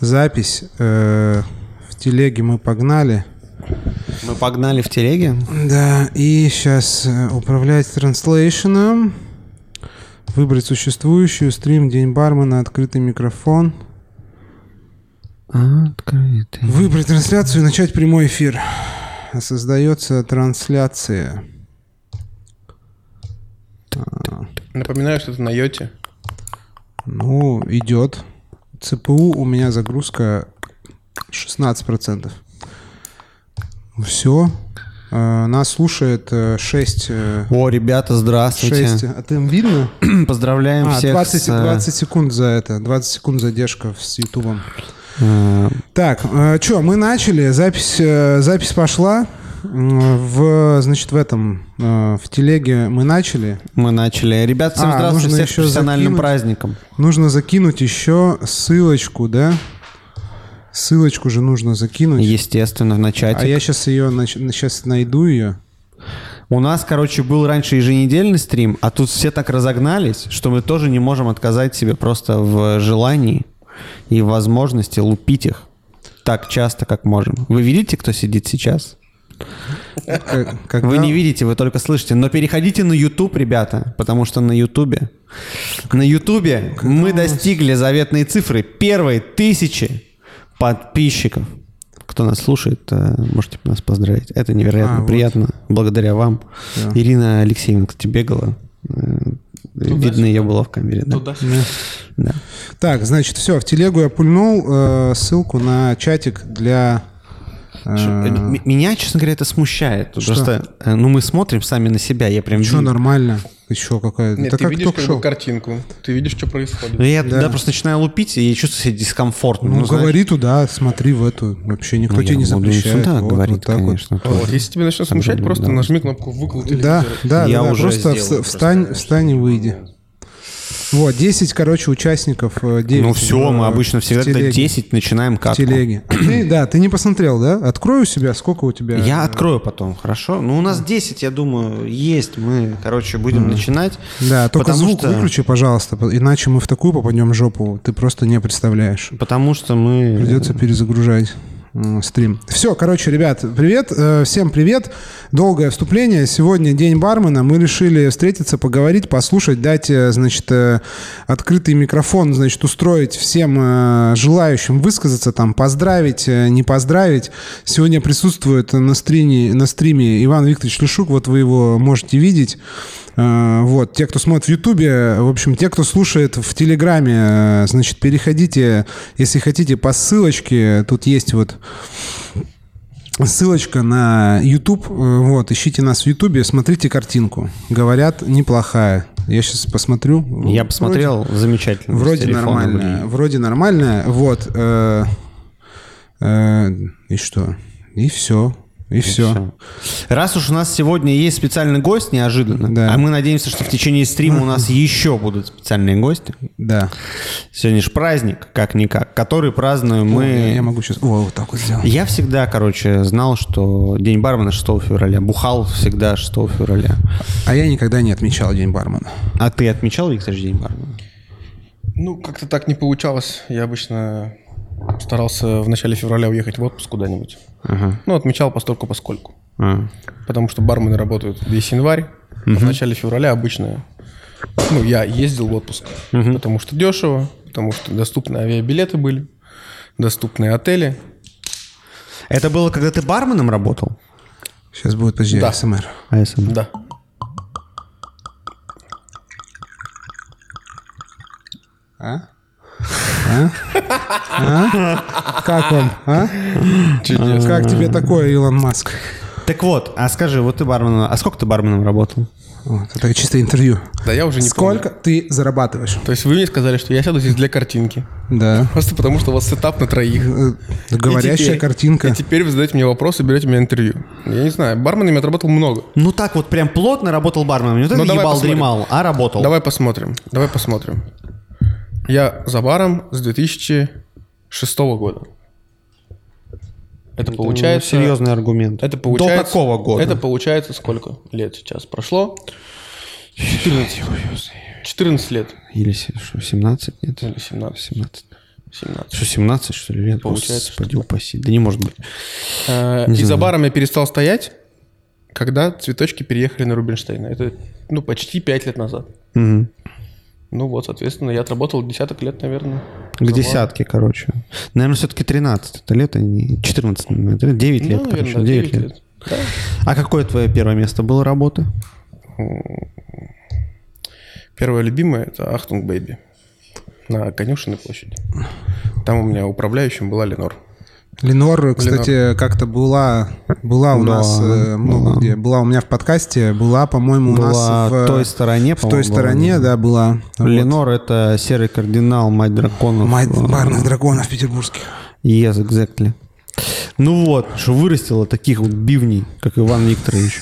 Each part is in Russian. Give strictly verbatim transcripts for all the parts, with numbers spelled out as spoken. запись э, в телеге мы погнали. Мы погнали в телеге? Да, и сейчас управлять транслейшеном, выбрать существующую, стрим, день бармена, открытый микрофон. Открытый. Выбрать трансляцию и начать прямой эфир. Создается трансляция. Напоминаю, что ты на йоте. Ну, идет. ЦПУ у меня загрузка шестнадцать процентов. Все. Нас слушает шесть... О, ребята, здравствуйте. шесть. А ты им видно? Поздравляем а, всех двадцать, с... двадцать секунд за это. двадцать секунд задержка с Ютубом. Так, что, мы начали. Запись, запись пошла. В, значит, в этом, в телеге мы начали. Мы начали. Ребята, всем а, здравствуйте, всех с профессиональным закинуть, праздником. Нужно закинуть еще ссылочку, да? Ссылочку же нужно закинуть. Естественно, в начале. А я сейчас ее, сейчас найду ее. У нас, короче, был раньше еженедельный стрим, а тут все так разогнались, что мы тоже не можем отказать себе просто в желании и возможности лупить их так часто, как можем. Вы видите, кто сидит сейчас? Когда... Вы не видите, вы только слышите. Но переходите на YouTube, ребята, потому что на YouTube, на YouTube мы достигли заветной цифры первой тысячи подписчиков. Кто нас слушает, можете нас поздравить. Это невероятно а, вот. приятно. Благодаря вам. Да. Ирина Алексеевна, кстати, бегала. Туда видно, сюда. Ее было в камере. Да? Туда, сюда. Да. Так, значит, все. В телегу я пульнул э, ссылку на чатик для... Меня, честно говоря, это смущает. Что? Просто, ну, мы смотрим сами на себя. Я прям... Что, нормально? Ты что, какая... Нет, это ты как видишь какую картинку. Ты видишь, что происходит. Я да. Да, просто начинаю лупить, и я чувствую себя дискомфортно. Ну, ну говори туда, смотри в эту. Вообще никто ну, тебе не запрещает. Да, вот, говорит, вот так конечно. Вот. Вот. Если тебе начнет смущать, просто да. нажми кнопку «Выклад» или да, да, я да, уже просто сделал, встань, просто встань и выйди. Вот, десять, короче, участников. девять, ну все, мы обычно всегда до десяти начинаем катку. В телеге. Ты, да, ты не посмотрел, да? Открой у себя, сколько у тебя? Я открою потом, хорошо? Ну, у нас десять, я думаю, есть. Мы, короче, будем mm. начинать. Да, только звук что... выключи, пожалуйста, иначе мы в такую попадем в жопу. Ты просто не представляешь. Потому что мы... Придется перезагружать стрим. Все, короче, ребят, привет. Всем привет. Долгое вступление. Сегодня день бармена. Мы решили встретиться, поговорить, послушать, дать, значит, открытый микрофон, значит, устроить всем желающим высказаться, там, поздравить, не поздравить. Сегодня присутствует на стриме, на стриме Иван Викторович Лешук. Вот вы его можете видеть. Вот, те, кто смотрит в Ютубе, в общем, те, кто слушает в Телеграме, значит, переходите, если хотите, по ссылочке. Тут есть вот ссылочка на YouTube. Вот, ищите нас в Ютубе, смотрите картинку. Говорят, неплохая. Я сейчас посмотрю. Я посмотрел, вроде, замечательно. Вроде нормальная. Мне. Вроде нормальная. Вот. Э, э, и что? И все. И, и все. все. Раз уж у нас сегодня есть специальный гость, неожиданно, да. а мы надеемся, что в течение стрима у нас еще будут специальные гости. Да. Сегодня же праздник, как-никак, который празднуем мы... Я, я могу сейчас... О, вот так вот сделал. Я всегда, короче, знал, что День бармена шестого февраля. Бухал всегда шестого февраля. А я никогда не отмечал День бармена. А ты отмечал, Викторович, День бармена? Ну, как-то так не получалось. Я обычно... Старался в начале февраля уехать в отпуск куда-нибудь. Ага. Ну, отмечал постольку поскольку. А. Потому что бармены работают весь январь. Угу. А в начале февраля обычно... Ну, я ездил в отпуск. Угу. Потому что дешево, потому что доступные авиабилеты были, доступные отели. Это было, когда ты барменом работал? Сейчас будет, подожди, да. АСМР. АСМР. Да. А? А? А? Как он? А? Чудесно. Как тебе такое, Илон Маск? Так вот, а скажи, вот ты барменом, а сколько ты барменом работал? Вот, это чисто интервью. Да я уже не помню. Сколько ты зарабатываешь? То есть вы мне сказали, что я сяду здесь для картинки. Да. Просто потому, что у вас сетап на троих. Говорящая теперь, картинка. И теперь вы задаете мне вопрос и берете у меня интервью. Я не знаю, барменами отработал много. Ну так вот прям плотно работал барменом. Не вот это ебал-дремал, а работал. Давай посмотрим, давай посмотрим. Я за баром с две тысячи шестого года. Это, это получается... Серьезный аргумент. Это получается, до какого года? Это получается сколько лет сейчас прошло? четырнадцать, четырнадцать лет. Или семнадцать, нет? Или семнадцать. семнадцать. семнадцать. Что, семнадцать, что ли? Лет? Получается, господи, упаси. Да не может быть. А, не и за баром я перестал стоять, когда цветочки переехали на Рубинштейна. Это, ну, почти пять лет назад. Угу. Ну вот, соответственно, я отработал десяток лет, наверное. К десятке, короче. Наверное, все-таки тринадцать это лет, а не четырнадцать. девять ну, лет, наверное, короче, девять лет. лет. Да. А какое твое первое место было работы? Первое любимое – это «Ахтунг Бэйби» на Конюшенной площади. Там у меня управляющим была Ленор. Ленор, кстати, Ленор. как-то была, была у да, нас да. много где. Была у меня в подкасте, была, по-моему, у была нас в той стороне. В той стороне, была. да, была. Ленор вот. – это серый кардинал, мать драконов. Мать барных драконов петербургских. Yes, exactly. Ну вот, что вырастило таких вот бивней, как Иван Викторович.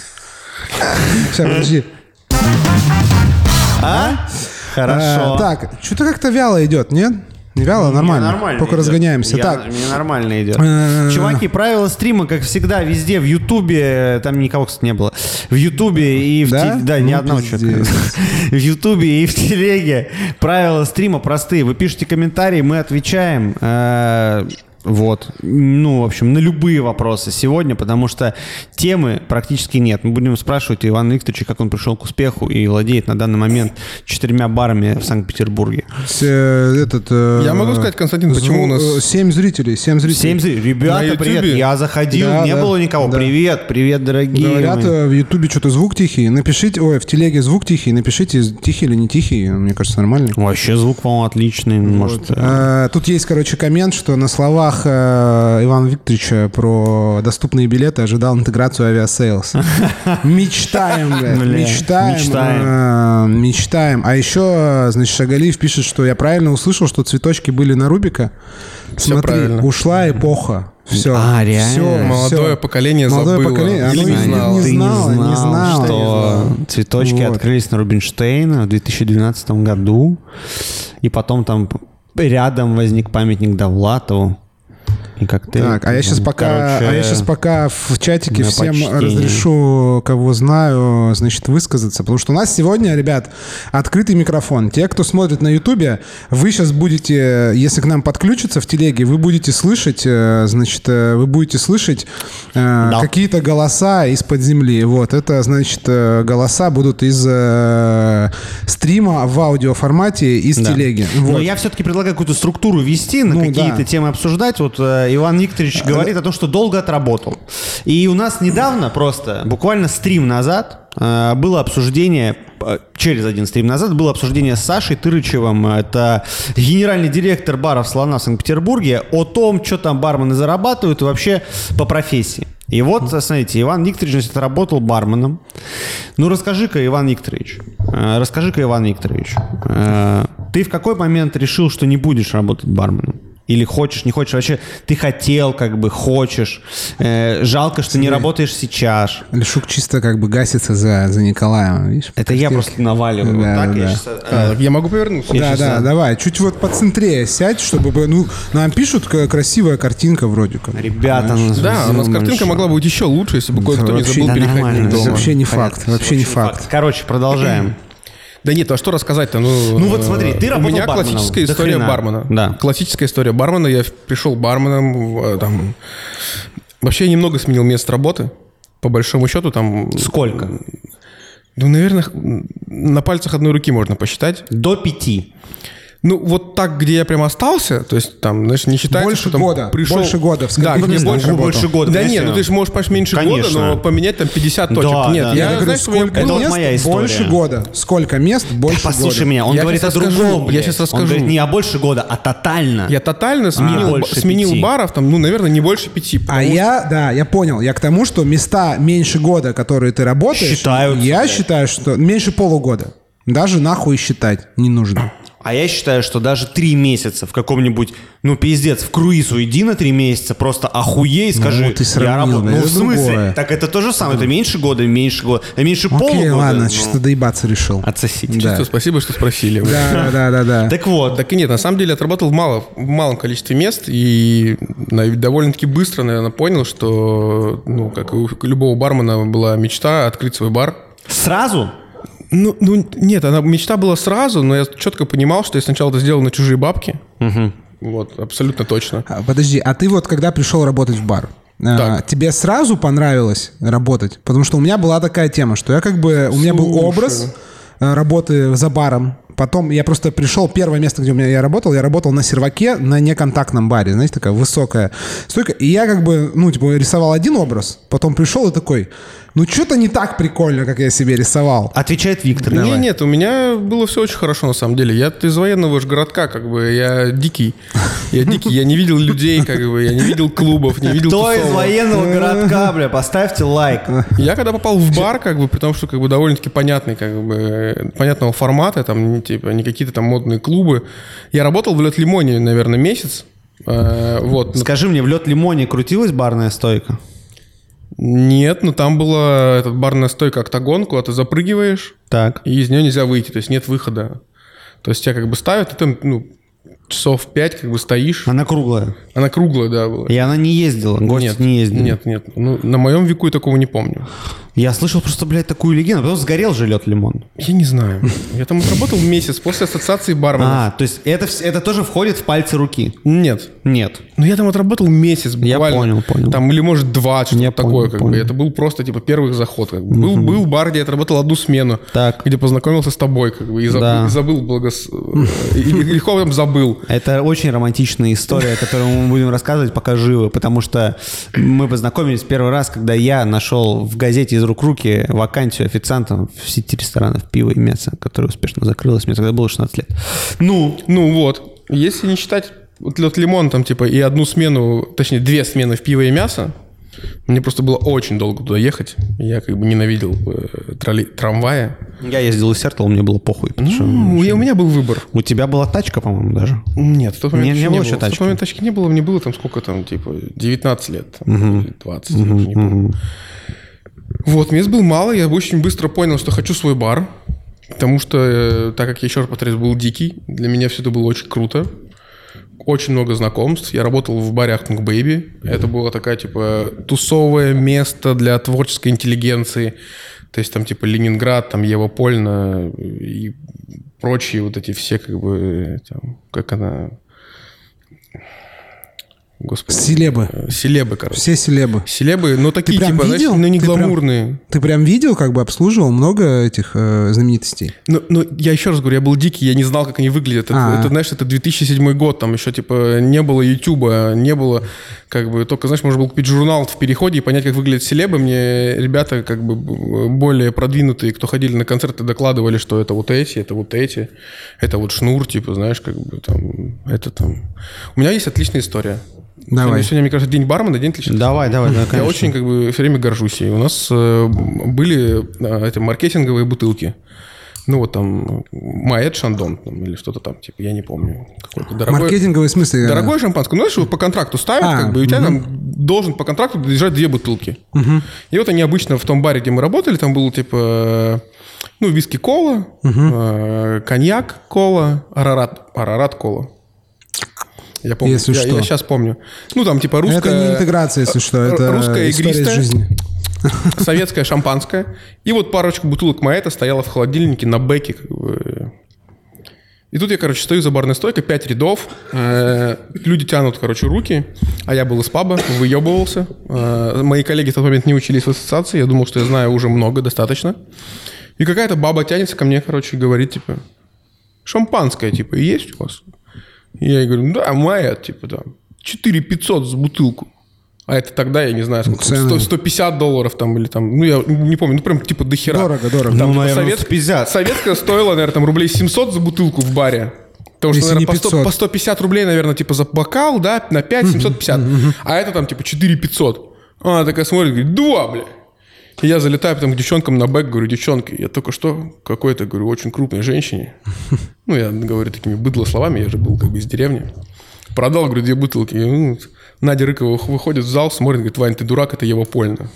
Сейчас, подожди. А? Хорошо. А, так, что-то как-то вяло идет, нет? Не вяло, нормально. нормально. Только идет. разгоняемся. Я, так. Мне нормально идет. Чуваки, правила стрима, как всегда, везде. В Ютубе, там никого, кстати, не было. В Ютубе и в... Да? Те... да ну, ни одного человека. В Ютубе и в Телеге правила стрима простые. Вы пишете комментарии, мы отвечаем. Вот. Ну, в общем, на любые вопросы сегодня, потому что темы практически нет. Мы будем спрашивать Ивана Викторовича, как он пришел к успеху и владеет на данный момент четырьмя барами в Санкт-Петербурге. Этот, э, я могу сказать, Константин, почему у нас... Семь зрителей, семь зрителей. Семь зрителей. Ребята, привет. Я заходил, да, не да, было никого. Да. Привет, привет, дорогие. Говорят, мои. В Ютубе что-то звук тихий. Напишите, ой, в Телеге звук тихий. Напишите, тихий или не тихий. Мне кажется, нормально. Вообще звук, по-моему, отличный. Вот. Может, а, тут есть, короче, коммент, что на словах Ивана Викторовича про доступные билеты ожидал интеграцию авиасейлс. Мечтаем, блядь. Мечтаем. Мечтаем. Мечтаем. А еще, значит, Шагалиев пишет, что я правильно услышал, что цветочки были на Рубика. Смотри, ушла эпоха. Все. А, реально? Все, молодое все. поколение молодое забыло. Поколение, оно не, знало. Не, знало, не, знал, не знало, что не знал. Цветочки вот. Открылись на Рубинштейна в две тысячи двенадцатом году. И потом там рядом возник памятник Довлатову. И коктейль, так, а я сейчас пока, короче, а я сейчас пока в чатике всем почтение. разрешу, кого знаю, значит, высказаться, потому что у нас сегодня, ребят, открытый микрофон. Те, кто смотрит на Ютубе, вы сейчас будете, если к нам подключиться в Телеге, вы будете слышать, значит, вы будете слышать да. какие-то голоса из-под земли. Вот, это, значит, голоса будут из э, стрима в аудиоформате из да. Телеги. Вот. Но я все-таки предлагаю какую-то структуру вести, на ну, какие-то да. темы обсуждать. Вот Иван Викторович говорит о том, что долго отработал. И у нас недавно просто, буквально стрим назад, было обсуждение, через один стрим назад, было обсуждение с Сашей Тырычевым, это генеральный директор баров «Слона» в Санкт-Петербурге, о том, что там бармены зарабатывают и вообще по профессии. И вот, смотрите, Иван Викторович работал барменом. Ну, расскажи-ка, Иван Викторович, расскажи-ка, Иван Викторович, ты в какой момент решил, что не будешь работать барменом? Или хочешь, не хочешь, вообще ты хотел, как бы хочешь. Э, жалко, что Сиди. не работаешь сейчас. Лешук чисто как бы гасится за, за Николаем. Видишь, это я тех... просто наваливаю. Да, вот так да, я, да. Сейчас, э, я могу повернуться. Я да, сейчас... да, давай. Чуть вот поцентрее сядь, чтобы. Ну, нам пишут красивая картинка вроде как. Ребята, у нас да, у нас картинка большая. Могла быть еще лучше, если бы да, кое-кто вообще, не забыл да, переходить. Это вообще не Понятно. факт. Вообще не факт. факт. Короче, продолжаем. Да нет, а что рассказать-то? Ну, ну вот смотри, ты работал барменом. У меня барменом. классическая история бармена. Да. Классическая история бармена. Я пришел барменом. Там... Вообще я немного сменил место работы. По большому счету там... Сколько? Ну, наверное, на пальцах одной руки можно посчитать. До пяти. Ну, вот так, где я прям остался, то есть там, знаешь, не считается, больше что там года. пришел... Больше года. Да, где больше, больше года. Да нет, ну ты же можешь поменять меньше Конечно. года, но поменять там пятьдесят точек. Да, нет, да, я, я говорю, сколько мест, вот моя история. больше года. Сколько мест, больше да, послушай года. Послушай меня, он я говорит о другом. Я сейчас расскажу. Он говорит не о больше года, а тотально. Я тотально а, сменил, сменил баров, там, ну, наверное, не больше пяти. А что... я, да, я понял, я к тому, что места меньше года, которые ты работаешь, Считаются, я да. считаю, что меньше полугода. Даже нахуй считать не нужно. А я считаю, что даже три месяца в каком-нибудь, ну, пиздец, в круиз уйди на три месяца, просто охуей, скажи, ну, ты сравнил, я работаю. Ну, в смысле? Другое. Так это то же самое, это меньше года, меньше года, меньше Окей, полугода. Окей, ладно, ну, чисто доебаться решил. Отсосить. Да. Чисто спасибо, что спросили. Да, да, да, да. Так вот. Так и нет, на самом деле отработал в малом количестве мест и довольно-таки быстро, наверное, понял, что, ну, как у любого бармена была мечта открыть свой бар. Сразу? Ну, ну, нет, она, мечта была сразу, но я четко понимал, что я сначала это сделал на чужие бабки, угу. Вот, абсолютно точно. Подожди, а ты вот когда пришел работать в бар, так. тебе сразу понравилось работать? Потому что у меня была такая тема, что я как бы... У Слушай. меня был образ работы за баром. Потом я просто пришел, первое место, где у меня я работал, я работал на серваке, на неконтактном баре, знаете, такая высокая стойка. И я как бы, ну, типа, рисовал один образ, потом пришел и такой, ну, что-то не так прикольно, как я себе рисовал. Отвечает Виктор. Давай. Нет, нет, у меня было все очень хорошо, на самом деле. Я из военного же городка, как бы, я дикий. Я дикий, я не видел людей, как бы, я не видел клубов, не видел тусовок. Кто из военного городка, бля, поставьте лайк. Я когда попал в бар, как бы, при том, что, как бы, довольно-таки понятный, как бы, понятного формата, там, типа, не какие-то там модные клубы. Я работал в «Лёд Лимоне», наверное, месяц. Э, вот. Скажи мне, в «Лёд Лимоне» крутилась барная стойка? Нет, но там была эта барная стойка «Октагон», куда ты запрыгиваешь, так. и из нее нельзя выйти, то есть нет выхода. То есть тебя как бы ставят, и ты, ну, часов пять как бы стоишь. Она круглая? Она круглая, да, была. И она не ездила? Гости нет, не ездили? Нет, нет. Ну, на моем веку я такого не помню. Я слышал просто, блядь, такую легенду. Потому что сгорел же «Лёд Лимон». Я не знаю. Я там отработал месяц после ассоциации барменов. А, то есть это, это тоже входит в пальцы руки? Нет. Нет. Но я там отработал месяц буквально. Я понял, понял. Там, или, может, два, что-то я такое. Понял, как понял. Бы. Это был просто, типа, первый заход. Как бы. Был, был бар, где я отработал одну смену. Так. Где познакомился с тобой, как бы, и забыл, да. забыл благос... Легко там забыл. Это очень романтичная история, которую мы будем рассказывать, пока живы. Потому что мы познакомились первый раз, когда я нашел в газете из рук руки вакансию официантом в сети ресторанов пива и мяса, которая успешно закрылась. Мне тогда было шестнадцать лет. Ну, ну вот. Если не считать вот «Лёд Лимон», там типа и одну смену, точнее две смены в пиво и мясо, мне просто было очень долго туда ехать. Я как бы ненавидел э, тролли, трамвая. Я ездил из Сертла, мне было похуй. Ну, что, я, у меня был выбор. У тебя была тачка, по-моему, даже? Нет, в тот момент не, не было. Еще тачки. В тот момент тачки не было, мне было там сколько там, типа девятнадцать лет, там, угу. двадцать, угу, я уже не помню. Угу. Вот, мест было мало, я очень быстро понял, что хочу свой бар, потому что, так как я, еще раз повторюсь, был дикий, для меня все это было очень круто, очень много знакомств, я работал в баре «Ахтунг Бэйби», это было такая, типа, тусовое место для творческой интеллигенции, то есть там, типа, Ленинград, там, Ева Польна и прочие вот эти все, как бы, там, как она... Господи. Селебы. Селебы, короче. Все селебы. Селебы, но такие, типа, знаешь, но не гламурные. Ты прям видел, как бы обслуживал много этих э, знаменитостей? Ну, ну, я еще раз говорю, я был дикий, я не знал, как они выглядят. Это, это, знаешь, это две тысячи седьмой год, там еще, типа, не было Ютуба, не было, как бы, только, знаешь, можно было купить журнал в переходе и понять, как выглядят селебы. Мне ребята, как бы, более продвинутые, кто ходили на концерты, докладывали, что это вот эти, это вот эти, это вот Шнур, типа, знаешь, как бы, там, это там. У меня есть отличная история. Давай. Сегодня, мне кажется, день бармена, день отличный. Давай, давай, давай, конечно. Я очень, как бы, все время горжусь ей. У нас э, были э, эти маркетинговые бутылки. Ну, вот там «Маэт Шандон» там, или что-то там, типа, я не помню. Какой-то дорогой, маркетинговый, в смысле? Дорогое шампанское. Ну, знаешь, его по контракту ставят, а, как бы, и у тебя угу. там должен по контракту лежать две бутылки. Угу. И вот они обычно в том баре, где мы работали, там было, типа, ну, виски-кола, угу. э, коньяк-кола, арарат, арарат-кола. Я помню. Если я, что. Я сейчас помню. Ну, там, типа, русская... Это не интеграция, если что. Это русская игристая, жизни. Советская шампанское. И вот парочка бутылок «Маэта» стояла в холодильнике на бэке. Как бы. И тут я, короче, стою за барной стойкой, пять рядов. Э-э- люди тянут, короче, руки. А я был из паба, выебывался. Э-э- мои коллеги в тот момент не учились в ассоциации. Я думал, что я знаю уже много, достаточно. И какая-то баба тянется ко мне, короче, говорит, типа, шампанское, типа, есть у вас? Я ей говорю, да, «Маэт», типа, там, да, четыре тысячи пятьсот за бутылку. А это тогда, я не знаю, сколько, сто пятьдесят долларов там или там, ну, я не помню, ну, прям, типа, до хера. Дорого, дорого. Там, ну, типа, наверное, совет... пятьдесят. Советская стоила, наверное, там, рублей семьсот за бутылку в баре. Потому что, наверное, по, сто, по сто пятьдесят рублей, наверное, типа, за бокал, да, на пять семьсот пятьдесят. А это там, типа, четыре тысячи пятьсот. Она такая смотрит, говорит, два, бля. И я залетаю потом к девчонкам на бэк, говорю, девчонки, я только что какой-то, говорю, очень крупной женщине, ну, я говорю такими быдло словами, я же был как бы из деревни, продал, говорю, две бутылки. И Надя Рыкова выходит в зал, смотрит, говорит, Вань, ты дурак, это Ева Польна.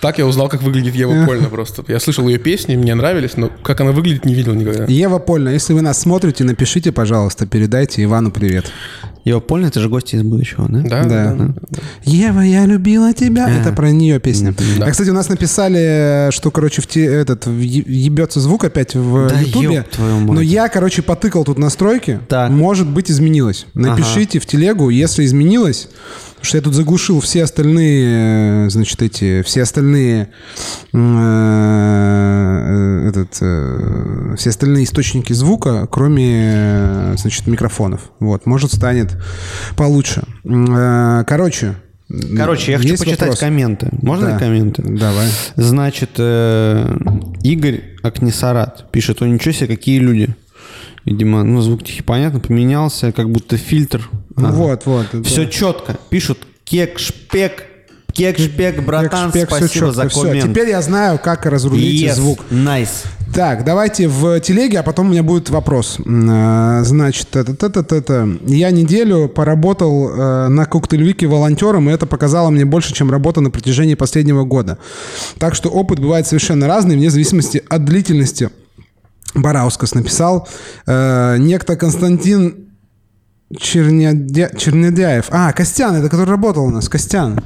Так я узнал, как выглядит Ева Польна просто. Я слышал ее песни, мне нравились, но как она выглядит, не видел никогда. Ева Польна, если вы нас смотрите, напишите, пожалуйста, передайте Ивану привет. Его помнят, это же гости из будущего, да? Да. да. да. да. Ева, я любила тебя. А. Это про нее песня. Да. А, кстати, у нас написали, что, короче, в те, этот, в ебется звук опять в да Ютубе. Но я, короче, потыкал тут настройки. Так. Может быть, изменилось. Напишите ага. в телегу, если изменилось. Потому что я тут заглушил все остальные, значит, эти, все остальные, э, этот, э, все остальные источники звука, кроме, значит, микрофонов. Вот, может, станет получше. Э, короче. Короче, я хочу почитать вопрос. комменты. Можно да. комменты? Давай. Значит, э, Игорь Акнисарат пишет: «О, ничего себе, какие люди». Видимо, ну, звук тихий, понятно, поменялся, как будто фильтр. А, вот, вот. Все да. четко. Пишут кек-шпек. Кек-шпек, братан, кек-шпек, спасибо за коммент. Все. Теперь я знаю, как разрулить yes. звук. Nice. Так, давайте в телеге, а потом у меня будет вопрос. Значит, это-то-то-то. Я неделю поработал на Коктейльвике волонтером, и это показало мне больше, чем работа на протяжении последнего года. Так что опыт бывает совершенно разный, вне зависимости от длительности. Бараускас написал. Э, некто Константин Чернедя... Чернедяев. А, Костян, это который работал у нас. Костян.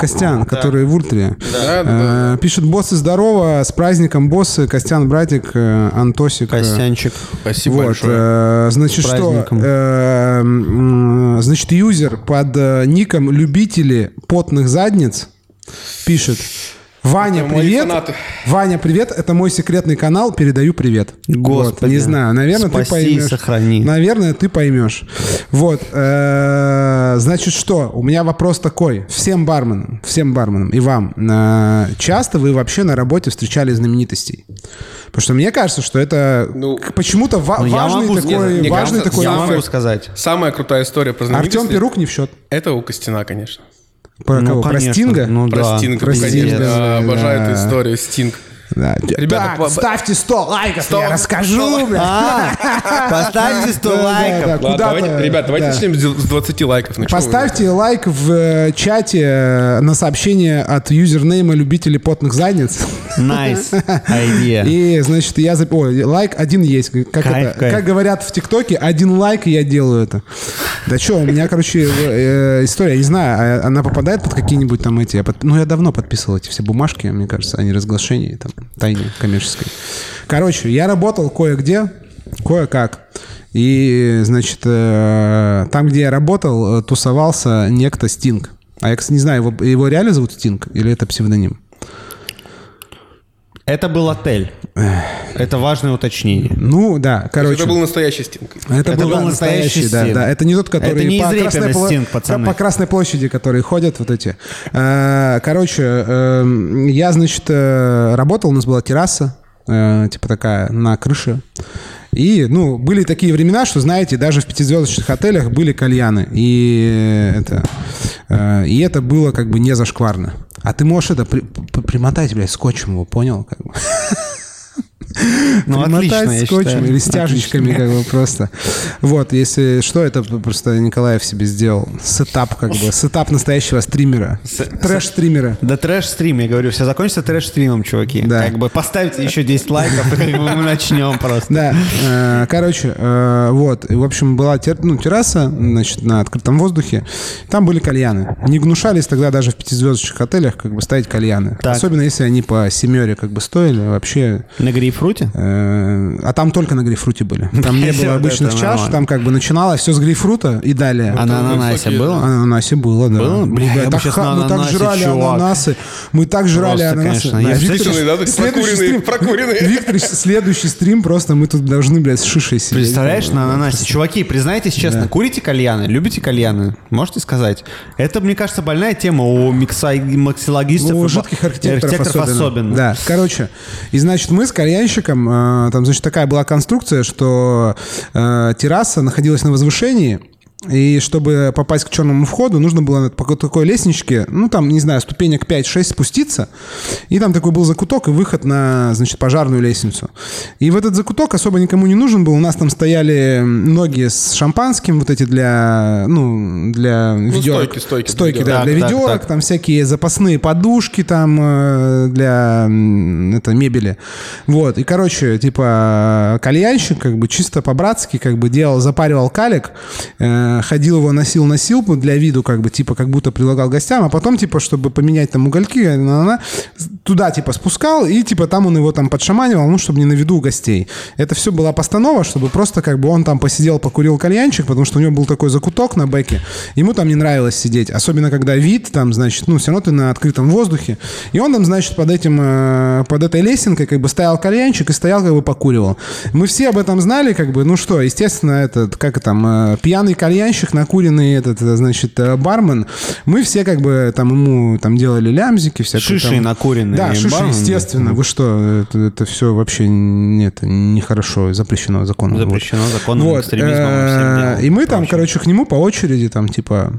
Костян, да. который в Ультре. Да, да. Э, пишет: боссы, здорово, с праздником, боссы. Костян, братик, Антосик. Костянчик. Спасибо вот. большое. Э, значит, что? Э, значит, юзер под ником «Любители потных задниц» пишет: Ваня, привет. Ваня, привет. Это мой секретный канал. Передаю привет. Господи. Вот, не знаю. Наверное, спаси, ты поймешь. Сохрани. Наверное, ты поймешь. Вот. Значит, что? У меня вопрос такой. Всем барменам, всем барменам и вам. Часто вы вообще на работе встречали знаменитостей? Потому что мне кажется, что это ну, почему-то ва- ну, важный могу, такой... Нет, важный кажется, такой я факт. могу сказать. Самая крутая история про знаменитостей. Артем Перук не в счет. Это у Костина, конечно. Про ну, кого? Про Стинга? Ну, про да. Стинга, про конечно. Да, обожаю эту историю, Стинг. Да. Ребята, так, ставьте сто лайков, сто я расскажу. Поставьте сто лайков. Ребята, давайте начнем с двадцати лайков. Поставьте лайк в чате на сообщение от юзернейма «Любители потных задниц». Найс идея. И, значит, я... Ой, лайк один есть. Как говорят в ТикТоке, один лайк, и я делаю это. Да что, у меня, короче, история, я не знаю, она попадает под какие-нибудь там эти... Ну, я давно подписывал эти все бумажки, мне кажется, о неразглашении там. Тайне коммерческой. Короче, я работал кое-где, кое-как. И, значит, там, где я работал, тусовался некто Стинг. А я, кстати, не знаю, его, его реально зовут Стинг или это псевдоним? Это был отель. Это важное уточнение. Ну, да, короче. Это был настоящий Стинг. Это, это был, был настоящий, настоящий да, да. Это не тот, который не по, красной пла... стинг, по Красной площади, которые ходят вот эти. Короче, я, значит, работал, у нас была терраса, типа такая, на крыше. И, ну, были такие времена, что, знаете, даже в пятизвездочных отелях были кальяны. И это, э, и это было как бы не зашкварно. А ты можешь это при, при, примотать, блядь, скотчем его, понял? Как бы. Ну, примотать отлично, скотчем или стяжечками отлично. Как бы просто. Вот, если что, это просто Николаев себе сделал. Сетап как бы, сетап настоящего стримера. С- трэш-стримера. Да трэш-стрим, я говорю, все закончится трэш-стримом, чуваки. Да. Как бы поставьте еще десять лайков, и как бы мы начнем просто. Да, короче, вот, в общем, была терраса, значит, на открытом воздухе. Там были кальяны. Не гнушались тогда даже в пятизвездочных отелях как бы ставить кальяны. Особенно, если они по семере как бы стоили, вообще... На гриф грейпфруте? А там только на грейпфруте были. Там не было обычных чаш, там как бы начиналось все с грейпфрута и далее. А на ананасе было? На ананасе было, да. Мы так жрали ананасы. Мы так жрали ананасы. Прокуренные. Виктор, следующий стрим просто мы тут должны, блядь, с шишей сидеть. Представляешь, на ананасе. Чуваки, признайтесь честно, курите кальяны? Любите кальяны? Можете сказать? Это, мне кажется, больная тема у миксологистов. У жидких архитекторов особенно. Да, короче. И, значит, мы с кальянами там, значит, такая была конструкция, что э, терраса находилась на возвышении, и чтобы попасть к черному входу, нужно было по такой лестничке, ну, там, не знаю, ступенек пять-шесть спуститься, и там такой был закуток и выход на, значит, пожарную лестницу. И в этот закуток особо никому не нужен был, у нас там стояли ноги с шампанским, вот эти для, ну, для ну, ведерок. Стойки, стойки. Стойки, для, да, для так, ведерок, так, там так. всякие запасные подушки там для, это, мебели. Вот, и, короче, типа, кальянщик, как бы, чисто по-братски, как бы, делал, запаривал калик, э, ходил его, носил, носил, для виду, как бы, типа, как будто предлагал гостям, а потом, типа, чтобы поменять там угольки, туда, типа, спускал, и, типа, там он его там подшаманивал, ну, чтобы не на виду у гостей. Это все была постанова, чтобы просто, как бы, он там посидел, покурил кальянчик, потому что у него был такой закуток на бэке, ему там не нравилось сидеть, особенно, когда вид там, значит, ну, все равно ты на открытом воздухе, и он там, значит, под этим, под этой лесенкой, как бы, стоял кальянчик и стоял, как бы, покуривал. Мы все об этом знали, как бы, ну, что, естественно, этот, как там, пьяный кальянщик, накуренный этот, значит, бармен, мы все, как бы, там, ему, там, делали лямзики, всякое там. Шиши накуренные. Да, шиши, бармен, естественно. Да. Вы что, это, это все вообще, нет, нехорошо, запрещено законом. Запрещено вот. законом, вот. экстремизмом. Э, и мы там, прочее. короче, к нему по очереди, там, типа...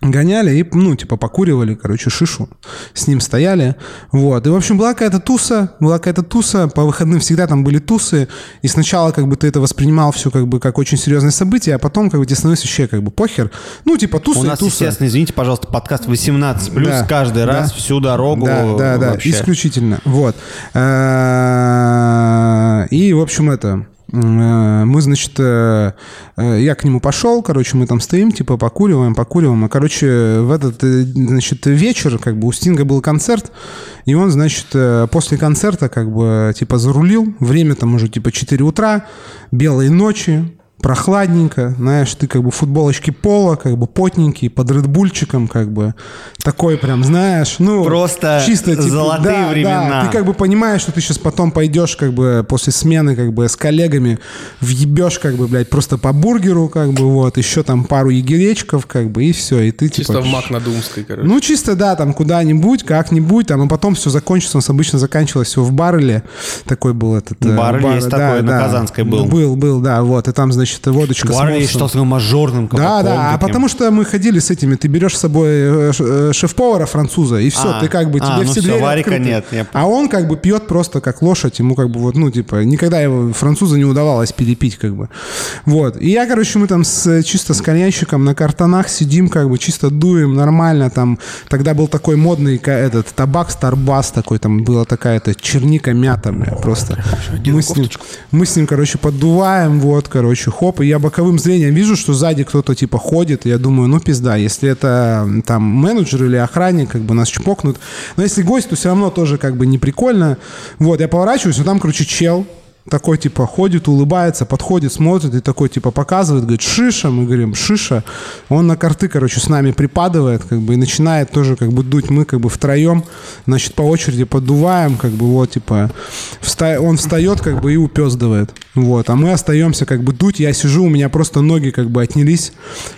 гоняли и, ну, типа, покуривали, короче, шишу. С ним стояли. Вот. И, в общем, была какая-то туса, была какая-то туса. По выходным всегда там были тусы. И сначала, как бы, ты это воспринимал все, как бы, как очень серьезное событие, а потом, как бы, тебе становится вообще, как бы, похер. Ну, типа, туса У и нас, туса. естественно, извините, пожалуйста, подкаст восемнадцать плюс да, каждый да, раз всю дорогу. Да, да, да, вообще. исключительно. Вот. И, в общем, это... Мы, значит, я к нему пошел, короче, мы там стоим, типа, покуриваем, покуриваем. А, короче, в этот, значит, вечер, как бы, у Стинга был концерт, и он, значит, после концерта, как бы, типа, зарулил. Время там уже, типа, четыре утра, белые ночи. Прохладненько, знаешь, ты как бы футболочки пола, как бы потненький, под редбульчиком, как бы, такой прям, знаешь, ну... Просто чисто, типа, золотые да, времена. Да, ты как бы понимаешь, что ты сейчас потом пойдешь, как бы, после смены, как бы, с коллегами въебешь, как бы, блядь, просто по бургеру, как бы, вот, еще там пару егеречков, как бы, и все, и ты, чисто типа... Чисто в Мак на Думской, короче. Ну, чисто, да, там, куда-нибудь, как-нибудь, там, и потом все закончится, у нас обычно заканчивалось все в Барреле, такой был этот... Баррель бар, есть да, такой, да, на Казанской был. Был, был, да, вот, и там, значит, водочка Барли с морсом. мажорным Да, да, а потому что мы ходили с этими. Ты берешь с собой шеф-повара француза, и все, а, ты как бы, тебе а, все ну двери все, Варика открыты. Нет, я... А он как бы пьет просто как лошадь, ему как бы вот, ну, типа, никогда его француза не удавалось перепить, как бы. Вот. И я, короче, мы там с, чисто с кальянщиком на картонах сидим, как бы, чисто дуем, нормально там. Тогда был такой модный этот табак, Старбас такой, там была такая-то черника, мята, бля, просто. Мы с, ним, мы с ним, короче, поддуваем, вот, короче, хоп, и я боковым зрением вижу, что сзади кто-то типа ходит, и я думаю, ну пизда, если это там менеджер или охранник, как бы нас чпокнут, но если гость, то все равно тоже как бы не прикольно, вот, я поворачиваюсь, но там, короче, чел такой, типа, ходит, улыбается, подходит, смотрит и такой, типа, показывает, говорит, шиша, мы говорим, шиша, он на карты, короче, с нами припадывает, как бы, и начинает тоже, как бы, дуть, мы, как бы, втроем, значит, по очереди поддуваем, как бы, вот, типа, вста... он встает, как бы, и упездывает, вот, а мы остаемся, как бы, дуть, я сижу, у меня просто ноги, как бы, отнялись,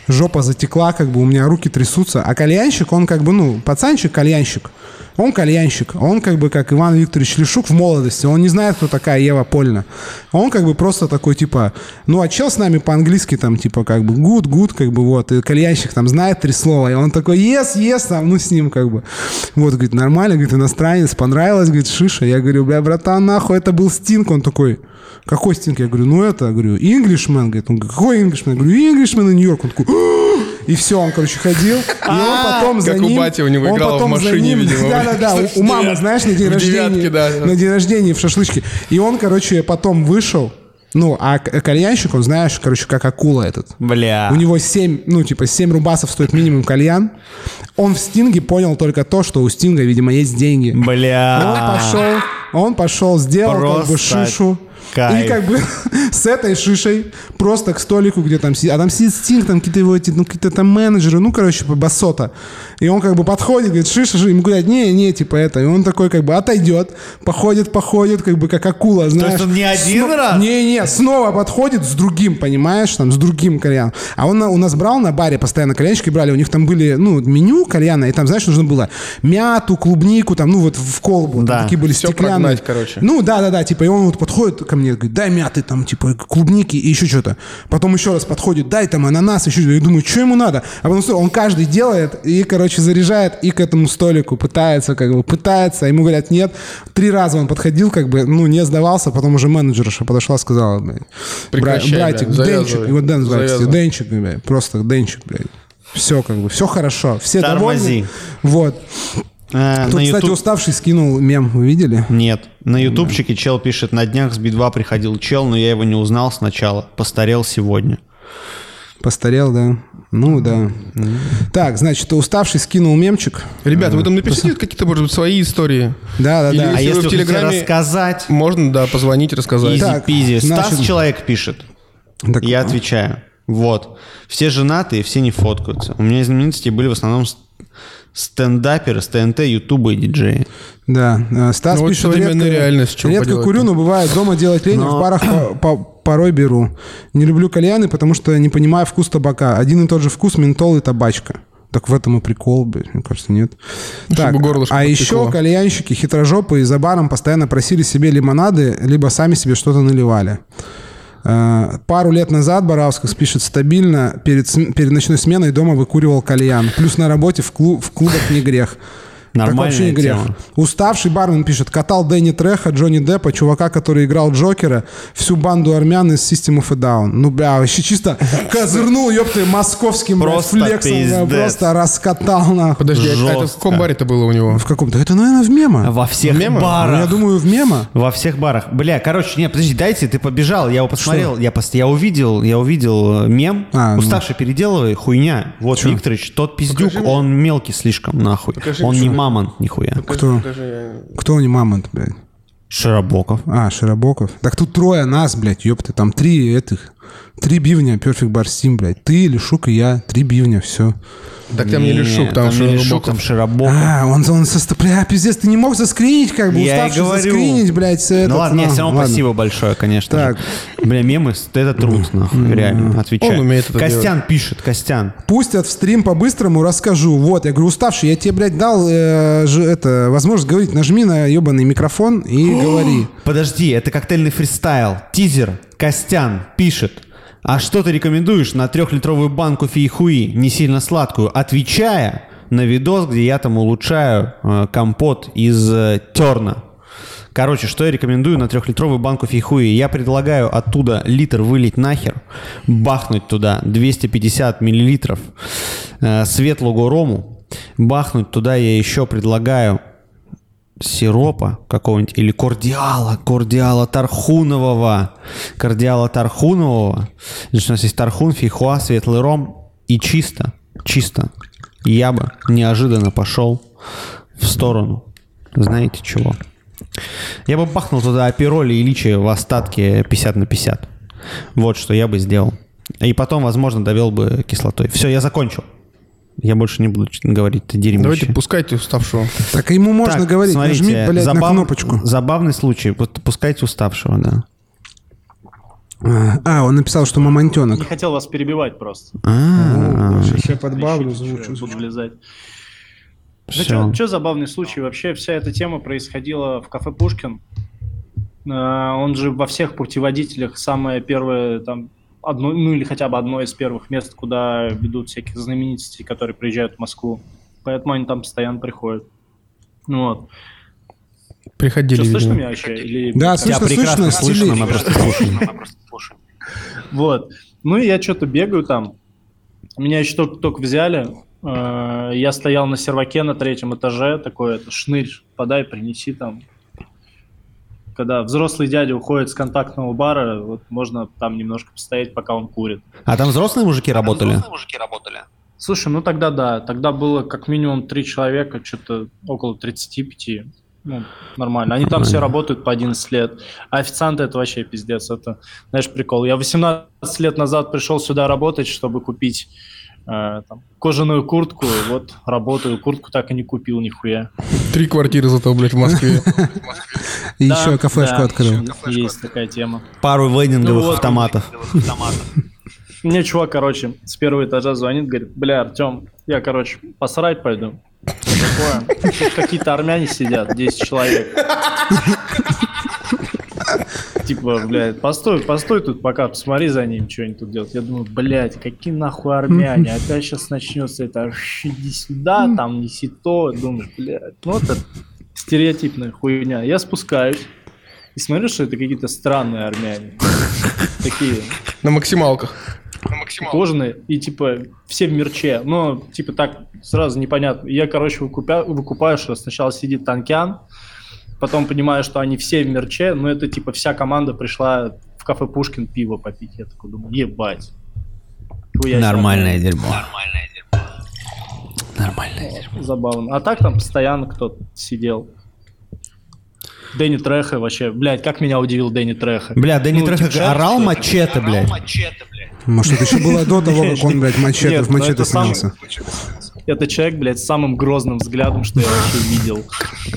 жопа затекла, как бы, у меня руки трясутся, а кальянщик, он, как бы, ну, пацанчик, кальянщик, он кальянщик, он как бы как Иван Викторович Лешук в молодости, он не знает, кто такая Ева Польна. Он как бы просто такой типа, ну а чел с нами по-английски там типа как бы good, good, как бы вот, и кальянщик там знает три слова, и он такой yes, yes, там, ну с ним как бы. Вот, говорит, нормально, говорит, иностранец, понравилось, говорит, шиша. Я говорю, бля, братан, нахуй, это был Стинг. Он такой, какой Стинг? Я говорю, ну это, я говорю, Englishman, говорит, он говорит, какой Englishman? Я говорю, Englishman in Нью-Йорк. Он такой, и все, он, короче, ходил. И он потом за ним... Как у бати у него играла в машине, видимо. Да-да-да, у мамы, знаешь, на день рождения. На день рождения в шашлычке. И он, короче, потом вышел. Ну, а кальянщик, он, знаешь, короче, как акула этот. Бля. У него семь, ну, типа, семь рубасов стоит минимум кальян. Он в Стинге понял только то, что у Стинга, видимо, есть деньги. Бля. Он пошел, он пошел, сделал как бы шишу. Кайф. И как бы с этой шишей просто к столику, где там сидит. А там сидит Стинг, там какие-то его ну, какие-то там менеджеры, ну, короче, басота. И он как бы подходит, говорит, шиша, шиша. Ему говорят, не, не, типа это. И он такой как бы отойдет, походит, походит, как бы как акула, знаешь. То есть он не один Сно... раз? Не, не, снова подходит с другим, понимаешь, там, с другим кальяном. А он у нас брал на баре, постоянно кальянщики брали, у них там были, ну, меню кальяна, и там, знаешь, нужно было мяту, клубнику, там, ну, вот в колбу. Да. Такие были все стеклянные. Прогнать, короче. Ну, да-да-да, типа, и он вот подходит ко мне, говорит, дай мяты, там, типа, клубники и еще что-то. Потом еще раз подходит, дай там ананас, еще что-то. Я думаю, что ему надо? А потом он каждый делает и, короче, заряжает и к этому столику пытается, как бы, пытается. А ему говорят, нет. Три раза он подходил, как бы, ну, не сдавался. Потом уже менеджерша подошла, сказала, блядь, братик, бля, Денчик, его Дэн звали, Денчик, блядь, просто Денчик, блядь. Все, как бы, все хорошо, все Тормози. довольны. Вот. А, Тут, кстати, YouTube... уставший скинул мем, вы видели? Нет. На ютубчике чел пишет, на днях с би два приходил чел, но я его не узнал сначала, постарел сегодня. Постарел, да? Ну, да. Так, значит, уставший скинул мемчик. Ребята, вы там напишите какие-то, может быть, свои истории. Да, да, или да. А если в Телеграме рассказать... Можно, да, позвонить, рассказать. Изи-пизи. Стас значит... человек пишет. Так, я отвечаю. Вот. Все женатые, все не фоткаются. У меня знаменитости были в основном... стендаперы, ТНТ, ютубы и диджеи. Да. Стас ну, пишет, вот редко, реальность, редко курю, но бывает дома делать лень, но... в парах по, по, порой беру. Не люблю кальяны, потому что не понимаю вкус табака. Один и тот же вкус, ментол и табачка. Так в этом и прикол, мне кажется, нет. Так, а еще кальянщики хитрожопые за баром постоянно просили себе лимонады, либо сами себе что-то наливали. Пару лет назад Боровских пишет стабильно перед, перед ночной сменой дома выкуривал кальян. Плюс на работе в, клуб, в клубах не грех. Нормальная так вообще не грех. Тема. Уставший бармен пишет, катал Дэнни Треха, Джонни Деппа, чувака, который играл Джокера, всю банду армян из System of a Down. Ну, бля, вообще чисто козырнул, ёпты, московским просто флексом. Пиздец. Просто раскатал, нахуй. Подожди, а это в каком баре-то было у него? В каком-то? Это, наверное, в Мема. Во всех Мема? барах. Ну, я думаю, в Мема. Во всех барах. Бля, короче, не, подожди, дайте, ты побежал, я его посмотрел, я, пост... я увидел, я увидел мем. А, Уставший ну. переделывай, хуйня. Вот, Че? Викторович, тот пиздюк, Покажи он мне. мелкий слишком, нахуй. Покажи он не мелкий. Мамонт, нихуя. Покажи, кто? Покажи, я... Кто не мамонт, блядь? Широбоков. А, Широбоков. Так тут трое нас, блядь, ёпты. Там три этих. Три бивня, Perfect Bar Steam, блядь. Ты, Лешук и я. Три бивня, все. Так там не, не Лешук, там, там Широбоков. Лешук, там Широбоков. А, он, он, он со... Бля, пиздец, ты не мог заскринить, как бы. Я уставший заскринить, блядь. Ну этот, ладно, но... нет, все равно спасибо большое, конечно так. же. Бля, мемы, это труд, нахуй, реально. Отвечаю. Он умеет это Костян делать. пишет, Костян. Пустят в стрим по-быстрому, расскажу. Вот, я говорю, уставший, я тебе, блядь, дал э, ж, это, возможность говорить. Нажми на ебаный микрофон и говори. Подожди, это коктейльный фристайл. Тизер. Костян пишет. А что ты рекомендуешь на трехлитровую банку фейхуи, не сильно сладкую, отвечая на видос, где я там улучшаю э, компот из э, терна? Короче, что я рекомендую на трехлитровую банку фейхуи? Я предлагаю оттуда литр вылить нахер, бахнуть туда двести пятьдесят миллилитров э, светлого рому, бахнуть туда я еще предлагаю сиропа какого-нибудь или кордиала, кордиала тархунового, кордиала тархунового. Значит, у нас есть тархун, фейхуа, светлый ром и чисто, чисто. Я бы неожиданно пошел в сторону, знаете чего? Я бы бахнул туда апероли и личи в остатке пятьдесят на пятьдесят. Вот что я бы сделал. И потом, возможно, довел бы кислотой. Все, я закончил. Я больше не буду говорить, это дерьмище. Давайте пускайте уставшего. Так ему можно так, говорить, смотрите, нажми, блядь, забав... на кнопочку. Забавный случай, вот пускайте уставшего, да. А, он написал, что мамонтенок. Не хотел вас перебивать просто. А-а-а. Сейчас я подбавлю, звучу. Буду влезать. Что забавный случай? Вообще вся эта тема происходила в кафе «Пушкин». Он же во всех путеводителях самое первое там... Одно, ну или хотя бы одно из первых мест, куда ведут всяких знаменитостей, которые приезжают в Москву. Поэтому они там постоянно приходят. Ну вот. Приходили. Что, слышно меня вообще? Или... Да, слышно, слышно, слышно, она просто слушает. Вот. Ну и я что-то бегаю там. Меня еще только взяли. Я стоял на серваке на третьем этаже. Такой шнырь, подай, принеси там. Когда взрослый дядя уходит с контактного бара, вот можно там немножко постоять, пока он курит. А там взрослые мужики а работали? Взрослые мужики работали. Слушай, ну тогда да. Тогда было как минимум три человека, что-то около тридцати пяти. Ну, нормально. Они там все работают по одиннадцать лет. А официанты — это вообще пиздец. Это, знаешь, прикол. Я восемнадцать лет назад пришел сюда работать, чтобы купить э, там, кожаную куртку. Вот работаю. Куртку так и не купил нихуя. Три квартиры зато, блядь, в Москве. И да, еще кафешку да, открыл. Еще кафешку Есть открыл. такая тема. Пару вейдинговых ну, вот, автоматов. Мне чувак, короче, с первого этажа звонит, говорит, бля, Артем, я, короче, посрать пойду. Такое. Какие-то армяне сидят, десять человек. Типа, блядь, постой, постой тут пока, посмотри за ним, что они тут делают. Я думаю, блядь, какие нахуй армяне, опять сейчас начнется это, иди сюда, там неси то. Думаю, блядь, вот это. Стереотипная хуйня. Я спускаюсь и смотрю, что это какие-то странные армяне. Такие. На максималках. Кожаные. И типа все в мерче. Но типа так сразу непонятно. Я, короче, выкупаю, что сначала сидит Танкян. Потом понимаю, что они все в мерче. Но это типа вся команда пришла в кафе «Пушкин» пиво попить. Я такой думаю, ебать. хуя. Нормальное дерьмо. Нормальное дерьмо. Нормальное дерьмо. Забавно. А так там постоянно кто-то сидел. Дэнни Трехо вообще, блядь, как меня удивил Дэнни Трехо. Бля, Дэнни ну, Трехо типа, орал что-то? Мачете, блядь. Может, это еще было до того, как он, блядь, мачете, в мачете снялся. Это человек, блядь, с самым грозным взглядом, что я вообще видел.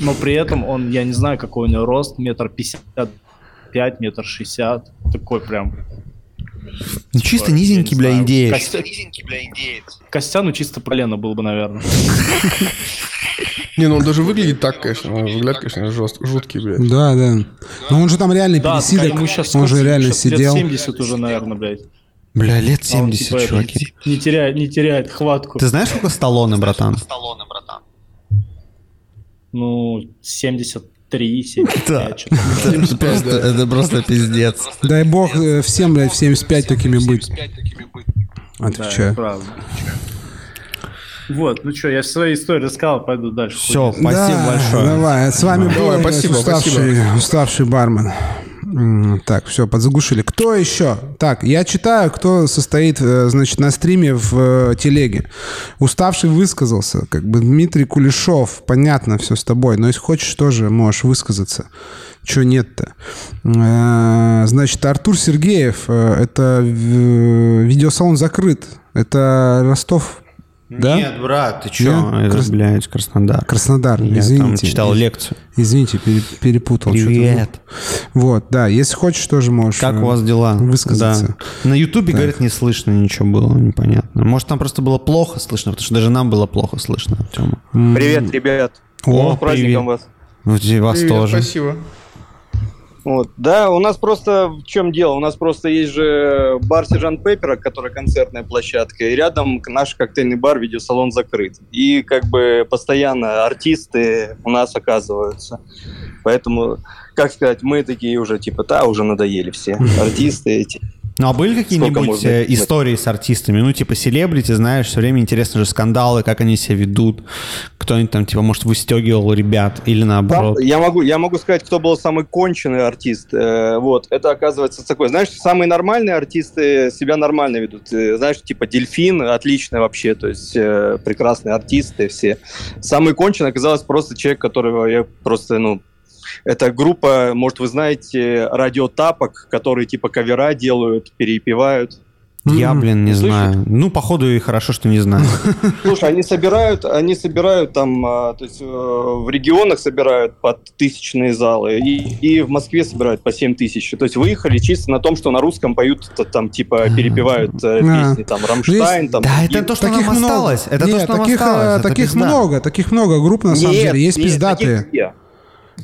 Но при этом он, я не знаю, какой у него рост, метр пятьдесят пять, метр шестьдесят, такой прям... Ну чисто Ой, низенький, бля, индеец. Костя... Низенький, бля, индеец. Костяну чисто полено было бы, наверное. Не, ну он даже выглядит так, конечно. Взгляд, конечно, жуткий, блядь. Да, да. Но он же там реально пересидок. Он же реально сидел. Лет семьдесят уже, наверное, блядь. Бля, лет семьдесят, чуваки. Не теряет хватку. Ты знаешь, сколько Сталлоне, братан? Ну, семьдесят. Это просто пиздец. Дай бог всем, блядь, в семьдесят пять такими быть. Отвечаю. Вот, ну что, я свои истории рассказал, пойду дальше. Все, спасибо большое. Давай, с вами был уставший бармен. Так, все, подзаглушили. Кто еще? Так, я читаю, кто состоит, значит, на стриме в телеге. Уставший высказался, как бы Дмитрий Кулешов, понятно, все с тобой, но если хочешь, тоже можешь высказаться. Чего нет-то? Значит, Артур Сергеев, это видеосалон закрыт, это Ростов. Да? Нет, брат, ты чё? Я Крас... являюсь Краснодар. Краснодар, я извините. Я читал лекцию. Извините, пере- перепутал. Привет. Что-то. Вот, да, если хочешь, тоже можешь высказаться. Как у вас дела? Высказаться. Да. На Ютубе, говорят, не слышно ничего было, непонятно. Может, там просто было плохо слышно, потому что даже нам было плохо слышно, Артёма. Привет, ребят. О, О праздником вас. Ну, тебе вас привет, тоже. Спасибо. Вот. Да, у нас просто в чем дело? У нас просто есть же бар Сержант Пеппера, который концертная площадка, и рядом наш коктейльный бар, видеосалон закрыт. И как бы постоянно артисты у нас оказываются. Поэтому, как сказать, мы такие уже типа, да, уже надоели все артисты эти. Ну, а были какие-нибудь истории с артистами? Ну, типа, селебрити, знаешь, все время интересно же скандалы, как они себя ведут. Кто-нибудь там, типа, может, выстегивал ребят или наоборот. Да, я могу, я могу сказать, кто был самый конченый артист. Вот, это оказывается такой. Знаешь, самые нормальные артисты себя нормально ведут. Знаешь, типа, Дельфин, отличный вообще, то есть прекрасные артисты все. Самый конченый оказался просто человек, которого я просто, ну... Это группа, может, вы знаете, радиотапок, которые типа кавера делают, перепевают. Я, блин, не знаю. Ну, походу, и хорошо, что не знаю. Слушай, они собирают, они собирают там, то есть в регионах собирают по тысячные залы, и, и в Москве собирают по семь тысяч. То есть выехали чисто на том, что на русском поют, там, типа, перепевают песни, там, Рамштайн. Там, да, это то, что нам осталось. Это то, что нам осталось. Таких много, таких много групп, на самом деле. Есть пиздатые.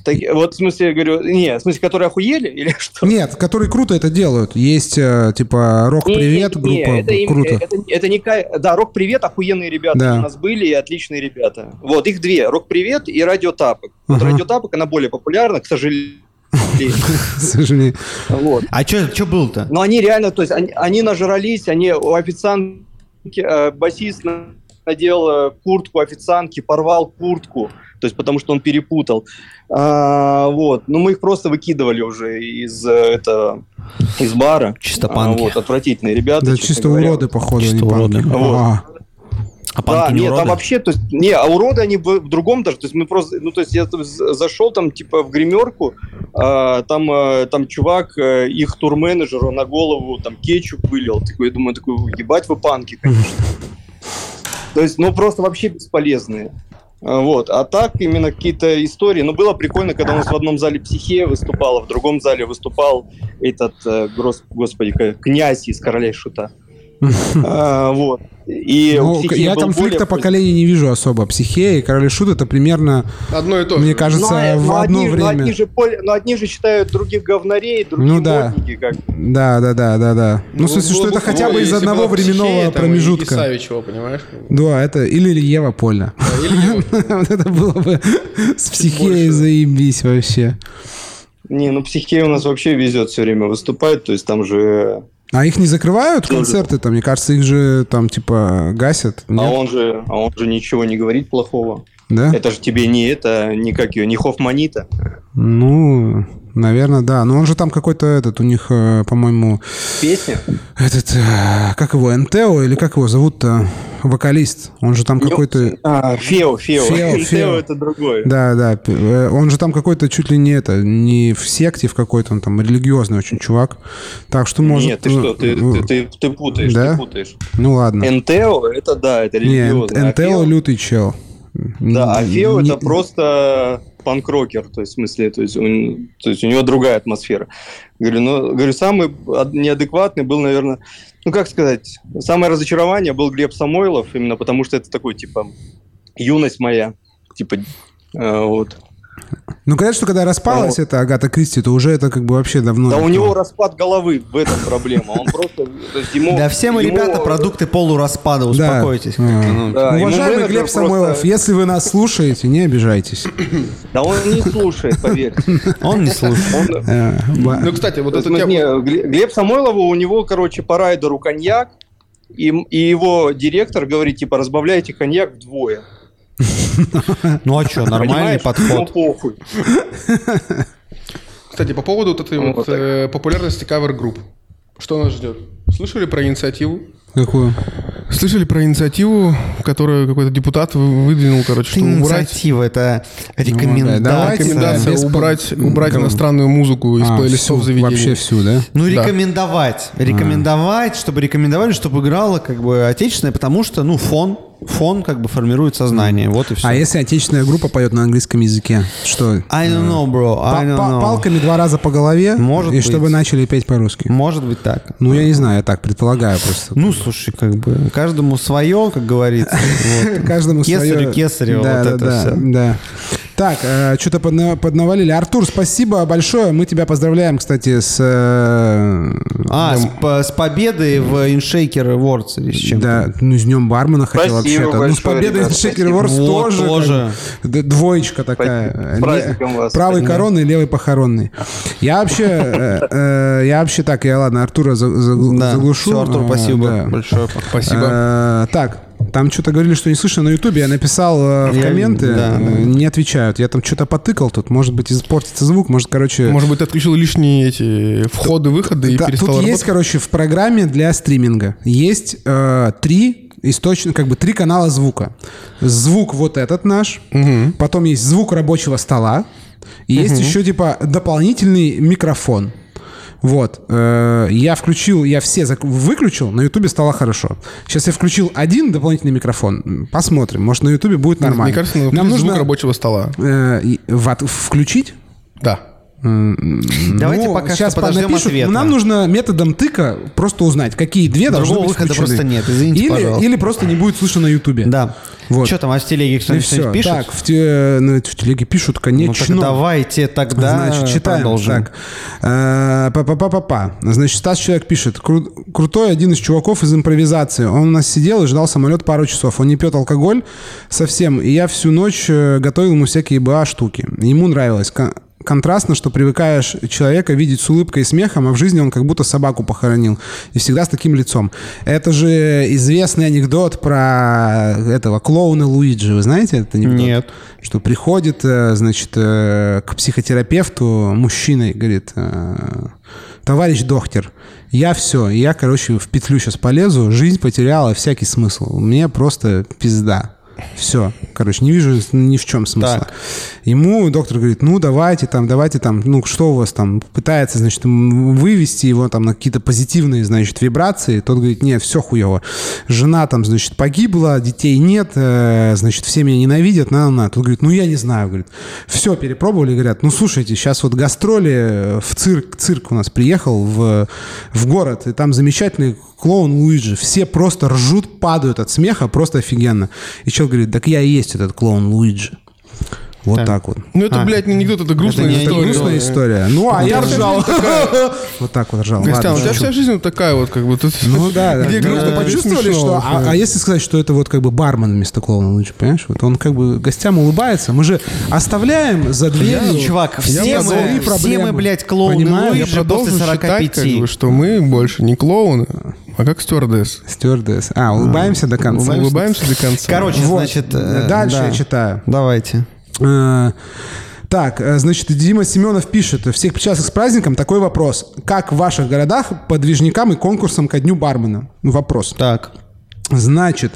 Так, вот в смысле, я говорю, нет, в смысле, которые охуели или что? Нет, которые круто это делают. Есть, типа, «Рок-привет», группа не, это, «Круто». Это, это, это не, да, «Рок-привет», охуенные ребята, да. У нас были и отличные ребята. Вот, их две, «Рок-привет» и «Радиотапок». Вот uh-huh. «Радиотапок», она более популярна, к сожалению. К сожалению. А что было-то? Ну, они реально, то есть, они нажрались, они у официантки, басист надел куртку официантки, порвал куртку. То есть, потому что он перепутал. А, вот. Ну, мы их просто выкидывали уже из, это, из бара. Чисто панки. А, вот, отвратительные ребята. Да, чисто уроды, походу, чисто не панки. Вот. А панки да, не нет, уроды? Там вообще, то есть, не, а уроды они в, в другом даже. То есть, мы просто, ну, то есть, я зашел там, типа, в гримерку, а, там, а, там чувак, а, их турменеджеру на голову, там, кетчуп вылил. Такой, я думаю, такой, ебать вы панки, конечно. То есть, ну, просто вообще бесполезные. Вот. А так именно какие-то истории. Но было прикольно, когда у нас в одном зале Психея выступала, в другом зале выступал этот, э, грос, господи, князь из «Короля и Шута». А, вот. И ну, я конфликта более... поколений не вижу особо. Психея и «Король и Шут» это примерно одно и то же. Мне кажется, но, в но одно одни, время. Но одни, же, но одни же считают других говнарей, другие ну, да. модники. Как... Да, да, да, да, да. Ну, ну в смысле, ну, что ну, это ну, хотя бы из одного временного Психея, промежутка. Там, и Исаевичева, понимаешь? Да, это или Ева Поля. Вот это было бы с Психеей заебись вообще. Не, ну Психея у нас вообще везет все время выступать, то есть там же. А их не закрывают концерты там? Мне кажется, их же там типа гасят. Нет? А он же, а он же ничего не говорит плохого. Да? Это же тебе не это, не как ее, не Хофманита. Ну, Наверное, да. Но он же там какой-то этот, у них, по-моему... Песня? Этот, как его, Энтео, или как его зовут-то? Вокалист. Он же там какой-то... А, Фео, Фео. Энтео — это другой. Да, да. Он же там какой-то чуть ли не это, не в секте в какой-то, он там религиозный очень чувак. Так что может... Нет, ты что, ты, ты, ты, ты путаешь, да? ты путаешь. Ну ладно. Энтео — это, да, это религиозный. Нет, Энтео — лютый чел. Да, а Фео — это просто... панк-рокер, то есть в смысле, то есть, он, то есть у него другая атмосфера. Говорю, ну, говорю, самый неадекватный был, наверное, ну как сказать, самое разочарование был Глеб Самойлов, именно потому что это такой, типа, юность моя, типа, э, вот. Ну, конечно, когда распалась вот. эта Агата Кристи, то уже это как бы вообще давно... Да у него распад головы, в этом проблема. Он просто... Да все мы, ребята, продукты полураспада, успокойтесь. Уважаемый Глеб Самойлов, если вы нас слушаете, не обижайтесь. Да он не слушает, поверьте. Он не слушает. Ну, кстати, вот это... Глеб Самойлову, у него, короче, по райдеру коньяк, и его директор говорит, типа, разбавляйте коньяк вдвое. Ну а что, нормальный подход. Кстати, по поводу вот этой вот популярности кавер-групп. Что нас ждет? Слышали про инициативу? Какую? Слышали про инициативу, которую какой-то депутат выдвинул, короче, что убрать... Инициатива, это рекомендация. Убрать иностранную музыку из плейлистов заведений. Вообще всю, да? Ну, рекомендовать. Рекомендовать, чтобы рекомендовали, чтобы играла как бы отечественная, потому что, ну, фон... Фон как бы формирует сознание, mm. вот и все. А если отечественная группа поет на английском языке, что? I don't know, bro, I don't know. Палками два раза по голове, может и быть. Чтобы начали петь по-русски. Может быть так. Ну, я не знаю, я так предполагаю просто. Ну, слушай, как бы, каждому свое, как говорится. Каждому свое. Кесарю, кесарю, вот это все. Да. Так, что-то поднавалили. Артур, спасибо большое. Мы тебя поздравляем, кстати, с... А, с, с победой в InShaker Awards или с чем-то. Да, ну, с Днем бармена хотел вообще-то. Ну, с победой в InShaker Awards тоже. тоже. Как, двоечка такая. С праздником вас. Правый коронный, левый похоронный. Я вообще... Я вообще так, я ладно, Артура заглушу. Все, Артур, спасибо большое. Спасибо. Так. Там что-то говорили, что не слышно на Ютубе. Я написал э, в я, комменты, да, э, да. не отвечают. Я там что-то потыкал тут. Может быть, испортится звук, может, короче... Может быть, ты отключил лишние эти входы-выходы да, и перестал Тут работать. Есть, короче, в программе для стриминга есть э, три... источник, как бы три канала звука. Звук вот этот наш, угу. потом есть звук рабочего стола, и угу. есть еще, типа, дополнительный микрофон. Вот. Я включил, я все выключил, на Ютубе стало хорошо. Сейчас я включил один дополнительный микрофон. Посмотрим. Может, на Ютубе будет нормально. Мне кажется, нам нужно звук рабочего стола. Включить? Да. Давайте ну, пока сейчас что подождем ответа. Нам нужно методом тыка просто узнать, какие две должны быть включены. Другого выхода просто нет, извините, или, пожалуйста. Или просто не будет слышно на Ютубе. Да. Вот. Что там, а в телеге кто-нибудь пишет? Так, в, те, ну, в телеге пишут, конечно. Ну, так давайте тогда Значит, читаем. Продолжим. Па-па-па-па-па. Значит, Стас человек пишет. Кру- крутой один из чуваков из импровизации. Он у нас сидел и ждал самолет пару часов. Он не пьет алкоголь совсем. И я всю ночь готовил ему всякие БА-штуки. Ему нравилось. Контрастно, что привыкаешь человека видеть с улыбкой и смехом, а в жизни он как будто собаку похоронил. И всегда с таким лицом. Это же известный анекдот про этого клоуна Луиджи. Вы знаете этот анекдот? Нет. Что приходит, значит, к психотерапевту мужчина и говорит... Товарищ доктор, я все, я, короче, в петлю сейчас полезу, жизнь потеряла всякий смысл. Мне просто пизда. Все, короче, не вижу ни в чем смысла. Так. Ему доктор говорит, ну, давайте там, давайте там, ну, что у вас там? Пытается, значит, вывести его там на какие-то позитивные, значит, вибрации. Тот говорит, нет, все хуево. Жена там, значит, погибла, детей нет, э, значит, все меня ненавидят, на-на-на. Тот говорит, ну, я не знаю, говорит. Все перепробовали, говорят, ну, слушайте, сейчас вот гастроли в цирк, цирк у нас приехал в, в город, и там замечательный клоун Луиджи. Все просто ржут, падают от смеха, просто офигенно. И человек говорит, так я и есть этот клоун Луиджи. Вот так, так вот. Ну это, а, блядь, не анекдот, это грустная это история. грустная история. Ну, а ну, я ржал. Вот так вот ржал. Костян, у тебя вся жизнь вот такая вот, как бы. Ну да, где грустно почувствовали, что... А если сказать, что это вот как бы бармен вместо клоуна Луиджи, понимаешь? Вот он как бы гостям улыбается. Мы же оставляем за дверью... Чувак, все мы, блядь, клоуны Луиджи после сорок пять. Я продолжу, что мы больше не клоуны. А как стюардесс? Стюардесс. А, улыбаемся а, до конца. Улыбаемся до конца. Короче, вот. значит... Э, Дальше да. я читаю. Давайте. Так, значит, Дима Семенов пишет. Всех причастных с праздником такой вопрос. Как в ваших городах по движникам и конкурсам ко Дню бармена? Вопрос. Так. Значит,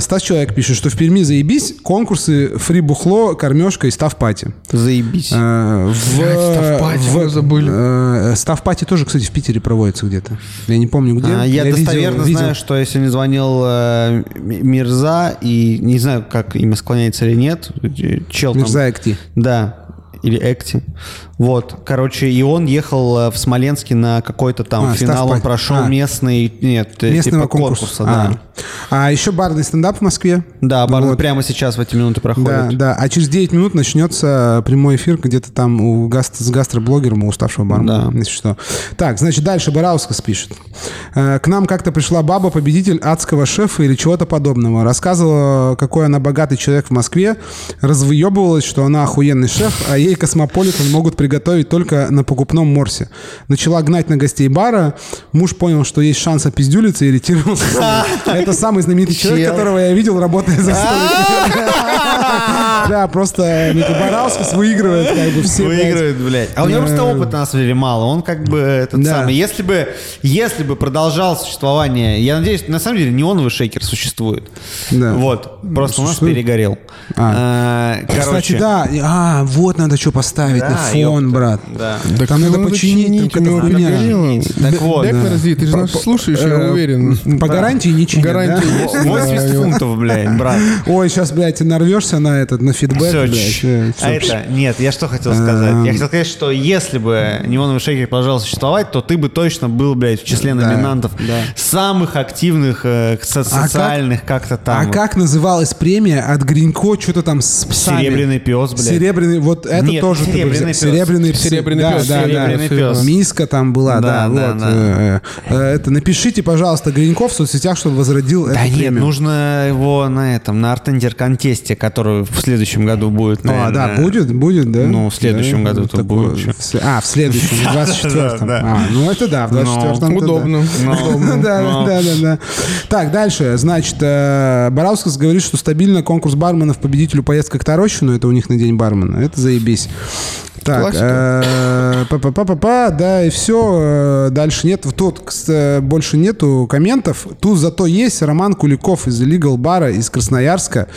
Стас Человек пишет, что в Перми заебись, конкурсы, фри-бухло, кормежка и став-пати. Заебись. А, став-пати мы забыли. А, став-пати тоже, кстати, в Питере проводится где-то. Я не помню, где. А, я, я достоверно видел, видел. знаю, что если не звонил э, Мирза, и не знаю, как имя склоняется или нет, чел там... Мирза Экти. Да. Или Экти. Вот. Короче, и он ехал в Смоленске на какой-то там а, финал. Он прошел а. местный... Нет, местного типа конкурса. конкурса а. Да. а еще барный стендап в Москве. Да, барный вот. Прямо сейчас в эти минуты проходит. Да, да. А через девять минут начнется прямой эфир где-то там у гаст... с гастроблогером, у уставшего бармена. Да. Если что. Так, значит, дальше Бараускас пишет. К нам как-то пришла баба, победитель адского шефа или чего-то подобного. Рассказывала, какой она богатый человек в Москве. Развыебывалась, что она охуенный шеф, а ей космополитен могут приготовить только на покупном морсе. Начала гнать на гостей бара. Муж понял, что есть шанс опиздюлиться и ретировался. Это самый знаменитый человек, которого я видел, работая за столиком. Да, просто Бараускас выигрывает как бы все. Выигрывает, блядь. А у него просто опыта на самом деле мало. Он как бы этот самый. Если бы, если бы продолжал существование, я надеюсь, на самом деле неоновый шейкер существует. Вот. Просто у нас перегорел. Кстати, да. А, вот надо что поставить на фон, брат. Там надо починить. Там у меня. Так вот. Ты же нас слушаешь, я уверен. По гарантии не чинят. восемьдесят фунтов, блядь, брат. Ой, сейчас, блядь, нарвешься на этот, на фидбэк. Все, блядь. А это, нет, я что хотел сказать? Я хотел сказать, что если бы неоновый шейкер продолжал существовать, то ты бы точно был, блядь, в числе номинантов самых активных социальных как-то там. А как называлась премия от Гринько, что-то там с псами? Серебряный пес, блядь. Серебряный, вот это тоже ты бы взял. Серебряный пес. Серебряный пес. Миска там была, да, вот. Это напишите, пожалуйста, Гринько в соцсетях, чтобы возродил это. Да нет, премию. Нужно его на этом, на арт-эндер-контесте, который в следующем году будет, наверное. А, да, будет, будет, да? Ну, в следующем да, году это будет. В, а, в следующем, в двадцать четвёртом. А, ну это да, в двадцать четвёртом. Удобно. Да, да, да. Так, дальше, значит, Бараускас говорит, что стабильно конкурс барменов победителю поездка к Тарощину, это у них на день бармена, это заебись. Так, па-па-па-па-па, да, и все. Дальше нет. Тут больше нету комментов. Тут зато есть Роман Куликов из Illegal Bar из Красноярска.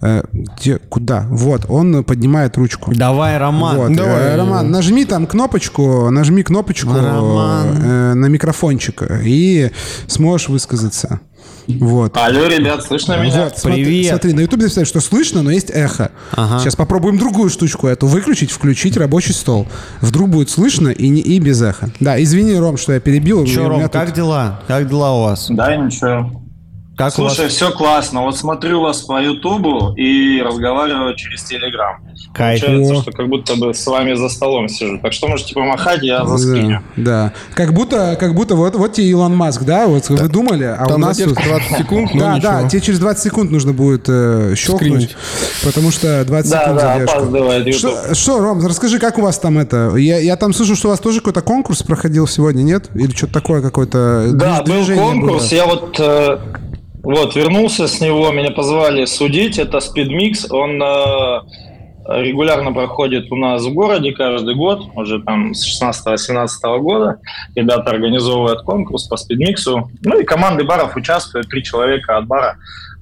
Где, куда? Вот, он поднимает ручку. Давай, Роман. Вот. Давай, Роман, нажми там кнопочку, нажми кнопочку Роман. На микрофончик и сможешь высказаться. Вот. Алло, ребят, слышно меня? Вот, смотри, привет. Смотри, на Ютубе написали, что слышно, но есть эхо. Ага. Сейчас попробуем другую штучку эту выключить, включить рабочий стол. Вдруг будет слышно и, не, и без эха. Да, извини, Ром, что я перебил. Че, Ром, тут... как дела? Как дела у вас? Да, ничего. Как Слушай, вас... все классно. Вот смотрю вас по Ютубу и разговариваю через Телеграм. Кайф. Получается, что как будто бы с вами за столом сижу. Так что можете помахать, я заскриню. Да, да. Как будто, как будто вот, вот тебе Илон Маск, да? Вот да. Вы думали, а там у нас... двадцать секунд, но да, ничего. Да, тебе через двадцать секунд нужно будет э, щелкнуть. Скринить. Потому что двадцать секунд задержка. Да, да, опаздывает Ютуб. Что, Ром, расскажи, как у вас там это? Я, я там слышал, что у вас тоже какой-то конкурс проходил сегодня, нет? Или что-то такое какое-то... Да, был конкурс, было. Я вот... Э... Вот, вернулся с него, меня позвали судить, это Speedmix, он э, регулярно проходит у нас в городе каждый год, уже там с шестнадцатого-семнадцатого года, ребята организовывают конкурс по Speedmix, ну и команды баров участвуют, три человека от бара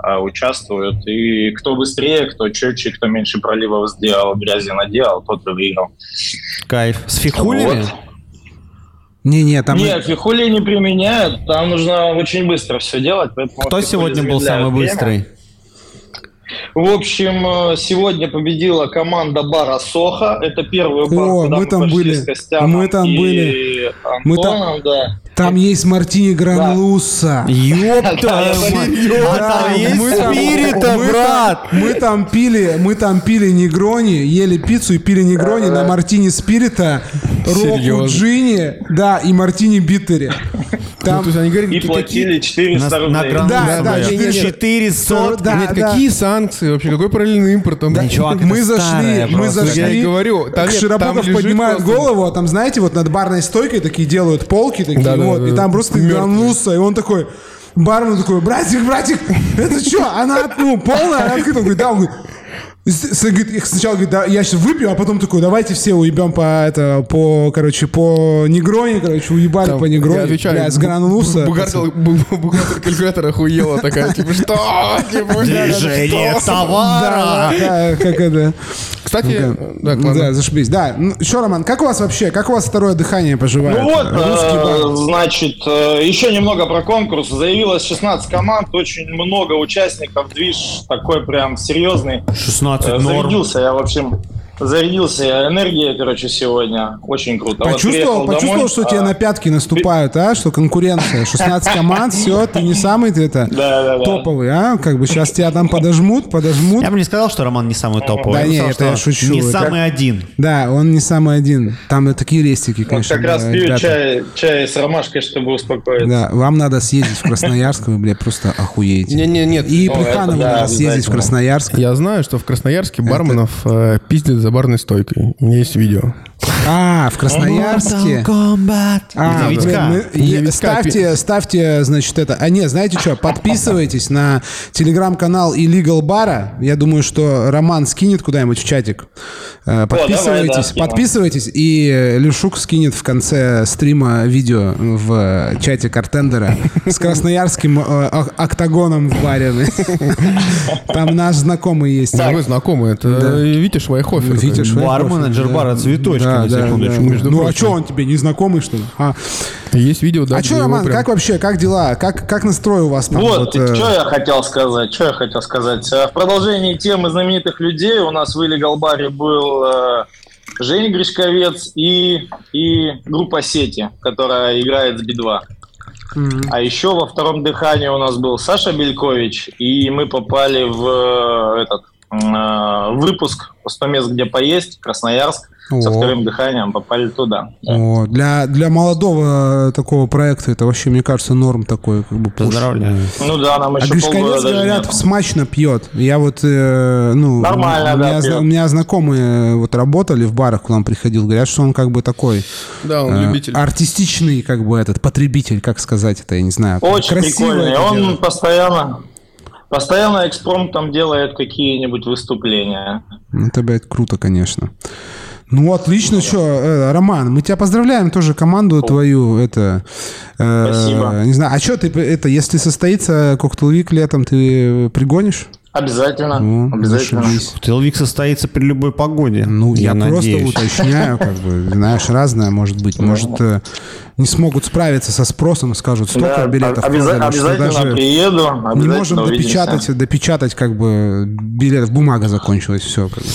э, участвуют, и кто быстрее, кто четче, кто меньше проливов сделал, грязи наделал, тот и выиграл. Кайф. С фихулями? Вот. Не, не, там... Нет, фихули не применяют, там нужно очень быстро все делать. Кто сегодня был самый время. Быстрый? В общем, сегодня победила команда бара «Соха». Это первый бар, О, куда мы, мы там были. С Костяном мы там и были. Антоном, мы там... да. Там есть Мартини Гранлуса. Да. Ёпта! А там есть спирита, брат! Мы там пили, мы там пили негрони, ели пиццу и пили негрони на Мартини спирита, Року Джини, да, и Мартини биттере. Там... Ну, они говорят, и какие... платили четыреста рублей. На, на да, да, четыреста. Да, нет, да. Какие санкции вообще? Какой параллельный импорт? Там... Да, чувак, мы зашли, мы зашли. Я и говорю, там, Широбоков поднимает просто... голову, а там, знаете, вот над барной стойкой такие делают полки, такие, да, вот, да, да, и там да, просто гранулся, и он такой... Бармен такой: братик, братик, это что? Она, ну, полная, она открыта. Он говорит, да, он говорит... Сначала говорит, да, я сейчас выпью, а потом такой, давайте все уебем по, это, по, короче, по негроне, короче, уебали там, по негроне. Я отвечаю, бля, с гранулуса. Бухгалтер-калькулятор охуела такая, типа, что? Движение товара! Да, как это... Кстати, да, да, зашибись. Да, еще, Роман, как у вас вообще, как у вас второе дыхание поживает? Ну вот, э, значит, э, еще немного про конкурс. Заявилось шестнадцать команд, очень много участников, движ такой прям серьезный. шестнадцать э, норм. Зарядился я, в общем, зарядился я энергией, короче, сегодня. Очень круто. Почувствовал, вот почувствовал домой, что а... тебе на пятки наступают, а? Что конкуренция. шестнадцать команд, все, ты не самый это, топовый, а? Как бы сейчас тебя там подожмут, подожмут. Я бы не сказал, что Роман не самый топовый. Да нет, это я шучу. Не самый один. Да, он не самый один. Там такие рестики, конечно. Вот как раз пью чай с ромашкой, чтобы успокоиться. Да, вам надо съездить в Красноярск, вы, бля, просто охуеете. Не-не-нет. И Плеханову надо съездить в Красноярск. Я знаю, что в Красноярске барменов пиздят за барной стойкой. У меня есть видео. А, в Красноярске. А, блин, ставьте, ставьте, значит, это... А не, знаете что, подписывайтесь на телеграм-канал Illegal Bar. Я думаю, что Роман скинет куда-нибудь в чатик. Подписывайтесь, подписывайтесь. И Лешук скинет в конце стрима видео в чате Картендера с красноярским октагоном в баре. Там наш знакомый есть. Мой знакомый, это Витя Швайхофер. Бар-менеджер бара «Цветочки». Да, да, да. Ну а что, он тебе не знакомый, что ли? А. Есть видео, да. А что, Роман, прям... как вообще, как дела? Как, как настрой у вас там? Вот, вот э... что я хотел сказать, что я хотел сказать. В продолжении темы знаменитых людей у нас в Illegal Bar был э, Женя Гришковец и, и группа «Сети», которая играет с би два. Mm-hmm. А еще во втором дыхании у нас был Саша Белькович, и мы попали в этот э, выпуск «сто мест, где поесть», Красноярск. Со вторым дыханием попали туда. О, для, для молодого такого проекта это вообще, мне кажется, норм такой, как бы поздравляю. Ну да, нам еще а Гришковец, говорят, смачно пьет. Я вот, э, ну, нормально, у, да, меня, пьет. У меня знакомые вот работали в барах, к нам приходил, говорят, что он как бы такой, да, он э, любитель. Артистичный, как бы этот потребитель, как сказать это, я не знаю. Очень прикольный. Он делает. постоянно. Постоянно экспромт там делает какие-нибудь выступления. Это, блядь, круто, конечно. Ну, отлично, что, э, Роман, мы тебя поздравляем тоже, команду О. твою, это... Э, Спасибо. Не знаю, а что ты, это, если состоится коктейл-вик летом, ты пригонишь? Обязательно, ну, обязательно. Коктейл-вик состоится при любой погоде, ну, я, я надеюсь. Просто уточняю, как бы, знаешь, разное может быть. Может, э, не смогут справиться со спросом, скажут, столько да, билетов. Обяза- продали, обязательно что даже приеду, обязательно не можем допечатать, допечатать, как бы, билетов, бумага закончилась, все, как бы.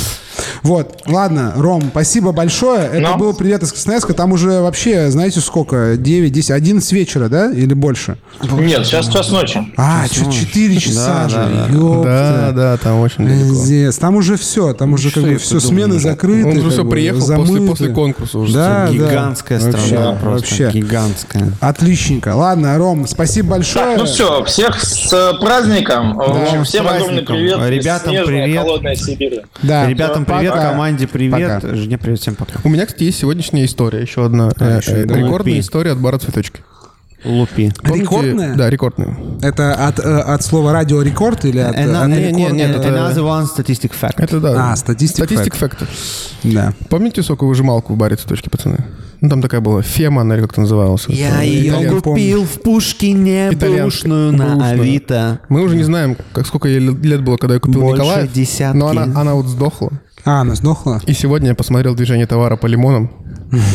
Вот, ладно, Ром, спасибо большое. Это Но. был «Привет из Красноярска». Там уже вообще, знаете, сколько? девять, десять, одиннадцать вечера, да? Или больше? Нет, сейчас час ночи. А, что, четыре часа же. Да, да, там очень далеко. Там уже все, там уже как бы все, смены закрыты. Он уже все приехал после конкурса уже. Да, да. Гигантская страна просто, гигантская. Отличненько. Ладно, Ром, спасибо большое. Ну все, всех с праздником. Всем огромный привет. Ребятам привет. Холодная Сибирь. Да, ребятам привет. Привет, пока. Команде привет. Пока. Жене привет, всем пока. У меня, кстати, есть сегодняшняя история. Еще одна а, еще рекордная лупи. История от бара «Цветочки». Лупи. Помните? Рекордная? Да, рекордная. Это от, от слова «радиорекорд» или от, An- от не, не, нет, это... Another one statistic fact. Это да. А, statistic, statistic fact. fact. Да. Помните соковыжималку в баре «Цветочки», пацаны? Ну, там такая была «Фема», она как-то называлась. Я ее купил помню. В Пушкине, бушную, на Авито. Мы уже не знаем, как, сколько ей лет было, когда я купил Больше Николаев. Десятки. Но она, она вот сдохла. А, она сдохла? И сегодня я посмотрел «Движение товара по лимонам».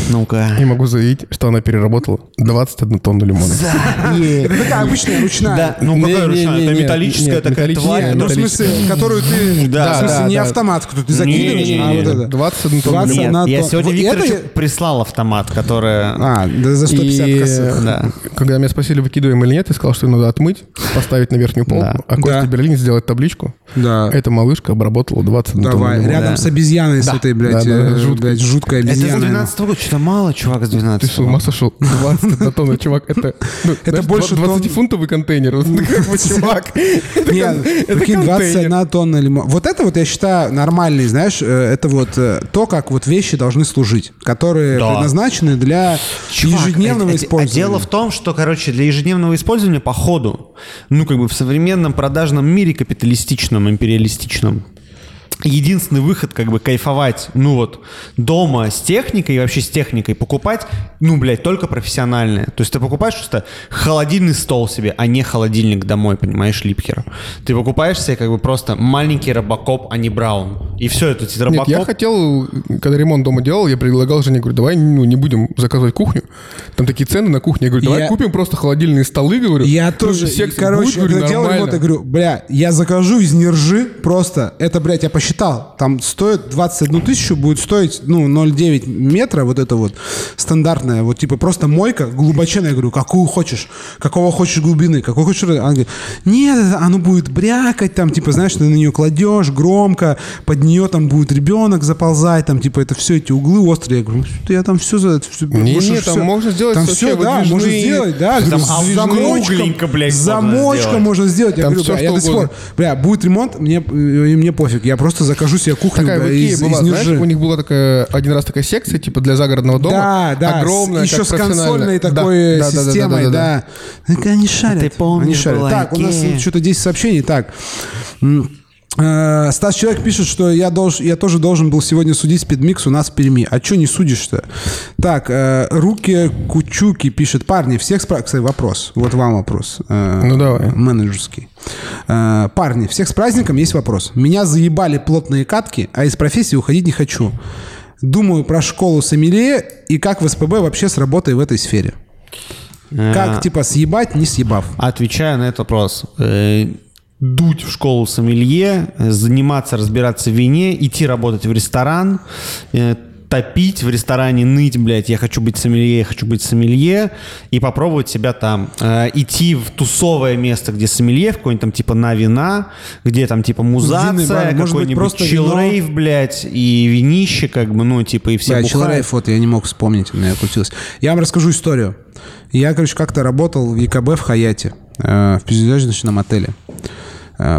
Ну-ка. И могу заявить, что она переработала двадцать одну тонну лимона. Это такая обычная ручная. Ну, какая ручная? Это металлическая такая тварь. Ну, в смысле, которую ты... В смысле, не автомат, который ты закидываешь, а вот это. двадцать одну тонну лимона. Я сегодня Викторовичу прислал автомат, который... А, за сто пятьдесят косых. Когда меня спросили, выкидываем или нет, я сказал, что надо отмыть, поставить на верхнюю полку, а Костя Берлин сделает табличку. Эта малышка обработала двадцать одну тонну лимона. Давай, рядом с обезьяной, с этой, блядь, жуткой обезьяной. Что-то мало, чувак, с двенадцатого. Ты что, ума сошел? двадцать тонн, чувак, это... Это больше двадцатифунтовый контейнер. Чувак. Нет, прикинь, двадцать одна тонна лимона. Вот это вот, я считаю, нормальный, знаешь, это вот то, как вот вещи должны служить, которые предназначены для ежедневного использования. Дело в том, что, короче, для ежедневного использования по ходу, ну, как бы в современном продажном мире капиталистичном, империалистичном, единственный выход, как бы, кайфовать, ну вот, дома с техникой и вообще с техникой покупать, ну, блядь, только профессиональное. То есть ты покупаешь просто холодильный стол себе, а не холодильник домой, понимаешь, Липкера. Ты покупаешь себе, как бы, просто маленький Робокоп, а не Браун. И все, это тебе Робокоп. Нет, я хотел, когда ремонт дома делал, я предлагал жене, говорю, давай, ну, не будем заказывать кухню. Там такие цены на кухне. Я говорю, давай я... купим просто холодильные столы, говорю. Я тоже, и, короче, будет, я говорю, делал ремонт, я говорю, бля, я закажу из Нержи просто, это, блядь, я посчитал. Там стоит двадцать одну тысячу, будет стоить, ну, ноль целых девять метра, вот это вот стандартная, вот типа просто мойка глубоченная. Я говорю, какую хочешь, какого хочешь глубины, какой хочешь. Она говорит, нет, оно будет брякать, там, типа, знаешь, ты на нее кладешь громко, под нее там будет ребенок заползать, там, типа, это все эти углы острые. Я говорю, что я там все за это... Все, не, может, нет, все, там можно сделать... Там все, все да, можно сделать, да. Там замочка, блядь, замочка можно сделать. Я там говорю, все, бля, я до сих пор, бля, будет ремонт, мне, мне пофиг, я просто закажу себе кухню такая, бля, из, была, из Нержи. Знаешь, у них была такая, один раз такая секция, типа, для загородного дома. Да, да. Огромная, еще с консольной такой да, системой, да. да, да, да, да, да. да. Они шарят. Ты помнишь, они шарят. Была так, Икея. У нас что-то десять сообщений. Так. Стас Человек пишет, что я, долж, я тоже должен был сегодня судить спидмикс у нас в Перми. А чё не судишь-то? Так, э, Руки Кучуки пишет. Парни, всех спрашиваю... Кстати, вопрос. Вот вам вопрос. Э, ну давай. Менеджерский. Э, парни, всех с праздником, есть вопрос. Меня заебали плотные катки, а из профессии уходить не хочу. Думаю про школу сомелье и как в СПБ вообще с работой в этой сфере. Как, типа, съебать, не съебав? Отвечаю на этот вопрос. Дуть в школу сомелье, заниматься, разбираться в вине, идти работать в ресторан, топить в ресторане, ныть, блядь, я хочу быть сомелье, я хочу быть сомелье, и попробовать себя там. Идти в тусовое место, где сомелье, в какой-нибудь там типа на вина, где там типа музация, какой-нибудь чилрейв, блядь, и винище, как бы, ну, типа, и все бухают. Да, чилрейв, вот, я не мог вспомнить, у меня крутилось. Я вам расскажу историю. Я, короче, как-то работал в ЕКБ в Хаяте, в пятизвездочном отеле.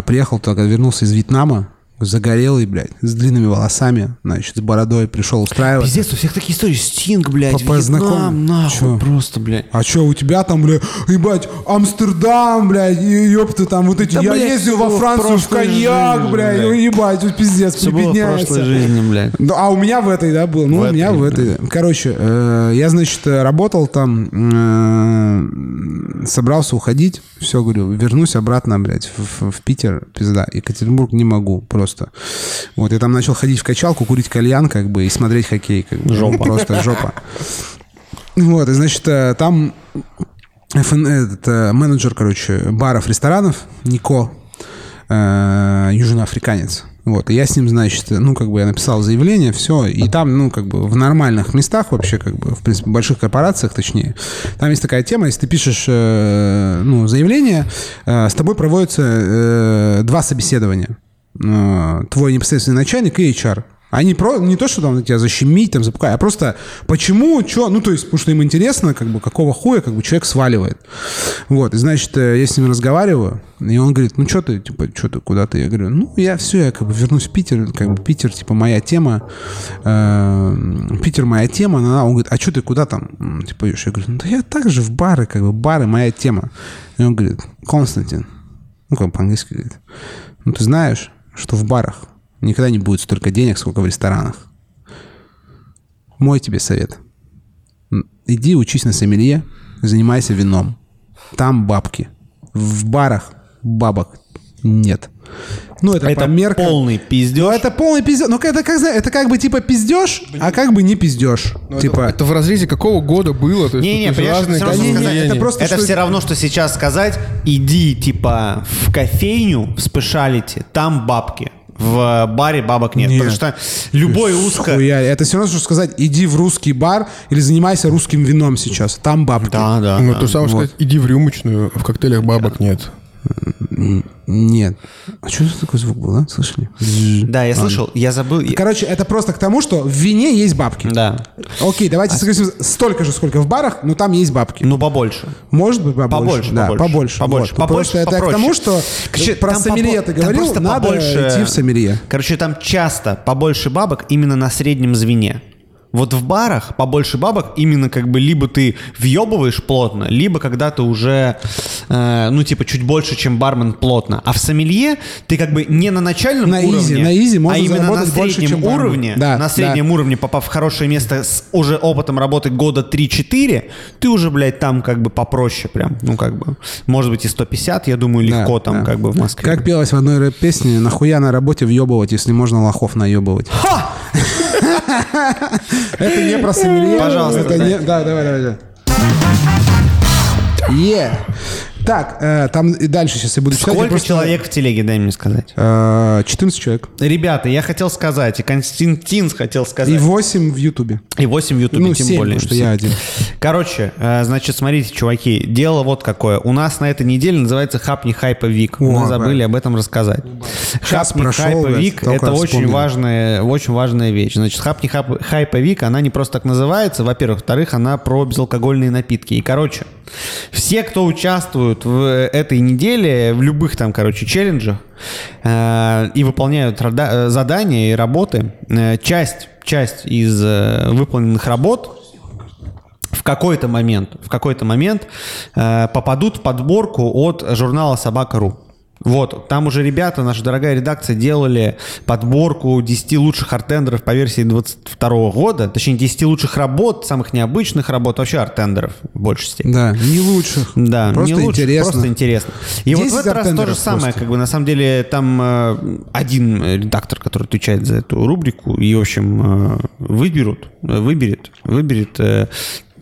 Приехал только, вернулся из Вьетнама, загорелый, блядь, с длинными волосами, значит, с бородой, пришел устраиваться. Пиздец, у всех такие истории, Стинг, блядь, Вьетнам, нахуй, просто, блядь. А что у тебя там, блядь, ебать, Амстердам, блядь, ёпта, там вот эти, да, я блядь, ездил во Францию в коньяк, жизни, блядь, блядь, ебать, вот пиздец, все прибедняется. Все было в прошлой жизни, блядь. А у меня в этой, да, было, ну, в у меня этой, в этой. Блядь. Короче, э, я, значит, работал там, э, собрался уходить, все, говорю, вернусь обратно, блядь, в, в Питер, пизда, Екатеринбург не могу, просто. Просто. Вот, я там начал ходить в качалку, курить кальян, как бы, и смотреть хоккей. Как бы. Жопа. Просто жопа. Вот, и, значит, там ФН, этот, менеджер, короче, баров, ресторанов, Нико, э, южноафриканец. Вот, и я с ним, значит, ну, как бы, я написал заявление, все, и там, ну, как бы, в нормальных местах вообще, как бы, в принципе, в больших корпорациях, точнее, там есть такая тема, если ты пишешь, э, ну, заявление, э, с тобой проводятся э, два собеседования. Твой непосредственный начальник и эйч ар. Они про, не то, что там тебя защемить, там запугать, а просто почему, что, ну, то есть, потому что им интересно, как бы, какого хуя, как бы, человек сваливает. Вот, и, значит, я с ним разговариваю, и он говорит, ну, что ты, типа, что ты, куда ты? Я говорю, ну, я все, я, как бы, вернусь в Питер, как бы, Питер, типа, моя тема, Питер моя тема, он говорит, а что ты, куда там, типа, идешь? Я говорю, ну, да я так же в бары, как бы, бары моя тема. И он говорит, Константин, ну, как по-английски говорит, ну, ты знаешь, что в барах никогда не будет столько денег, сколько в ресторанах. Мой тебе совет. Иди учись на сомелье, занимайся вином. Там бабки. В барах бабок нет. Ну, это, это по меркам... полный пиздеж. Ну, это полный пиздеж. Ну, это как, это как бы типа пиздеж, а как бы не пиздеж. Типа... Это, это в разрезе какого года было? Не-не, разные... это, не, не, это, просто, это что... все равно, что сейчас сказать, иди типа в кофейню, в спешалити, там бабки. В баре бабок нет, нет. Потому что любой узко... Хуя. Это все равно, что сказать, иди в русский бар или занимайся русским вином сейчас, там бабки. Да, да. Ну, да, то да, самое вот. Сказать, иди в рюмочную, в коктейлях бабок нет. Нет. А что это такой звук был, а? Слышали? Да, я слышал. Ладно. Я забыл. Короче, это просто к тому, что в вине есть бабки. Да. Окей, давайте а... согласимся. Столько же, сколько в барах, но там есть бабки. Ну, побольше. Может быть, побольше. Побольше, да, побольше. Побольше, побольше. Вот. побольше просто побольше. Это к тому, что короче, про сомелье ты говорил, надо побольше... идти в сомелье. Короче, там часто побольше бабок именно на среднем звене. Вот в барах побольше бабок именно как бы либо ты въебываешь плотно, либо когда ты уже, э, ну, типа, чуть больше, чем бармен плотно. А в сомелье ты как бы не на начальном на уровне, изи, на изи можно а именно на среднем больше, уровне, да, на среднем да. уровне, попав в хорошее место с уже опытом работы года три-четыре, ты уже, блядь, там как бы попроще прям, ну, как бы, может быть, и сто пятьдесят, я думаю, легко да, там да. как бы в Москве. Как пелось в одной рэп-песне, нахуя на работе въебывать, если можно лохов наебывать? Ха! Это не про сомелье. Пожалуйста. Это не... Да, давай, давай, давай. Yeah. Так, э, там и дальше сейчас я буду читать. Сколько просто... человек в телеге, дай мне сказать? четырнадцать человек. Ребята, я хотел сказать, и Константин хотел сказать. И восемь в Ютубе. И восемь в Ютубе, ну, тем семь, более. Потому что я один. Короче, э, значит, смотрите, чуваки, дело вот какое. У нас на этой неделе называется «Хапни Хайпа Вик». О, Мы забыли да. об этом рассказать. Сейчас «Хапни Хайпа Вик» — это очень важная, очень важная вещь. Значит, «Хапни Хайпа Вик», она не просто так называется, во-первых. Во-вторых, она про безалкогольные напитки. И, короче, все, кто участвует в этой неделе, в любых там, короче, челленджах э, и выполняют рода- задания и работы, э, часть, часть из э, выполненных работ в какой-то момент, в какой-то момент э, попадут в подборку от журнала «Собака.ру». Вот, там уже ребята, наша дорогая редакция, делали подборку десяти лучших арт-тендеров по версии двадцать второго года. Точнее, десяти лучших работ, самых необычных работ, вообще арт-тендеров в большей степени. Да, не лучших. Да, просто не лучших, интересно. Просто интересно. И вот в этот раз то же самое, просто. Как бы, на самом деле, там э, один редактор, который отвечает за эту рубрику, и, в общем, э, выберут, выберет, выберет... Э,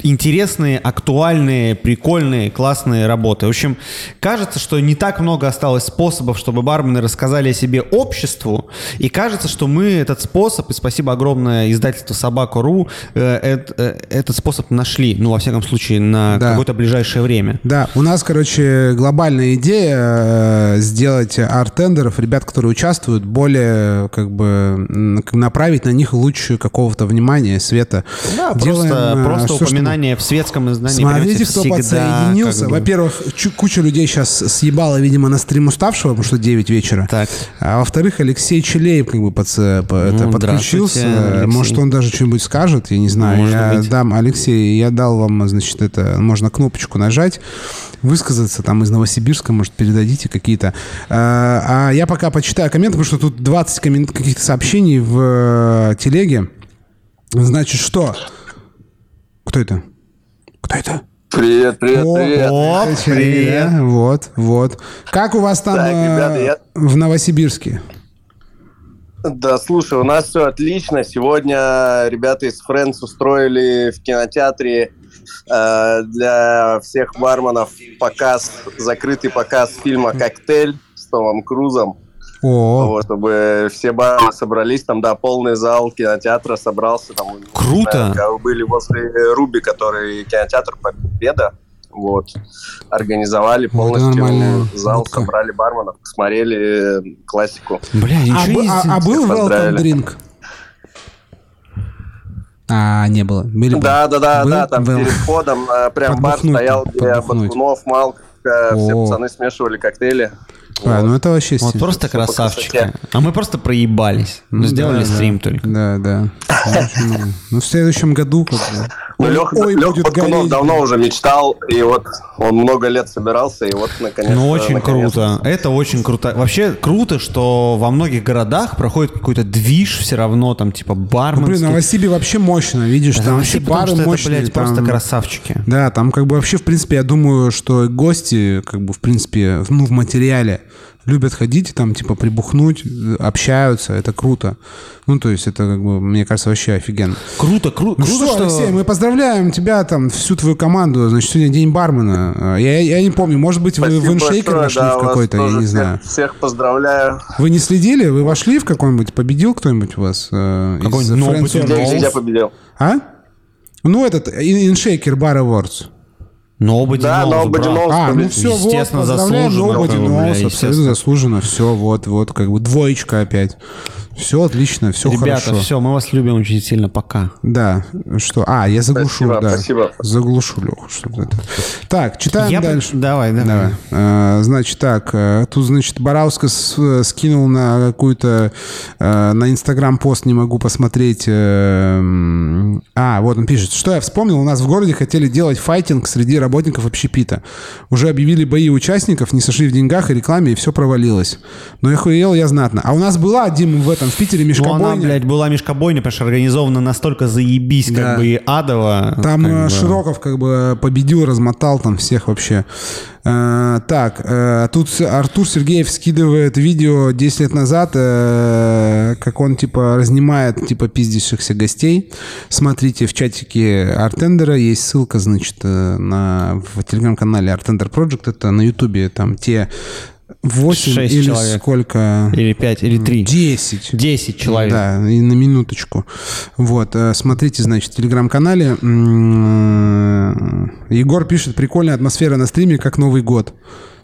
интересные, актуальные, прикольные, классные работы. В общем, кажется, что не так много осталось способов, чтобы бармены рассказали о себе обществу. И кажется, что мы этот способ, и спасибо огромное издательству «Собака.ру», э, э, этот способ нашли, ну, во всяком случае, на да. какое-то ближайшее время. Да, у нас, короче, глобальная идея сделать арт-тендеров, ребят, которые участвуют, более, как бы, направить на них лучше какого-то внимания, света. Да, Делаем, просто, просто упоминать. В светском издании. Смотрите, кто подсоединился. Во-первых, куча людей сейчас съебала, видимо, на стрим уставшего, потому что девять вечера. Так. А во-вторых, Алексей Челеев как бы подс... ну, подключился. Может, он даже что-нибудь скажет, я не знаю. Может я быть. дам, Алексей, я дал вам, значит, это, можно кнопочку нажать, высказаться, там, из Новосибирска, может, передадите какие-то. А я пока почитаю комменты, потому что тут двадцать коммент... каких-то сообщений в телеге. Значит, что... Кто это? Кто это? Привет, привет, О, привет. Вот, привет. Вот, вот. Как у вас там так, ребята, я... в Новосибирске? Да, слушай, у нас все отлично. Сегодня ребята из Friends устроили в кинотеатре э, для всех барменов показ, закрытый показ фильма «Коктейль» с Томом Крузом. Вот, чтобы все бармены собрались, там, да, полный зал кинотеатра собрался. Там, круто! Знаю, были возле Руби, который кинотеатр «Победа», вот, организовали полностью вот зал, вот собрали барменов, смотрели классику. Бля, ничего не... А, а был welcome drink? А, не было. Были, да, да, да, был, да, там был. Перед входом прям бар стоял, где Батунов, Малк, все пацаны смешивали коктейли. А, вот. Ну это вообще вот просто красавчики. А мы просто проебались. Мы ну, сделали да, стрим да. только. Да, да. Ну в следующем году как бы. Ну, Леха Батунов давно уже мечтал, и вот он много лет собирался, и вот наконец-то. Ну очень наконец-то. Круто. Это очень круто. Вообще круто, что во многих городах проходит какой-то движ все равно, там типа барменский. Ну, блин, Новосибирск вообще мощно, видишь, да, там вообще бары потому, мощные. Это, блядь, там... просто красавчики. Да, там как бы вообще в принципе, я думаю, что гости как бы в принципе, ну в материале любят ходить, там, типа, прибухнуть, общаются, это круто. Ну, то есть, это, как бы, мне кажется, вообще офигенно. Круто, кру- ну, круто, что, Алексей, мы поздравляем тебя, там, всю твою команду, значит, сегодня день бармена. Я, я не помню, может быть, спасибо вы в иншейкер вошли да, в какой-то, я не знаю. Всех поздравляю. Вы не следили? Вы вошли в какой-нибудь, победил кто-нибудь у вас? Э, какой-нибудь новый победил? Я победил. А? Ну, этот, иншейкер бар Awards. Nobody да, knows, nobody knows, а, ну все, естественно, вот, заслуженно. Nobody knows, абсолютно заслуженно. Все, вот, вот, как бы двоечка опять. Все отлично, все Ребята, хорошо. Ребята, все, мы вас любим очень сильно, пока. Да, что... А, я заглушу, спасибо, да. Спасибо, заглушу, Леха, что-то это. Так, читаем я... дальше. Давай, давай. давай. А, значит, так, тут, значит, Бараускас скинул на какую-то... На Инстаграм-пост не могу посмотреть. А, вот он пишет. Что я вспомнил, у нас в городе хотели делать файтинг среди работников общепита. Уже объявили бои участников, не сошли в деньгах и рекламе, и все провалилось. Но я хуел я знатно. А у нас была, Дима, в этом в Питере мешкобойня. Ну, она, блядь, была мешкобойня, потому что организована настолько заебись, да. как бы, и адово. Там как Широков, бы... как бы, победил, размотал там всех вообще. А, так, а, тут Артур Сергеев скидывает видео десять лет назад, а, как он, типа, разнимает, типа, пиздящихся гостей. Смотрите в чатике Артендера, есть ссылка, значит, на, в телеграм-канале Артендер Project, это на ютубе, там те... восемь или человек. Сколько? Или пять, или три. десять. десять человек. Да, и на минуточку. Вот, смотрите, значит, в телеграм-канале. Егор пишет, прикольная атмосфера на стриме, как Новый год.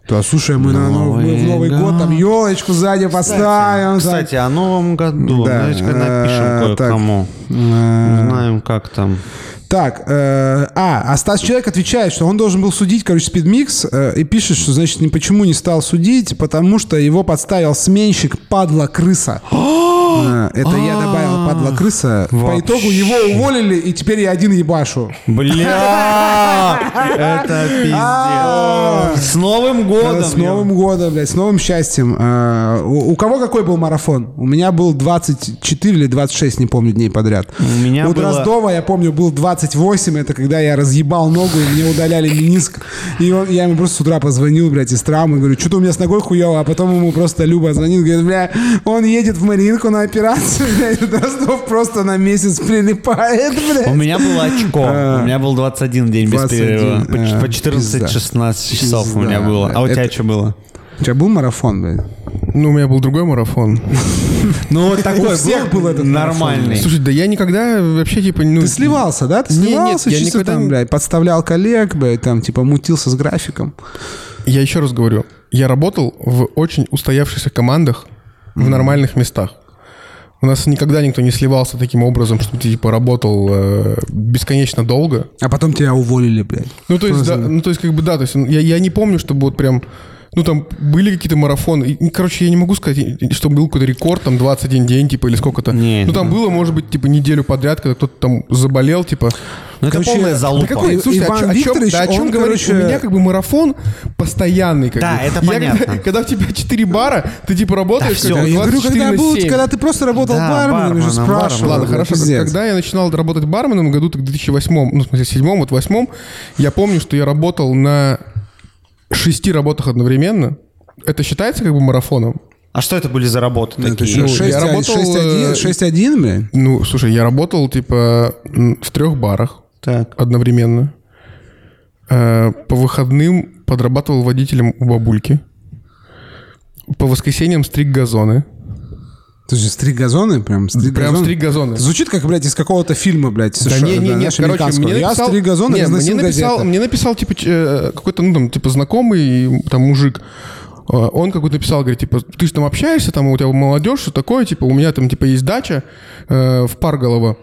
Да, слушай, мы Новый, на Новый, Новый да. год там елочку сзади поставим. Кстати, кстати о Новом году. Да. Давайте напишем кое-кому. Узнаем, как там... Так, э, а, а Стас Человек отвечает, что он должен был судить, короче, Спидмикс, э, и пишет, что, значит, ни почему не стал судить, потому что его подставил сменщик падла-крыса. Это я добавил падла-крыса. По итогу его уволили, и теперь я один ебашу. Бля, это пиздец. С Новым годом. С Новым годом, блядь, с новым счастьем. У кого какой был марафон? У меня был двадцать четыре или двадцать шесть, не помню, дней подряд. У Дроздова, я помню, был двадцать восемь, это когда я разъебал ногу, и мне удаляли мениск. И он, я ему просто с утра позвонил, блядь, из травмы, говорю, что-то у меня с ногой хуёво, а потом ему просто Люба звонит, говорит, бля, он едет в Мариинку на операцию, блядь, Дроздов просто на месяц прилипает, блядь. У меня было очко, у меня был двадцать один день без перерыва, по четырнадцать-шестнадцать часов у меня было. А у тебя что было? У тебя был марафон, блядь? Ну, у меня был другой марафон. Ну, вот такой был этот нормальный. Слушай, да я никогда вообще, типа... Ты сливался, да? Ты сливался чисто там, блядь, подставлял коллег, блядь, там, типа, мутился с графиком. Я еще раз говорю, я работал в очень устоявшихся командах в нормальных местах. У нас никогда никто не сливался таким образом, что ты, типа, работал э, бесконечно долго. А потом тебя уволили, блядь. Ну, то есть, да, ну, то есть, как бы, да, то есть, я, я не помню, чтобы вот прям... Ну, там были какие-то марафоны. Короче, я не могу сказать, что был какой-то рекорд, там, двадцать один день, типа, или сколько-то. Нет, ну, там нет. было, может быть, типа, неделю подряд, когда кто-то там заболел, типа... Ну, это короче, полная залупа. Да какой, слушайте, Иван о, Викторович, о чем, да, о чем он, говоришь? Короче... У меня, как бы, марафон постоянный, как да, бы. Это я, понятно. Когда, когда у тебя четыре бара, ты, типа, работаешь, да, как все, я говорю, когда, был, когда ты просто работал да, барменом, я же спрашивал. Ладно, хорошо. Пиздец. Когда я начинал работать барменом, году так, в две тысячи восьмом, ну, в смысле, в две тысячи седьмом, вот в две тысячи восьмом, я помню, что я работал на... шести работах одновременно. Это считается как бы марафоном? А что это были за работы ну, такие? Ну, шесть один, блин? Ну, слушай, я работал, типа, в трех барах так. одновременно. По выходным подрабатывал водителем у бабульки. По воскресеньям стриг газоны. Ты же стриг газоны? Прям стриг прям газоны? Стриг газоны. Звучит как, блядь, из какого-то фильма, блядь, совершенно. Да не, не, не, да, короче, мне я написал, стриг газоны, не, разносил мне написал, газеты. Мне написал, типа, какой-то, ну, там, типа, знакомый, там, мужик. Он какой-то написал, говорит, типа, ты же там общаешься, там, у тебя молодежь, что такое, типа, у меня там, типа, есть дача э, в Парголово.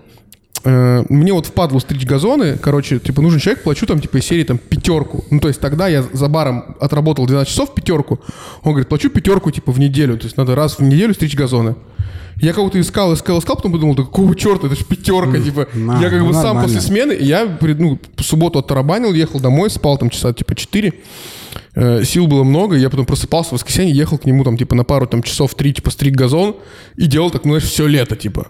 Мне вот впадло стричь газоны, короче, типа, нужен человек, плачу там, типа, из серии, там, пятерку. Ну, то есть тогда я за баром отработал двенадцать часов, пятерку. Он говорит, плачу пятерку, типа, в неделю. То есть надо раз в неделю стричь газоны. Я кого-то искал, искал, искал, потом подумал, да какого черта, это же пятерка, типа. На, я как бы сам после смены, я, ну, в субботу оттарабанил, ехал домой, спал там часа, типа, четыре. Сил было много, я потом просыпался в воскресенье, ехал к нему, там, типа, на пару, там, часов три, типа, стриг газон и делал так, ну, знаешь, все лето, типа.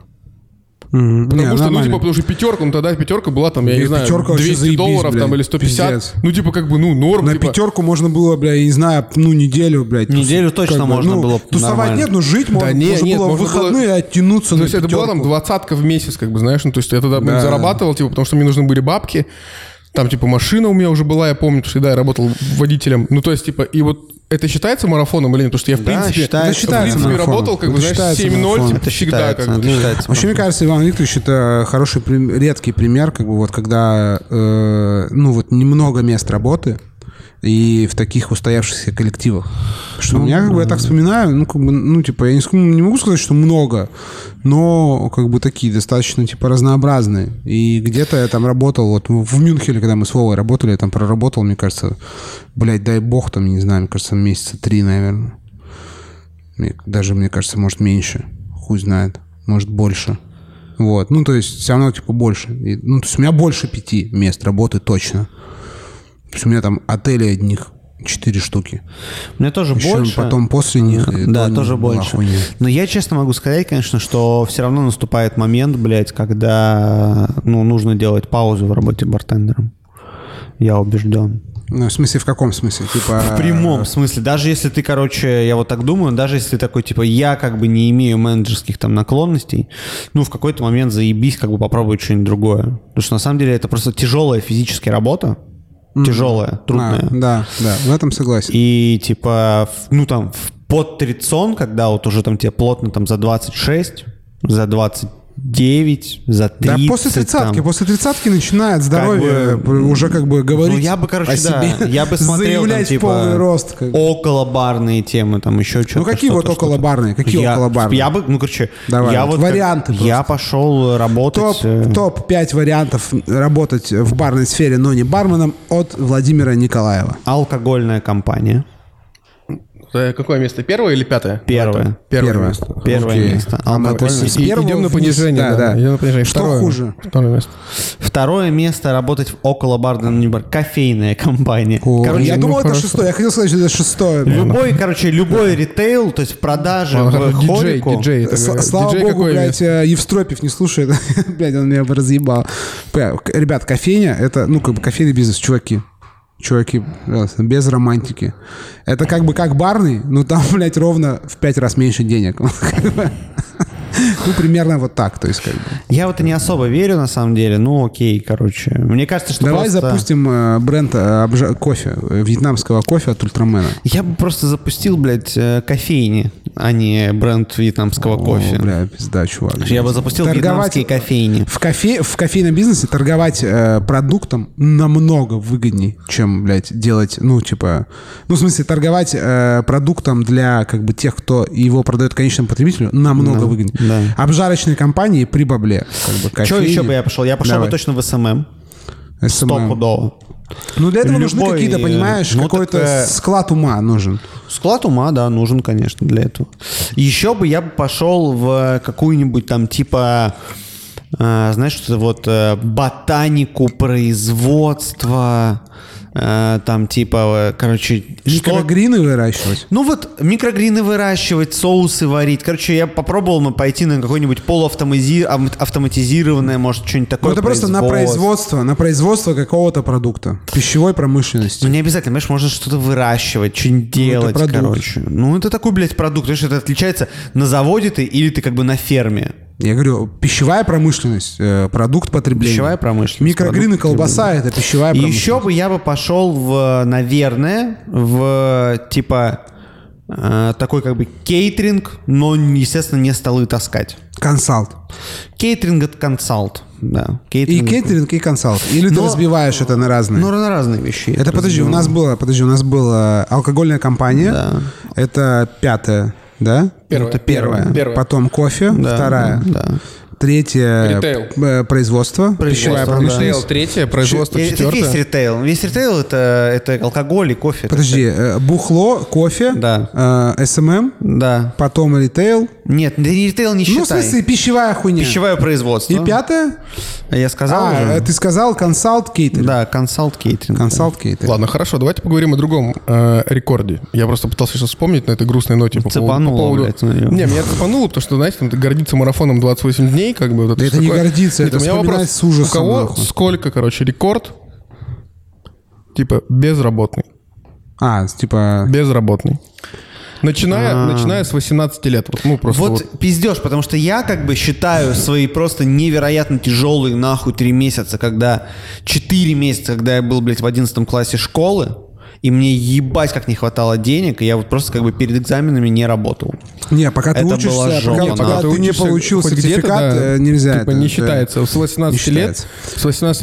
Mm-hmm. Потому не, что, нормально. Ну, типа, потому что пятерка, ну, тогда пятерка была, там, я и не знаю, двести долларов, блядь, там, или сто пятьдесят. Пиздец. Ну, типа, как бы, ну, норм. На типа... пятерку можно было, бля, я не знаю, ну, неделю, блядь. Неделю тус... точно можно ну, было тусовать нормально. Нет, но жить можно, да, не, можно нет, было в выходные было... оттянуться то на пятерку. То есть это была, там, двадцатка в месяц, как бы, знаешь, ну, то есть я тогда да. зарабатывал, типа, потому что мне нужны были бабки. Там, типа, машина у меня уже была, я помню, что да, я работал водителем. Ну, то есть, типа, и вот это считается марафоном или нет? Потому что я, в принципе, да, считается, в принципе работал, как бы, знаешь, семь ноль, типа, всегда. Как бы. Вообще, мне кажется, Иван Викторович, это хороший, редкий пример, как бы, вот, когда, э, ну, вот, немного мест работы, и в таких устоявшихся коллективах. Что у меня, как бы, я так вспоминаю, ну, как бы, ну, типа, я не, не могу сказать, что много, но, как бы, такие достаточно, типа, разнообразные. И где-то я там работал, вот в Мюнхене, когда мы с Вовой работали, я там проработал, мне кажется, блядь, дай бог, там, не знаю, мне кажется, месяца три, наверное. Мне, даже, мне кажется, может, меньше. Хуй знает. Может, больше. Вот. Ну, то есть, все равно, типа, больше. И, ну, то есть, у меня больше пяти мест работы точно. То есть у меня там отели одних четыре штуки. У меня тоже еще больше. Потом после них. Да, тоже больше. Хуйня. Но я честно могу сказать, конечно, что все равно наступает момент, блядь, когда, ну, нужно делать паузу в работе бартендером. Я убежден. Ну, в смысле, в каком смысле? Типа... В прямом смысле. Даже если ты, короче, я вот так думаю, даже если ты такой, типа, я как бы не имею менеджерских там наклонностей, ну, в какой-то момент заебись, как бы попробовать что-нибудь другое. Потому что, на самом деле, это просто тяжелая физическая работа. Тяжелая, трудная. А, да, да, в этом согласен. И типа, ну там, под тридцать, когда вот уже там тебе плотно там за двадцать шесть, за двадцать девять, за тридцать. Да, после тридцатки, там, после тридцатки начинает здоровье как бы, уже как бы говорить. Ну я бы, короче, да, я бы смотрел там, типа, рост, как бы. Околобарные темы, там еще что-то. Ну какие что-то, вот околобарные, какие я, околобарные? Я бы, ну короче, давай, я вот, варианты. Как, я пошел работать. Топ, топ пять вариантов работать в барной сфере, но не барменом, от Владимира Николаева. Алкогольная компания. Какое место? Первое или пятое? Первое. Первое, Первое место. Первое Окей. место. А мы идем на понижение. Да, да. Идем на понижение. Что Второе. хуже? Второе место. Второе место — работать в околобарной кофейной компании. О, короче, я думал, это шестое. Я хотел сказать, что это шестое. Любой, короче, любой ритейл, то есть продажи в хорику. Диджей, диджей. Слава богу, блядь, Евстропьев не слушает. Блядь, он меня разъебал. Ребят, кофейня — это, ну, как бы кофейный бизнес, чуваки. Чуваки, без романтики. Это как бы как барный, но там, блядь, ровно в пять раз меньше денег. Ну, примерно вот так, то есть как бы. Я вот и не особо верю, на самом деле. Ну, окей, короче. Мне кажется, что Давай просто... запустим бренд обжа... кофе, вьетнамского кофе от Ультрамена. Я бы просто запустил, блядь, кофейни, а не бренд вьетнамского О, кофе. Бля, пизда, чувак. Я бы запустил торговать... вьетнамские кофейни. В, кофе... в кофейном бизнесе торговать э, продуктом намного выгодней, чем, блядь, делать, ну, типа... Ну, в смысле, торговать э, продуктом для, как бы, тех, кто его продает конечному потребителю, намного да. выгодней. Да. Обжарочные компании при бабле. Как бы, что еще бы я пошел? Я пошел Давай. бы точно в эс эм эм. Стопудово. Ну, для этого Любой... нужны какие-то, понимаешь, ну, какой-то так, э... склад ума нужен. Склад ума, да, нужен, конечно, для этого. Еще бы я бы пошел в какую-нибудь там типа... Э, знаешь, что вот э, ботанику, производство... Там типа, короче... Микрогрины что? выращивать? Ну вот, микрогрины выращивать, соусы варить. Короче, я попробовал мы пойти на какой-нибудь полуавтоматизированное, может, что-нибудь такое. Ну это просто на производство, на производство какого-то продукта. Пищевой промышленности. Ну не обязательно, понимаешь, можно что-то выращивать, что-нибудь делать, ну, короче. Ну это такой, блядь, продукт. Понимаешь, это отличается на заводе ты или ты как бы на ферме. Я говорю, пищевая промышленность, продукт потребления. Пищевая промышленность. Микрогрины, колбаса — это пищевая промышленность. И еще бы я бы пошел в, наверное, в типа такой как бы кейтеринг, но, естественно, не столы таскать. Консалт. Кейтеринг — это консалт. Да. Кейтеринг. И кейтеринг, и консалт. Или но, ты разбиваешь это на разные. Ну, на разные вещи. Это, это подожди, у нас было, подожди, у нас была алкогольная компания. Да. Это пятая. Да? Первое, это первое. первое. Потом кофе, да, вторая. Да, да. Третье ритейл. Производство, пищевая промышленность. Ритейл, третье, производство, Ч- четвертое. Это весь ритейл. Весь ритейл — это, это алкоголь и кофе. Подожди, это... бухло, кофе, да. э, эс эм эм, да. Потом ритейл. Нет, ритейл не считай. Ну, в смысле, пищевая хуйня. Пищевое производство. И пятое? Я сказал а, уже. Ты сказал консалт кейтеринг. Да, консалт кейтеринг. Консалт кейтеринг. Ладно, хорошо, давайте поговорим о другом э, рекорде. Я просто пытался сейчас вспомнить на этой грустной ноте. Цепануло, по поводу... блядь. Наверное. Не, меня цепануло, потому что, знаете, там гордиться марафоном двадцать восемь дней. Как бы, вот да это такое. Не гордиться, Нет, это вспоминать с ужасом. У кого нахуй. Сколько, короче, рекорд, типа, безработный. А, типа... Безработный. Начиная, а... начиная с восемнадцати лет. Вот, ну, просто вот, вот пиздеж, потому что я как бы считаю свои просто невероятно тяжелые нахуй три месяца, когда... четыре месяца, когда я был, блядь, в одиннадцатом классе школы. и мне ебать как не хватало денег, и я вот просто как бы перед экзаменами не работал. Не, пока ты это учишься, жопа, пока, пока ты, ты не получил сертификат, да, нельзя. Типа это, не считается. С восемнадцати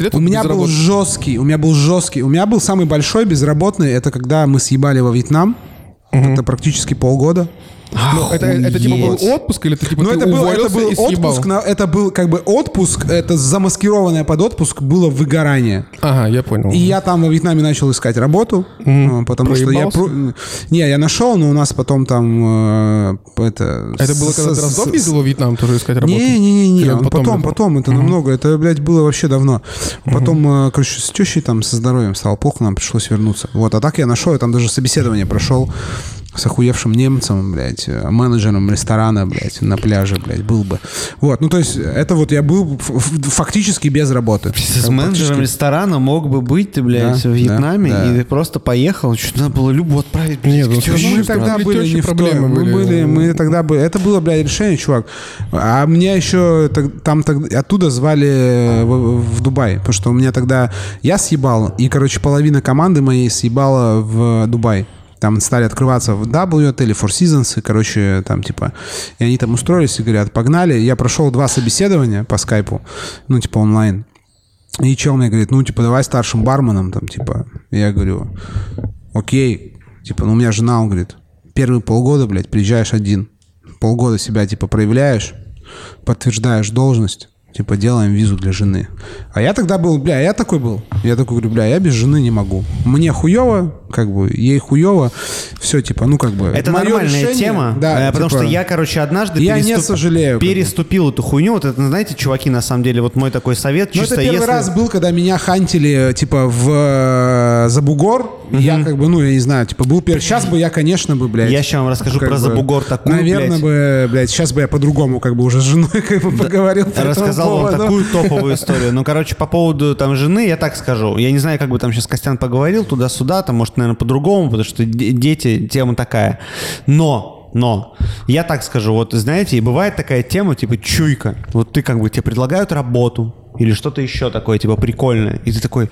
лет у меня был жесткий, у меня был жесткий, у меня был самый большой безработный, это когда мы съебали во Вьетнам, угу. Это практически полгода. Ну, это, это типа был отпуск или ты типа ну, ты это был, это был отпуск, на, это был как бы отпуск, это замаскированное под отпуск было выгорание. Ага, я понял. И я там во Вьетнаме начал искать работу, mm. потому Проебался? Что я... Не, я нашел, но у нас потом там... Это, это было когда ты раздом ездил во Вьетнам тоже искать работу? Не-не-не, потом, потом, потом, это mm-hmm. намного, это, блядь, было вообще давно. Потом, mm-hmm. короче, с тещей там со здоровьем стало плохо, нам пришлось вернуться. Вот, а так я нашел, я там даже собеседование прошел с охуевшим немцем, блядь, менеджером ресторана, блядь, на пляже, блядь, был бы. Вот, ну то есть это вот я был фактически без работы. С менеджером ресторана мог бы быть ты, блядь, да, в Вьетнаме, да, да. И ты просто поехал, что-то надо было Любу отправить. Нет, ну, мы тогда были не в проблеме. Мы были, мы тогда были. Это было, блядь, решение, чувак. А меня еще там оттуда звали в, в Дубай, потому что у меня тогда я съебал, и, короче, половина команды моей съебала в Дубай. Там стали открываться в W-отеле, Four Seasons, и, короче, там, типа... И они там устроились и говорят, погнали. Я прошел два собеседования по скайпу, ну, типа, онлайн. И чел мне говорит, ну, типа, давай старшим барменом, там, типа... Я говорю, окей. Типа, ну, у меня жена, он говорит, первые полгода, блядь, приезжаешь один. Полгода себя, типа, проявляешь, подтверждаешь должность. Типа, делаем визу для жены. А я тогда был, бля, я такой был. Я такой говорю, бля, я без жены не могу. Мне хуёво, как бы, ей хуёво. Все, типа, ну, как бы... Это нормальная решение, тема, да, потому типа, что я, короче, однажды я переступ... не сожалею, переступил эту хуйню. Вот это, знаете, чуваки, на самом деле, вот мой такой совет. Ну, это первый если... раз был, когда меня хантили, типа, в Забугор. Mm-hmm. Я, как бы, ну, я не знаю, типа, был первый... Сейчас бы я, конечно, бы, блядь... Я сейчас вам расскажу про бы, Забугор такую, наверное, блядь. Наверное, бы, блядь, сейчас бы я по-другому, как бы, уже с женой, как бы, поговорил. Рассказал. Вам такую топовую историю. Ну, короче, по поводу там жены, я так скажу. Я не знаю, как бы там сейчас Костян поговорил туда-сюда, там, может, наверное, по-другому, потому что дети, тема такая. Но, но, я так скажу, вот, знаете, и бывает такая тема, типа, чуйка. Вот ты, как бы, тебе предлагают работу или что-то еще такое, типа, прикольное. И ты такой,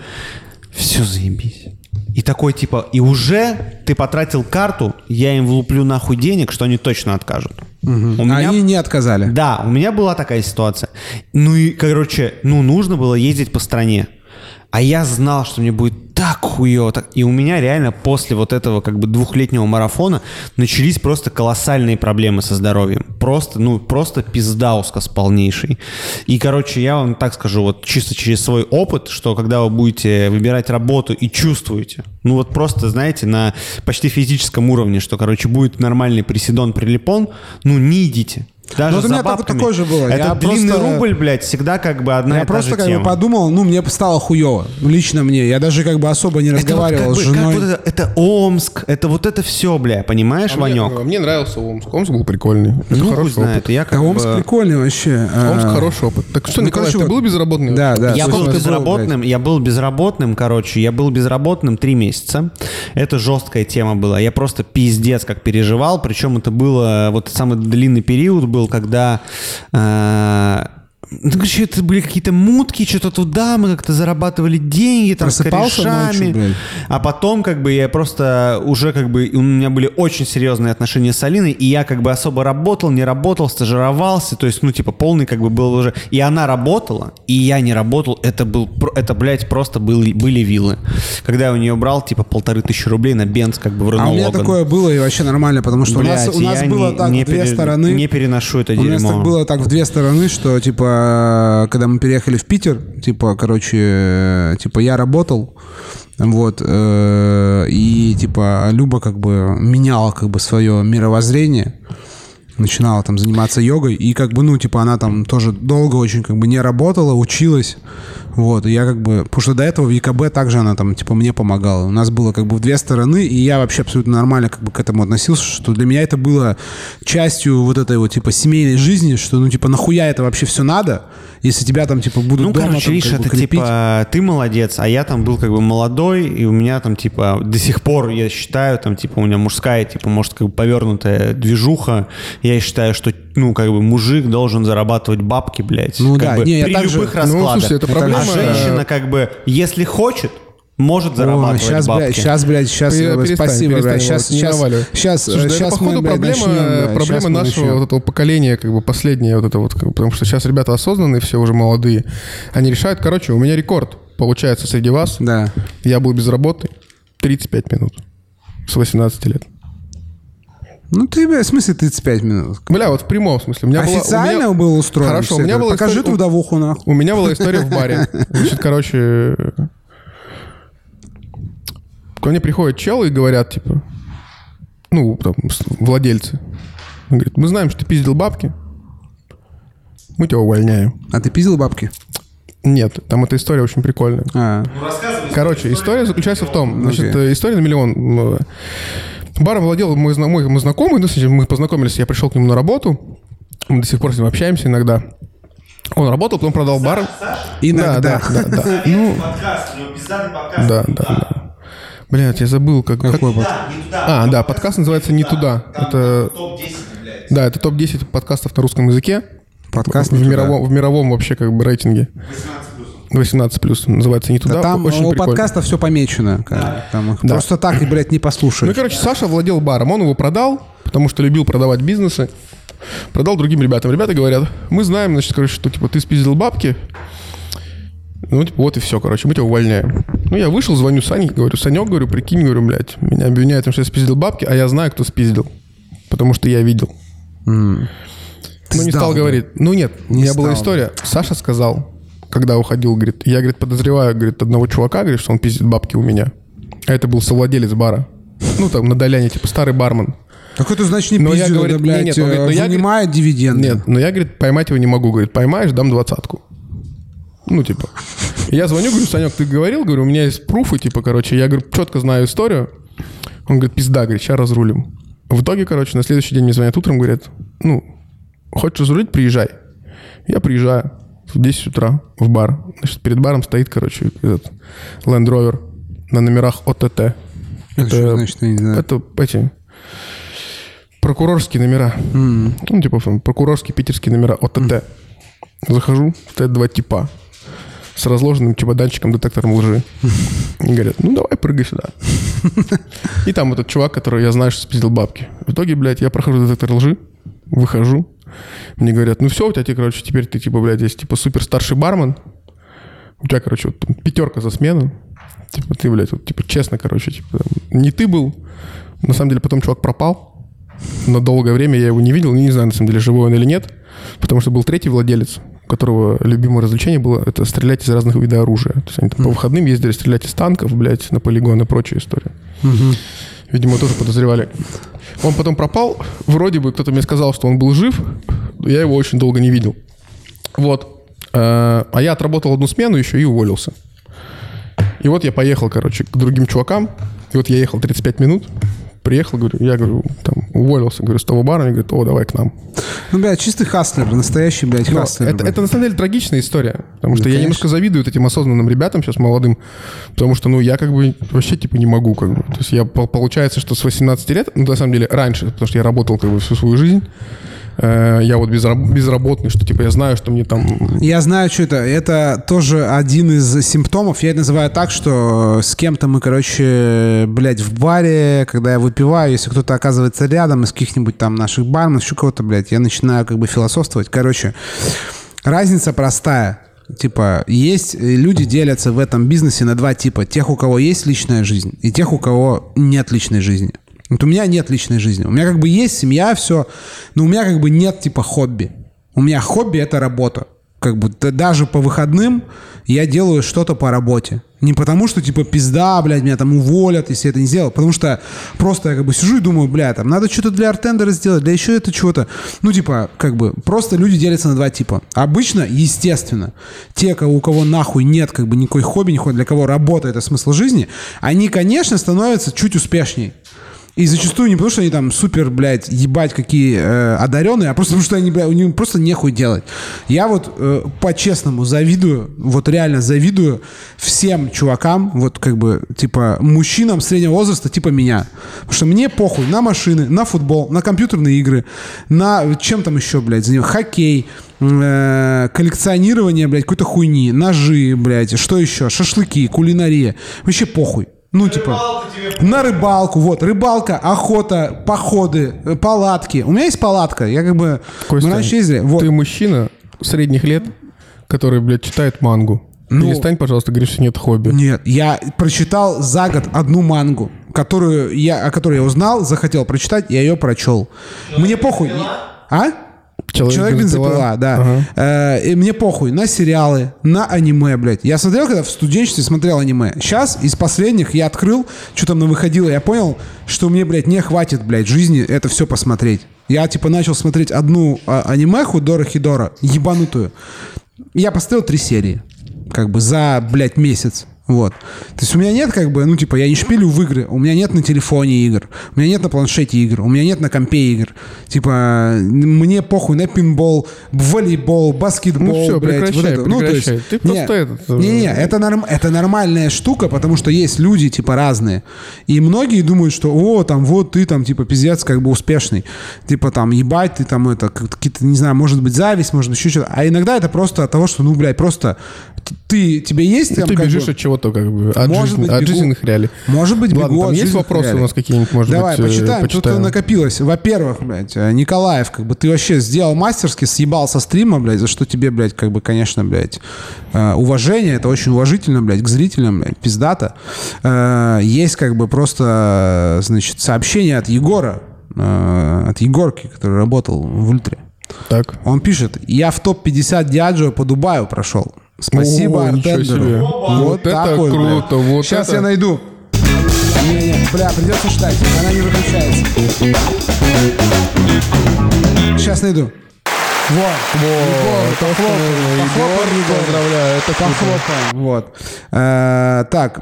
все, заебись. И такой, типа, и уже ты потратил карту, я им влуплю нахуй денег, что они точно откажут. Угу. У меня... Они не отказали. Да, у меня была такая ситуация. Ну и, короче, ну нужно было ездить по стране. А я знал, что мне будет так хуёво. Так... И у меня реально после вот этого как бы двухлетнего марафона начались просто колоссальные проблемы со здоровьем. Просто, ну, просто пиздауска с полнейшей. И, короче, я вам так скажу, вот чисто через свой опыт, что когда вы будете выбирать работу и чувствуете, ну вот просто, знаете, на почти физическом уровне, что, короче, будет нормальный присидон-прилипон, ну не идите. Даже за бабками. Такое же было. Это я длинный просто... рубль, блядь, всегда как бы одна я и та просто, же тема. Я просто как бы подумал, ну, мне стало хуёво. Лично мне. Я даже как бы особо не это разговаривал вот как с бы, женой. Как вот это, это Омск, это вот это все, бля, понимаешь, а Ванёк? Мне, мне нравился Омск. Омск был прикольный. Это ну, хороший знает, опыт. Я как да, бы... Омск прикольный вообще. Омск хороший опыт. Так что, ну, Николай, короче, ты был безработным? Да, да. Я был безработным, был, я был безработным, короче, я был безработным три месяца. Это жесткая тема была. Я просто пиздец как переживал. Причем это было вот самый длинный период был, когда э, ну, короче, это были какие-то мутки, что-то туда, мы как-то зарабатывали деньги, там, с корешами. Ночью, а потом, как бы, я просто уже, как бы, у меня были очень серьезные отношения с Алиной, и я, как бы, особо работал, не работал, стажировался, то есть, ну, типа, полный, как бы, был уже... И она работала, и я не работал, это, был, это блядь, просто был, были виллы. Когда я у нее брал, типа, полторы тысячи рублей на бенз, как бы, в Renault Logan. А у меня такое было, и вообще нормально, потому что блядь, у нас, у нас было не, так не в две пере... стороны... Не переношу это у дерьмо. У нас так было так в две стороны, что, типа, когда мы переехали в Питер, типа, короче, типа, я работал, вот, э, и, типа, Люба, как бы, меняла, как бы, свое мировоззрение, начинала, там, заниматься йогой, и, как бы, ну, типа, она, там, тоже долго очень, как бы, не работала, училась, вот, и я, как бы, потому что до этого в ЕКБ также она, там, типа, мне помогала, у нас было, как бы, в две стороны, и я вообще абсолютно нормально, как бы, к этому относился, что для меня это было частью вот этой вот, типа, семейной жизни, что, ну, типа, нахуя это вообще все надо, если тебя, там, типа, будут ну, дома, короче, там, видишь, как бы, это, крепить. Типа, ты молодец, а я, там, был, как бы, молодой, и у меня, там, типа, до сих пор, я считаю, там, типа, у меня мужская, типа, может, как бы, повернутая движуха. Я считаю, что, ну, как бы, мужик должен зарабатывать бабки, блядь, ну, как да. бы, не, при любых же... раскладах. Ну, слушай, это проблема... А женщина, как бы, если хочет, может зарабатывать О, сейчас, бабки. Блядь, сейчас, блядь, сейчас, перестань, спасибо, перестань, блядь, сейчас, сейчас, сейчас, Слушай, сейчас, да, это, походу, мы, блядь, проблема, начнем, да, проблема нашего вот этого поколения, как бы, последнее вот это вот, как бы, потому что сейчас ребята осознанные, все уже молодые, они решают, короче, у меня рекорд, получается, среди вас, да. Я был без работы тридцать пять минут с восемнадцати лет. Ну, ты, в смысле, тридцать пять минут? Бля, вот в прямом смысле. У меня официально была, у меня... был устроен. Хорошо, у меня была Покажи история... трудовуху, нахуй. У меня была история в баре. Значит, короче, ко мне приходят челы и говорят, типа, ну, там, владельцы. Он говорит, мы знаем, что ты пиздил бабки, мы тебя увольняем. А ты пиздил бабки? Нет, там эта история очень прикольная. А. Короче, история заключается в том, значит, okay. история на миллион... Баром владел мой, мой, мой знакомый, ну, мы познакомились, я пришел к нему на работу, мы до сих пор с ним общаемся иногда. Он работал, потом продал Саша, бар. Саша? Иногда. Да, да, да. да. Ну, подкаст, ну, пиздатый подкаст. Да, да, да. Блядь, я забыл, как... Какой не подкаст? Туда, не туда. А, да, подкаст называется «Не туда». туда. Это топ десять, блядь. Да, это топ десять подкастов на русском языке. Подкаст в, в, мировом, в мировом вообще как бы рейтинге. восемнадцать плюс называется «Не туда». Да, там очень у прикольно. Подкаста все помечено. Да. Там да. Просто так, блядь, не послушаешь. Ну, короче, Саша владел баром. Он его продал, потому что любил продавать бизнесы. Продал другим ребятам. Ребята говорят, мы знаем, значит, короче, что типа ты спиздил бабки. Ну, типа, вот и все, короче, мы тебя увольняем. Ну, я вышел, звоню Сане, говорю, Санек, говорю, прикинь, говорю, блядь, меня обвиняют, что я спиздил бабки, а я знаю, кто спиздил. Потому что я видел. Mm. Ну, не стал, стал говорить. Ну, нет, не у меня стал. Была история. Саша сказал... Когда уходил, говорит, я, говорит, подозреваю, говорит, одного чувака, говорит, что он пиздит бабки у меня. А это был совладелец бара. Ну, там, на Доляне, типа, старый бармен. Так это, значит, не пиздил, да, говорит, блядь, нет, нет, он, говорит, занимает я, дивиденды. Нет, но я, говорит, поймать его не могу. Говорит, поймаешь, дам двадцатку. Ну, типа. Я звоню, говорю, Санек, ты говорил? Говорю, у меня есть пруфы, типа, короче. Я, говорю, четко знаю историю. Он говорит, пизда, говорит, сейчас разрулим. В итоге, короче, на следующий день мне звонят утром, говорят, ну, хочешь разрулить, приезжай. Я приезжаю. В десять утра в бар. Значит, перед баром стоит, короче, этот Land Rover на номерах ОТТ. Это, это, значит, я не знаю. Это эти прокурорские номера. Mm. Ну, типа, прокурорские питерские номера ОТТ. Mm. Захожу, стоят два типа с разложенным чемоданчиком-детектором лжи. И говорят, ну, давай, прыгай сюда. И там этот чувак, который, я знаю, что спиздил бабки. В итоге, блядь, я прохожу детектор лжи, выхожу. Мне говорят, ну все, у тебя, короче, теперь ты, типа, блядь, здесь, типа, супер старший бармен. У тебя, короче, вот, там, пятерка за смену. Типа, ты, блядь, вот, типа, честно, короче, типа, не ты был. На самом деле, потом чувак пропал. На долгое время я его не видел. Не знаю, на самом деле, живой он или нет. Потому что был третий владелец, у которого любимое развлечение было это стрелять из разных видов оружия. То есть они там mm-hmm. по выходным ездили стрелять из танков, блядь, на полигон и прочая история. Mm-hmm. Видимо, тоже подозревали. Он потом пропал. Вроде бы кто-то мне сказал, что он был жив. Я его очень долго не видел. Вот. А я отработал одну смену еще и уволился. И вот я поехал, короче, к другим чувакам. И вот я ехал тридцать пять минут. Приехал, говорю, я говорю, там, уволился, говорю, с того бара, они говорят, о, давай к нам. Ну, блядь, чистый хастлер, настоящий, блядь, хастлер. Это, это, на самом деле, трагичная история, потому что да, я конечно. немножко завидую этим осознанным ребятам сейчас, молодым, потому что, ну, я как бы вообще, типа, не могу, как бы. То есть я, получается, что с восемнадцати лет, ну, на самом деле, раньше, потому что я работал, как бы, всю свою жизнь, э, я вот безраб- безработный, что, типа, я знаю, что мне там... Я знаю, что это. Это тоже один из симптомов, я это называю так, что с кем-то мы, короче, блядь, в баре, когда я выпиваю, если кто-то оказывается рядом из каких-нибудь там наших барменов, еще кого-то, блядь, я начинаю как бы философствовать. Короче, разница простая. Типа, есть, люди делятся в этом бизнесе на два типа. Тех, у кого есть личная жизнь, и тех, у кого нет личной жизни. Вот у меня нет личной жизни. У меня как бы есть семья, все, но у меня как бы нет типа хобби. У меня хобби — это работа. Как бы даже по выходным я делаю что-то по работе. Не потому, что типа пизда, блядь, меня там уволят, если я это не сделал. Потому что просто я как бы сижу и думаю, бля, там надо что-то для артендера сделать, для еще это чего-то. Ну, типа, как бы, просто люди делятся на два типа. Обычно, естественно, те, у кого нахуй нет, как бы, никакой хобби, никакой, для кого работа — это смысл жизни, они, конечно, становятся чуть успешнее. И зачастую не потому, что они там супер, блядь, ебать какие э, одаренные, а просто потому, что они, блядь, у них просто нехуй делать. Я вот э, по-честному завидую, вот реально завидую всем чувакам, вот как бы, типа, мужчинам среднего возраста, типа меня. Потому что мне похуй на машины, на футбол, на компьютерные игры, на чем там еще, блядь, за него, хоккей, э, коллекционирование, блядь, какой-то хуйни, ножи, блядь, что еще, шашлыки, кулинария. Вообще похуй. Ну, на типа, рыбалку на рыбалку, вот, рыбалка, охота, походы, палатки. У меня есть палатка, я как бы... Костя, мы раньше ездили. Вот. Ты мужчина средних лет, который, блядь, читает мангу. Ну, перестань, пожалуйста, говоришь, что нет хобби. Нет, я прочитал за год одну мангу, которую я, о которой я узнал, захотел прочитать, я ее прочел. Человек мне похуй... Бензопила? А? Человек, Человек бензопила, бензопила да. Ага. Э, и мне похуй на сериалы, на аниме, блядь. Я смотрел, когда в студенчестве смотрел аниме. Сейчас из последних я открыл, что там навыходило, я понял, что мне, блядь, не хватит, блядь, жизни это все посмотреть. Я, типа, начал смотреть одну а, анимеху Дора-Хидора, ебанутую. Я посмотрел три серии. Как бы за, блядь, месяц. Вот. То есть у меня нет, как бы, ну, типа, я не шпилю в игры, у меня нет на телефоне игр, у меня нет на планшете игр, у меня нет на компе игр. Типа, мне похуй на пинбол, волейбол, баскетбол, ну, все, блядь, прекращай, вот это. Ну, то есть, ты просто этот. Не-не, это, норм, это нормальная штука, потому что есть люди, типа, разные. И многие думают, что о, там, вот ты там, типа, пиздец, как бы успешный. Типа, там, ебать, ты там это, какие-то, не знаю, может быть, зависть, может быть, еще что-то. А иногда это просто от того, что, ну, блядь, просто ты, тебе есть там, ты как бежишь бы, от чего то как бы, от, может жизнь, быть, от жизненных реалий. Может быть, бегу. Ладно, там есть вопросы реалий у нас какие-нибудь, может давай, быть, почитаем. Почитаем. Тут накопилось. Во-первых, блядь, Николаев, как бы, ты вообще сделал мастерски, съебал со стрима, блядь, за что тебе, блядь, как бы, конечно, блядь, уважение, это очень уважительно, блядь, к зрителям, блядь, пиздата. Есть, как бы, просто, значит, сообщение от Егора, от Егорки, который работал в Ультре. Так. Он пишет, я в топ пятьдесят Диаджо по Дубаю прошел. Спасибо, о, Артендеру. Вот, вот так вот, круто. Вот сейчас это... я найду. Не-не, бля, придется ждать. Она не выключается. Сейчас найду. Вот. Вот. Похлопаем. Поздравляю. Это похлопаем. Вот. А, так.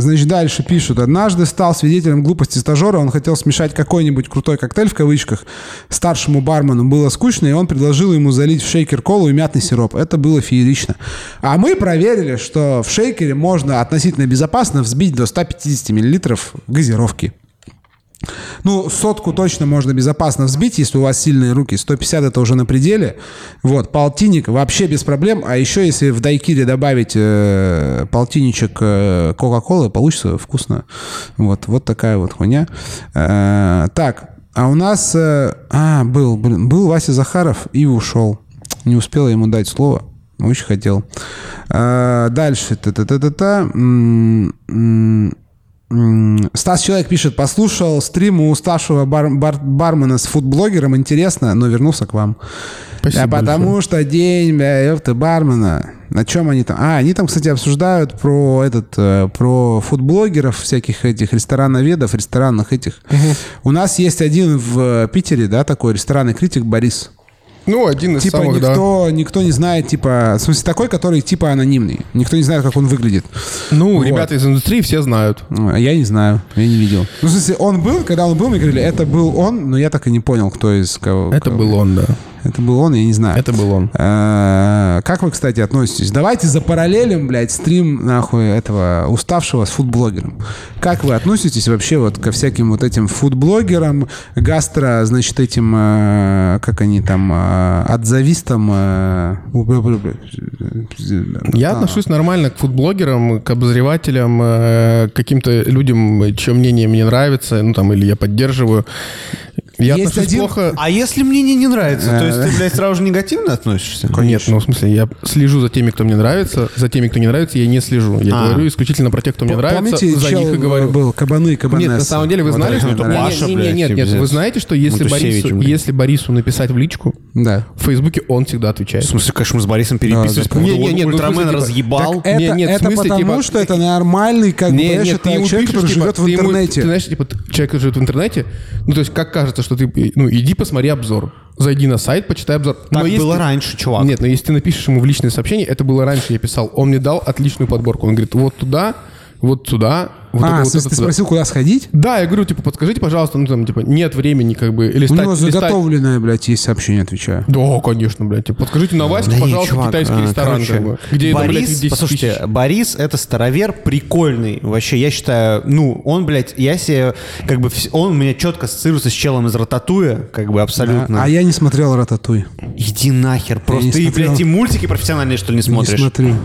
Значит, дальше пишут. Однажды стал свидетелем глупости стажера. Он хотел смешать какой-нибудь крутой коктейль, в кавычках. Старшему бармену было скучно, и он предложил ему залить в шейкер колу и мятный сироп. Это было феерично. А мы проверили, что в шейкере можно относительно безопасно взбить до сто пятьдесят миллилитров газировки. Ну, сотку точно можно безопасно взбить, если у вас сильные руки. сто пятьдесят это уже на пределе. Вот, полтинник вообще без проблем. А еще, если в дайкире добавить э, полтинничек э, кока-колы, получится вкусно. Вот, вот такая вот хуйня. Э, так, а у нас... Э, а, был, блин, был Вася Захаров и ушел. Не успела ему дать слово. Очень хотел. Э, дальше. Та-та-та-та-та. Стас Человек пишет, послушал стрим у уставшего бар- бар- бармена с фудблогером, интересно, но вернулся к вам. Спасибо. Да, потому большое. Что день, бля, ёпта, бармена. О чем они там? А, они там, кстати, обсуждают про этот, про фудблогеров, всяких этих ресторановедов, ресторанных этих. Угу. У нас есть один в Питере, да, такой ресторанный критик Борис. Ну, один из типа самых, никто, да. Никто не знает, типа... В смысле, такой, который, типа, анонимный. Никто не знает, как он выглядит. Ну, вот. Ребята из индустрии все знают. Я не знаю, я не видел. Ну, в смысле, он был, когда он был, мы говорили, это был он, но я так и не понял, кто из кого. Это кого. Был он, да. Это был он, я не знаю. Это был он. А-а-а, как вы, кстати, относитесь? Давайте запараллелим, блядь, стрим, нахуй, этого уставшего с фудблогером. Как вы относитесь вообще вот ко всяким вот этим фудблогерам, гастро, значит, этим, э, как они там, э, отзавистам? Э, я а-а-а. отношусь нормально к фудблогерам, к обозревателям, э, к каким-то людям, чье мнение мне нравится, ну там, или я поддерживаю. Я есть отношусь один... плохо. А если мнение не нравится, то есть ты, блядь, сразу же негативно относишься? Нет, ну в смысле, я слежу за теми, кто мне нравится, за теми, кто не нравится, я не слежу. Я А-а-а. говорю исключительно про тех, кто мне нравится, помните, за них и говорю. Был кабаны, кабанессы. Нет, на самом деле вы знали, вот, что... Паша, нет, блядь, нет, нет, нет, вы знаете, что если Борису, если Борису написать в личку, да. в Фейсбуке он всегда отвечает. В смысле, конечно, мы с Борисом переписывались, да, да, потому что он Ультрамен разъебал. Это потому, что это нормальный, как бы, человек, который живет в интернете. Ты знаешь, типа, человек, который живет в интернете, ну то есть как кажется, что ты, ну, иди посмотри обзор. Зайди на сайт, почитай обзор. Так но было ты... раньше, чувак. Нет, но если ты напишешь ему в личное сообщение, это было раньше, я писал. Он мне дал отличную подборку. Он говорит, вот туда, вот сюда, Вот а, это, вот ты это, спросил, да. Куда сходить? Да, я говорю, типа, подскажите, пожалуйста, ну там, типа, нет времени, как бы, или У него заготовленное, листать... блядь, есть сообщение, отвечаю. Да, конечно, блядь, типа, подскажите на Ваське, да пожалуйста, нет, китайский а, ресторан, короче, как бы, где Борис, это, блядь, десять послушайте, тысяч. Борис — это старовер прикольный, вообще, я считаю, ну, он, блядь, я себе, как бы, он у меня четко ассоциируется с челом из Рататуя, как бы, абсолютно. Да, а я не смотрел Рататуй. Иди нахер, просто, ты, смотрел... блядь, и мультики профессиональные, что ли, не смотришь? Не смотрю,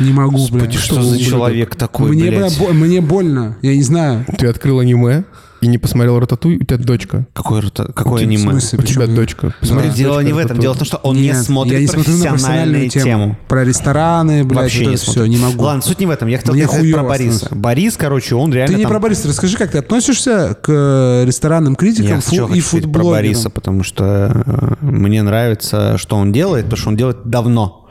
не могу, Господи, блядь. Что, что за человек такой, мне, блядь? Бля, мне больно. Я не знаю. Ты открыл аниме и не посмотрел Рататуй, у тебя дочка. Какое, какое аниме? У тебя почему? Дочка. Посмотри, да. Дело не в этом. Дело в том, что он Нет, не смотрит не профессиональную тему. тему. Про рестораны, блядь, вообще вот не смотрю. Все, не могу. Ладно, суть не в этом. Я хотел Мне сказать про Бориса. Осталось. Борис, короче, он реально Ты не там... про Бориса. Расскажи, как ты относишься к ресторанным критикам фу- и футблогерам. Про Бориса, потому что мне нравится, что он делает, потому что он делает давно.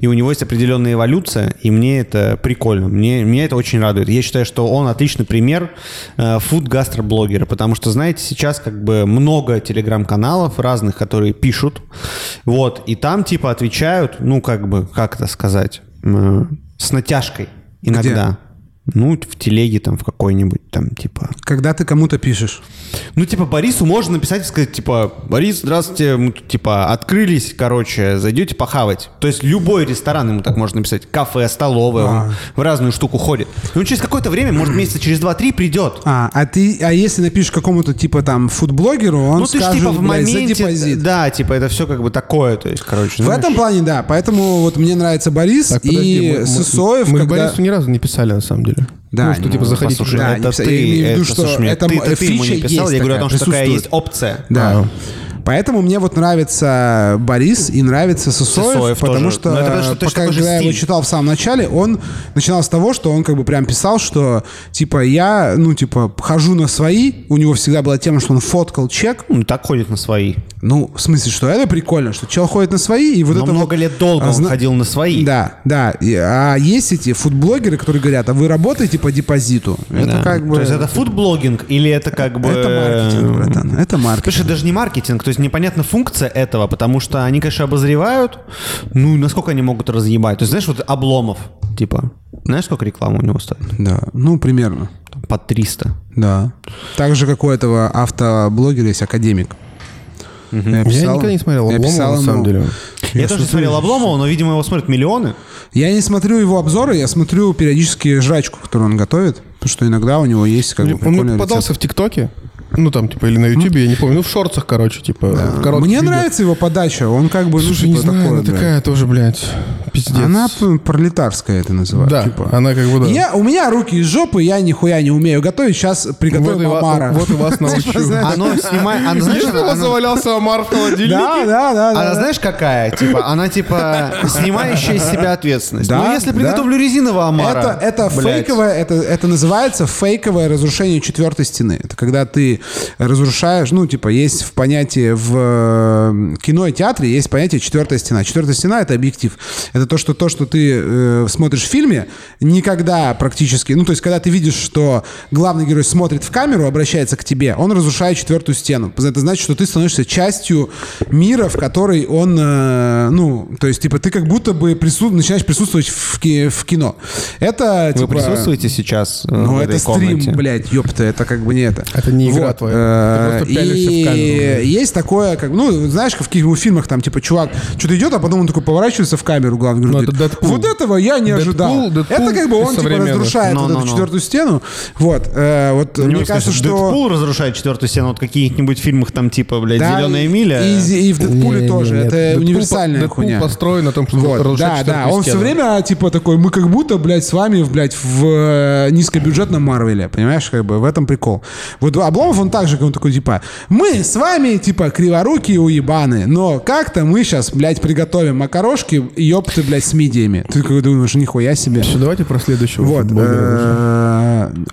И у него есть определенная эволюция, и мне это прикольно, мне, меня это очень радует. Я считаю, что он отличный пример э, фуд-гастроблогера, потому что, знаете, сейчас как бы много телеграм-каналов разных, которые пишут, вот, и там типа отвечают, ну как бы, как это сказать, э, с натяжкой иногда. Где? Ну, в телеге там, в какой-нибудь там, типа... Когда ты кому-то пишешь? Ну, типа, Борису можно написать и сказать, типа, Борис, здравствуйте, мы тут, типа, открылись, короче, зайдете похавать. То есть любой ресторан ему так можно написать. Кафе, столовая, а. Он в разную штуку ходит. И он через какое-то время, может, месяца через два-три придет. А, а ты, а если напишешь какому-то, типа, там, фудблогеру, он ну, ты скажет, типа, в моменте, за депозит. Да, типа, это все как бы такое, то есть, короче... В знаешь. этом плане, да, поэтому вот мне нравится Борис так, подожди, и мы, Сысоев, мы, мы когда... Борису ни разу не писали, на самом деле. Да, ну, что, ну, типа, заходить. Послушай, да, это ты, это, виду, слушай, меня, это ты, это ты ему не писал, я говорю о том, что такая есть опция. Да. А. Поэтому мне вот нравится Борис и нравится Сысоев, Сысоев потому, что, это, потому что, пока что когда я его читал в самом начале, он начинал с того, что он как бы прям писал, что типа я, ну типа хожу на свои, у него всегда была тема, что он фоткал чек. Ну так ходит на свои. Ну в смысле, что это прикольно, что чел ходит на свои и вот Но это много вот, лет долго он зна... ходил на свои. Да, да. А есть эти фудблогеры, которые говорят, а вы работаете по депозиту? Это да. как бы. То есть это фудблогинг или это как бы? Это маркетинг, братан. Это маркетинг. Слушай, даже не маркетинг. То есть непонятна функция этого, потому что они, конечно, обозревают, ну, насколько они могут разъебать. То есть, знаешь, вот Обломов, типа, знаешь, сколько рекламы у него стоит? Да, ну, примерно. По триста. Да. Так же, как у этого автоблогера есть Академик. Угу. Я, писал, я никогда не смотрел Обломова, на самом деле. Я, я тоже смотрю... смотрел Обломова, но, видимо, его смотрят миллионы. Я не смотрю его обзоры, я смотрю периодически жрачку, которую он готовит, потому что иногда у него есть как бы прикольный рецепт. Он попадался в ТикТоке. Ну, там, типа, или на Ютубе, mm. я не помню. Ну, в шортах, короче, типа. Да. Мне видео. Нравится его подача. Он как бы... Слушай, не знаю, такое, она блядь. такая тоже, блядь, пиздец. Она пролетарская это называют. Да, типа. Она как бы, да. Я, у меня руки из жопы, я нихуя не умею готовить. Сейчас приготовим вот омара. Вот и вас научу. Она снимает... Знаешь, что у вас завалялся омар в холодильнике? Да, да, да. Она знаешь, какая? Типа, она, типа, снимающая из себя ответственность. Ну, если приготовлю резинового омара... Это фейковое... Это называется фейковое разрушение четвертой стены. Это когда ты разрушаешь, ну, типа, есть в понятии в кино и театре есть понятие четвертая стена. Четвертая стена — это объектив. Это то, что, то, что ты э, смотришь в фильме, никогда практически, ну, то есть, когда ты видишь, что главный герой смотрит в камеру, обращается к тебе, он разрушает четвертую стену. Это значит, что ты становишься частью мира, в который он, э, ну, то есть, типа, ты как будто бы прису... начинаешь присутствовать в, ки... в кино. Это, типа... Вы присутствуете сейчас э, ну, в этой комнате? Ну, это стрим, блядь, ёпта, это как бы не это. Это не игра. Вот. Твоя. Ты и в камеру. Есть такое, как, ну, знаешь, в каких-нибудь фильмах там, типа, чувак что-то идет, а потом он такой поворачивается в камеру, главный говорит, это вот этого я не ожидал. Дэдпул, Дэдпул это как бы он, типа, разрушает но, вот но, эту но. четвертую стену. Вот. Э, вот мне кажется, кажется, что... Дэдпул разрушает четвертую стену, вот в каких-нибудь фильмах там, типа, блядь, да, «Зеленая миля». И, и, и в «Дэдпуле» тоже. Нет, это Дэдпул универсальная по, хуйня. Дэдпул построен на том, что вот, разрушает четвертую стену. Да, да. Он все время, типа, такой, мы как будто, блядь, с вами, блядь, в низкобюджетном Марвеле. Понимаешь, как бы в этом прикол. Вот Обломов он так же, как он такой, типа, мы с вами, типа, криворукие уебаны, но как-то мы сейчас, блядь, приготовим макарошки, ёпты, блядь, с мидиями. Ты такой думаешь, нихуя себе. Все, давайте про следующего вот. футблогера.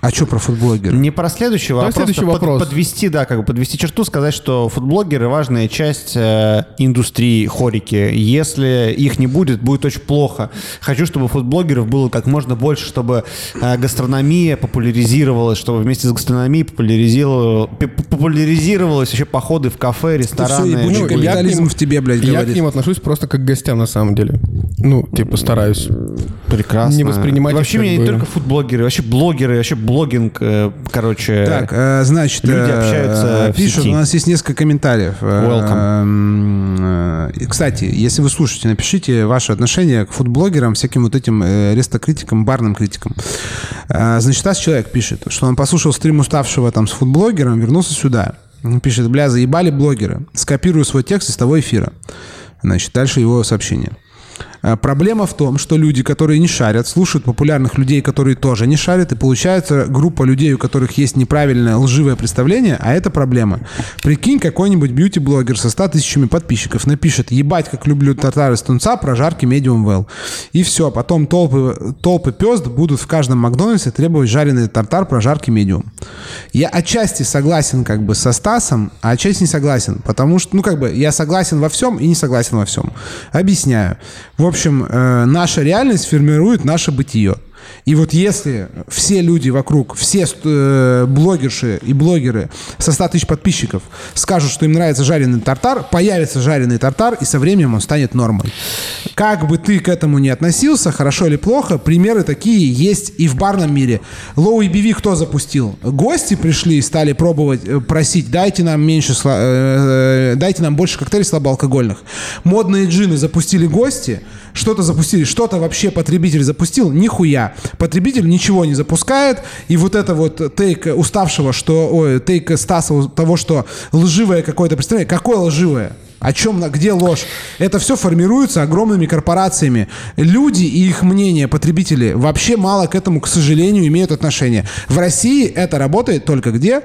А что про футблогера? Не про следующего, а просто подвести, да, как бы подвести черту, сказать, что футблогеры — важная часть индустрии хорики. Если их не будет, будет очень плохо. Хочу, чтобы футблогеров было как можно больше, чтобы гастрономия популяризировалась, чтобы вместе с гастрономией популяризировалась популяризировалось еще походы в кафе, рестораны. Это все ебучий капитализм в тебе, блядь, говорит. Я к ним отношусь просто как к гостям, на самом деле. Ну, типа, стараюсь. Прекрасно. Не воспринимать. Вообще меня бы... не только фудблогеры, вообще блогеры, вообще блогинг, короче. Так, значит, люди общаются. Пишут, у нас есть несколько комментариев. Welcome. Кстати, если вы слушаете, напишите ваше отношение к фудблогерам, всяким вот этим рестокритикам, барным критикам. Значит, нас человек пишет, что он послушал стрим уставшего там с фудблогером, вернулся сюда. Пишет, бля, заебали блогеры. Скопирую свой текст из того эфира. Значит, дальше его сообщение. Проблема в том, что люди, которые не шарят, слушают популярных людей, которые тоже не шарят, и получается группа людей, у которых есть неправильное лживое представление, а это проблема. Прикинь, какой-нибудь бьюти-блогер со ста тысячами подписчиков напишет «Ебать, как люблю татары с тунца, прожарки medium well». И все, потом толпы, толпы пёзд будут в каждом Макдональдсе требовать жареный тартар, прожарки medium. Я отчасти согласен как бы со Стасом, а отчасти не согласен, потому что, ну как бы, я согласен во всем и не согласен во всем. Объясняю. В общем, э, наша реальность формирует наше бытие. И вот если все люди вокруг, все э, блогерши и блогеры со ста тысяч подписчиков скажут, что им нравится жареный тартар, появится жареный тартар, и со временем он станет нормой. Как бы ты к этому ни относился, хорошо или плохо, примеры такие есть и в барном мире. Low и би ви кто запустил? Гости пришли и стали пробовать, просить, дайте нам меньше, э, дайте нам больше коктейлей слабоалкогольных. Модные джины запустили гости, что-то запустили, что-то вообще потребитель запустил, нихуя. Потребитель ничего не запускает, и вот это вот тейк уставшего, что, ой, тейк Стаса того, что лживое какое-то представление, какое лживое? О чем, где ложь? Это все формируется огромными корпорациями. Люди и их мнение, потребители, вообще мало к этому, к сожалению, имеют отношение. В России это работает только где?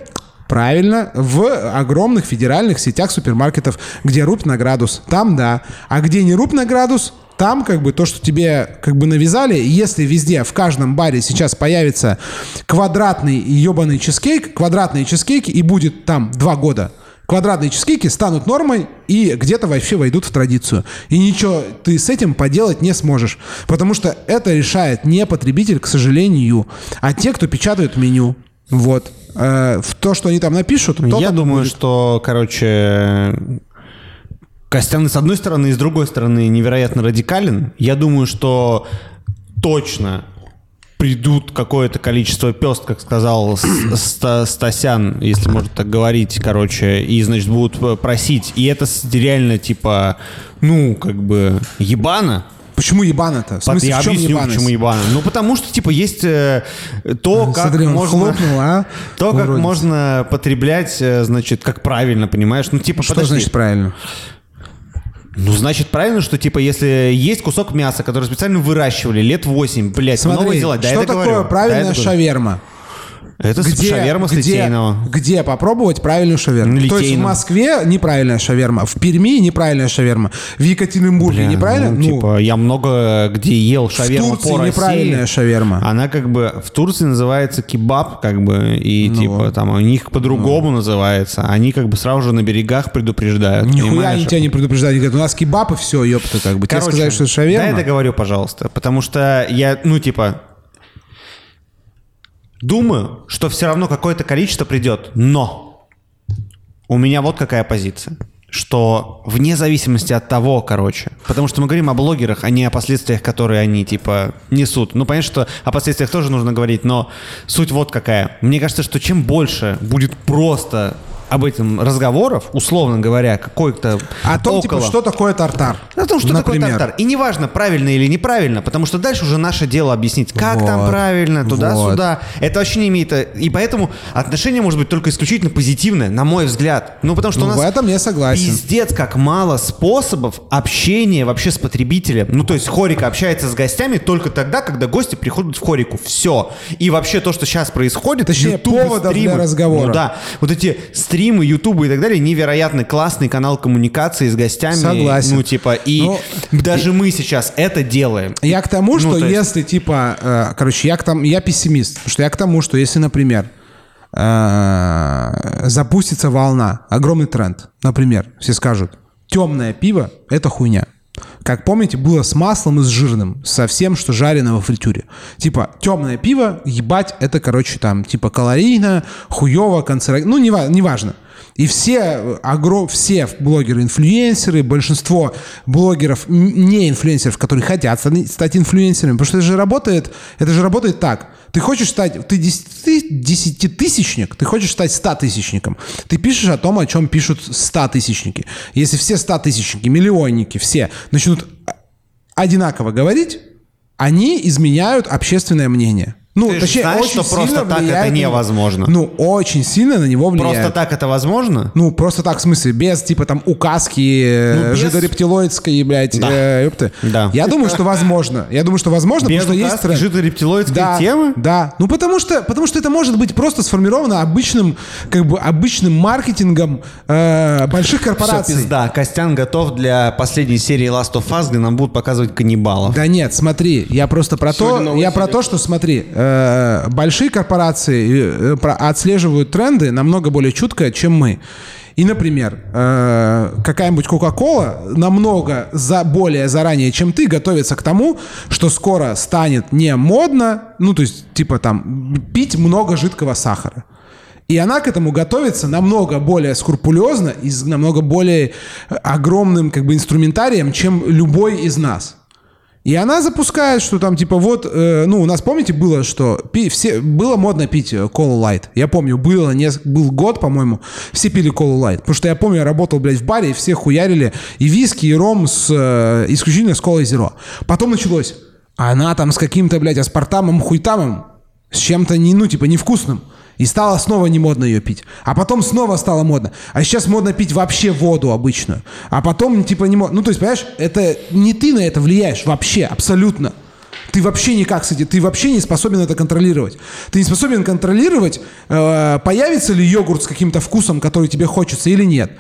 Правильно, в огромных федеральных сетях супермаркетов, где руб на градус. Там да. А где не руб на градус, там как бы то, что тебе как бы навязали, если везде, в каждом баре сейчас появится квадратный ебаный чизкейк, квадратные чизкейки, и будет там два года. Квадратные чизкейки станут нормой и где-то вообще войдут в традицию. И ничего ты с этим поделать не сможешь. Потому что это решает не потребитель, к сожалению, а те, кто печатают меню. Вот. Э, в то, что они там напишут... Я думаю, будет... что, короче... Костян с одной стороны, и с другой стороны невероятно радикален. Я думаю, что точно придут какое-то количество пёст, как сказал Стасян, если можно так говорить, короче, и, значит, будут просить. И это реально, типа, ну, как бы, ебано. Почему ебано-то? В смысле, я в чем объясню, ебаность? Почему ебано. Ну, потому что, типа, есть э, то, как, смотри, можно, хлопнул, а? То, как можно потреблять, значит, как правильно, понимаешь? Ну, типа, что подожди. Значит правильно? Ну, значит, правильно, что, типа, если есть кусок мяса, который специально выращивали лет восемь, блядь, много дела. Да, что это такое говорю. Правильная да, это шаверма? Это где, шаверма с где, Литейного. Где попробовать правильную шаверму? Литейного. То есть в Москве неправильная шаверма, в Перми неправильная шаверма, в Екатеринбурге неправильная. Ну, ну, типа, я много где ел шаверму по России. В Турции неправильная шаверма. Она как бы в Турции называется кебаб, как бы, и ну, типа там у них по-другому ну. называется. Они как бы сразу же на берегах предупреждают. Нихуя они тебя не предупреждают. Они говорят, у нас кебаб и все, ёпта, как бы. Тебе сказали, что это шаверма? Да, я договорю, пожалуйста. Потому что я, ну, типа... Думаю, что все равно какое-то количество придет, но у меня вот какая позиция, что вне зависимости от того, короче, потому что мы говорим о блогерах, а не о последствиях, которые они, типа, несут. Ну, понятно, что о последствиях тоже нужно говорить, но суть вот какая. Мне кажется, что чем больше будет просто... об этом разговоров, условно говоря, какой-то о том, около... типа, что такое тартар. О том, что например. Такое тартар. И неважно, правильно или неправильно, потому что дальше уже наше дело объяснить, как вот, там правильно, туда-сюда. Вот. Это вообще не имеет... И поэтому отношение может быть только исключительно позитивное, на мой взгляд. Ну, потому что ну, у нас в этом я согласен. Пиздец, как мало способов общения вообще с потребителем. Ну, то есть хорика общается с гостями только тогда, когда гости приходят в хорику. Все. И вообще то, что сейчас происходит... Точнее, поводов для разговора. Ну да. Вот эти... Стримы, ютубы и так далее, невероятно классный канал коммуникации с гостями. Согласен. Ну, типа, и но... даже мы сейчас это делаем. Я к тому, что ну, если, есть... типа, э, короче, я, к тому, я пессимист, потому что я к тому, что если, например, э, запустится волна, огромный тренд, например, все скажут, темное пиво – это хуйня. Как помните, было с маслом и с жирным, со всем, что жарено во фритюре. Типа, темное пиво, ебать, это, короче, там, типа, калорийно, хуево, канцерогенно, ну, неважно. И все, огром, все блогеры-инфлюенсеры, большинство блогеров, не инфлюенсеров, которые хотят стать инфлюенсерами, потому что это же работает, это же работает так. Ты хочешь стать, ты десятитысячник, ты хочешь стать статысячником. Ты пишешь о том, о чем пишут статысячники. Если все статысячники, миллионники, все начнут одинаково говорить, они изменяют общественное мнение. Ну, ты точнее, знаешь, очень что просто так это невозможно. На, ну, очень сильно на него влияет. Просто так это возможно? Ну, просто так, в смысле, без, типа, там, указки, ну, без... жидорептилоидской, блядь, да. э, ёпты. Да. Я думаю, что возможно. Я думаю, что возможно, без потому что есть... Без жидорептилоидской да, темы? Да, ну, потому что, потому что это может быть просто сформировано обычным, как бы, обычным маркетингом э, больших корпораций. Все, пизда. Костян готов для последней серии Last of Us, где нам будут показывать каннибалов. Да нет, смотри, я просто про то, я про то, что, смотри... Большие корпорации отслеживают тренды намного более чутко, чем мы. И, например, какая-нибудь Coca-Cola намного за, более заранее, чем ты, готовится к тому, что скоро станет не модно, ну, то есть, типа там, пить много жидкого сахара. И она к этому готовится намного более скрупулезно и с намного более огромным, как бы, инструментарием, чем любой из нас. И она запускает, что там, типа, вот, э, ну, у нас, помните, было, что пи, все, было модно пить Cola Light. Я помню, было, не, был год, по-моему, все пили Cola Light. Потому что я помню, я работал, блядь, в баре, и все хуярили и виски, и ром с, э, исключительно с Cola Zero. Потом началось. Она там с каким-то, блядь, аспартамом, хуйтамом, с чем-то, не, ну, типа, невкусным. И стало снова не модно ее пить. А потом снова стало модно. А сейчас модно пить вообще воду обычную. А потом, типа, не модно. Ну, то есть, понимаешь, это не ты на это влияешь вообще, абсолютно. Ты вообще никак, кстати, ты вообще не способен это контролировать. Ты не способен контролировать, э, появится ли йогурт с каким-то вкусом, который тебе хочется, или нет.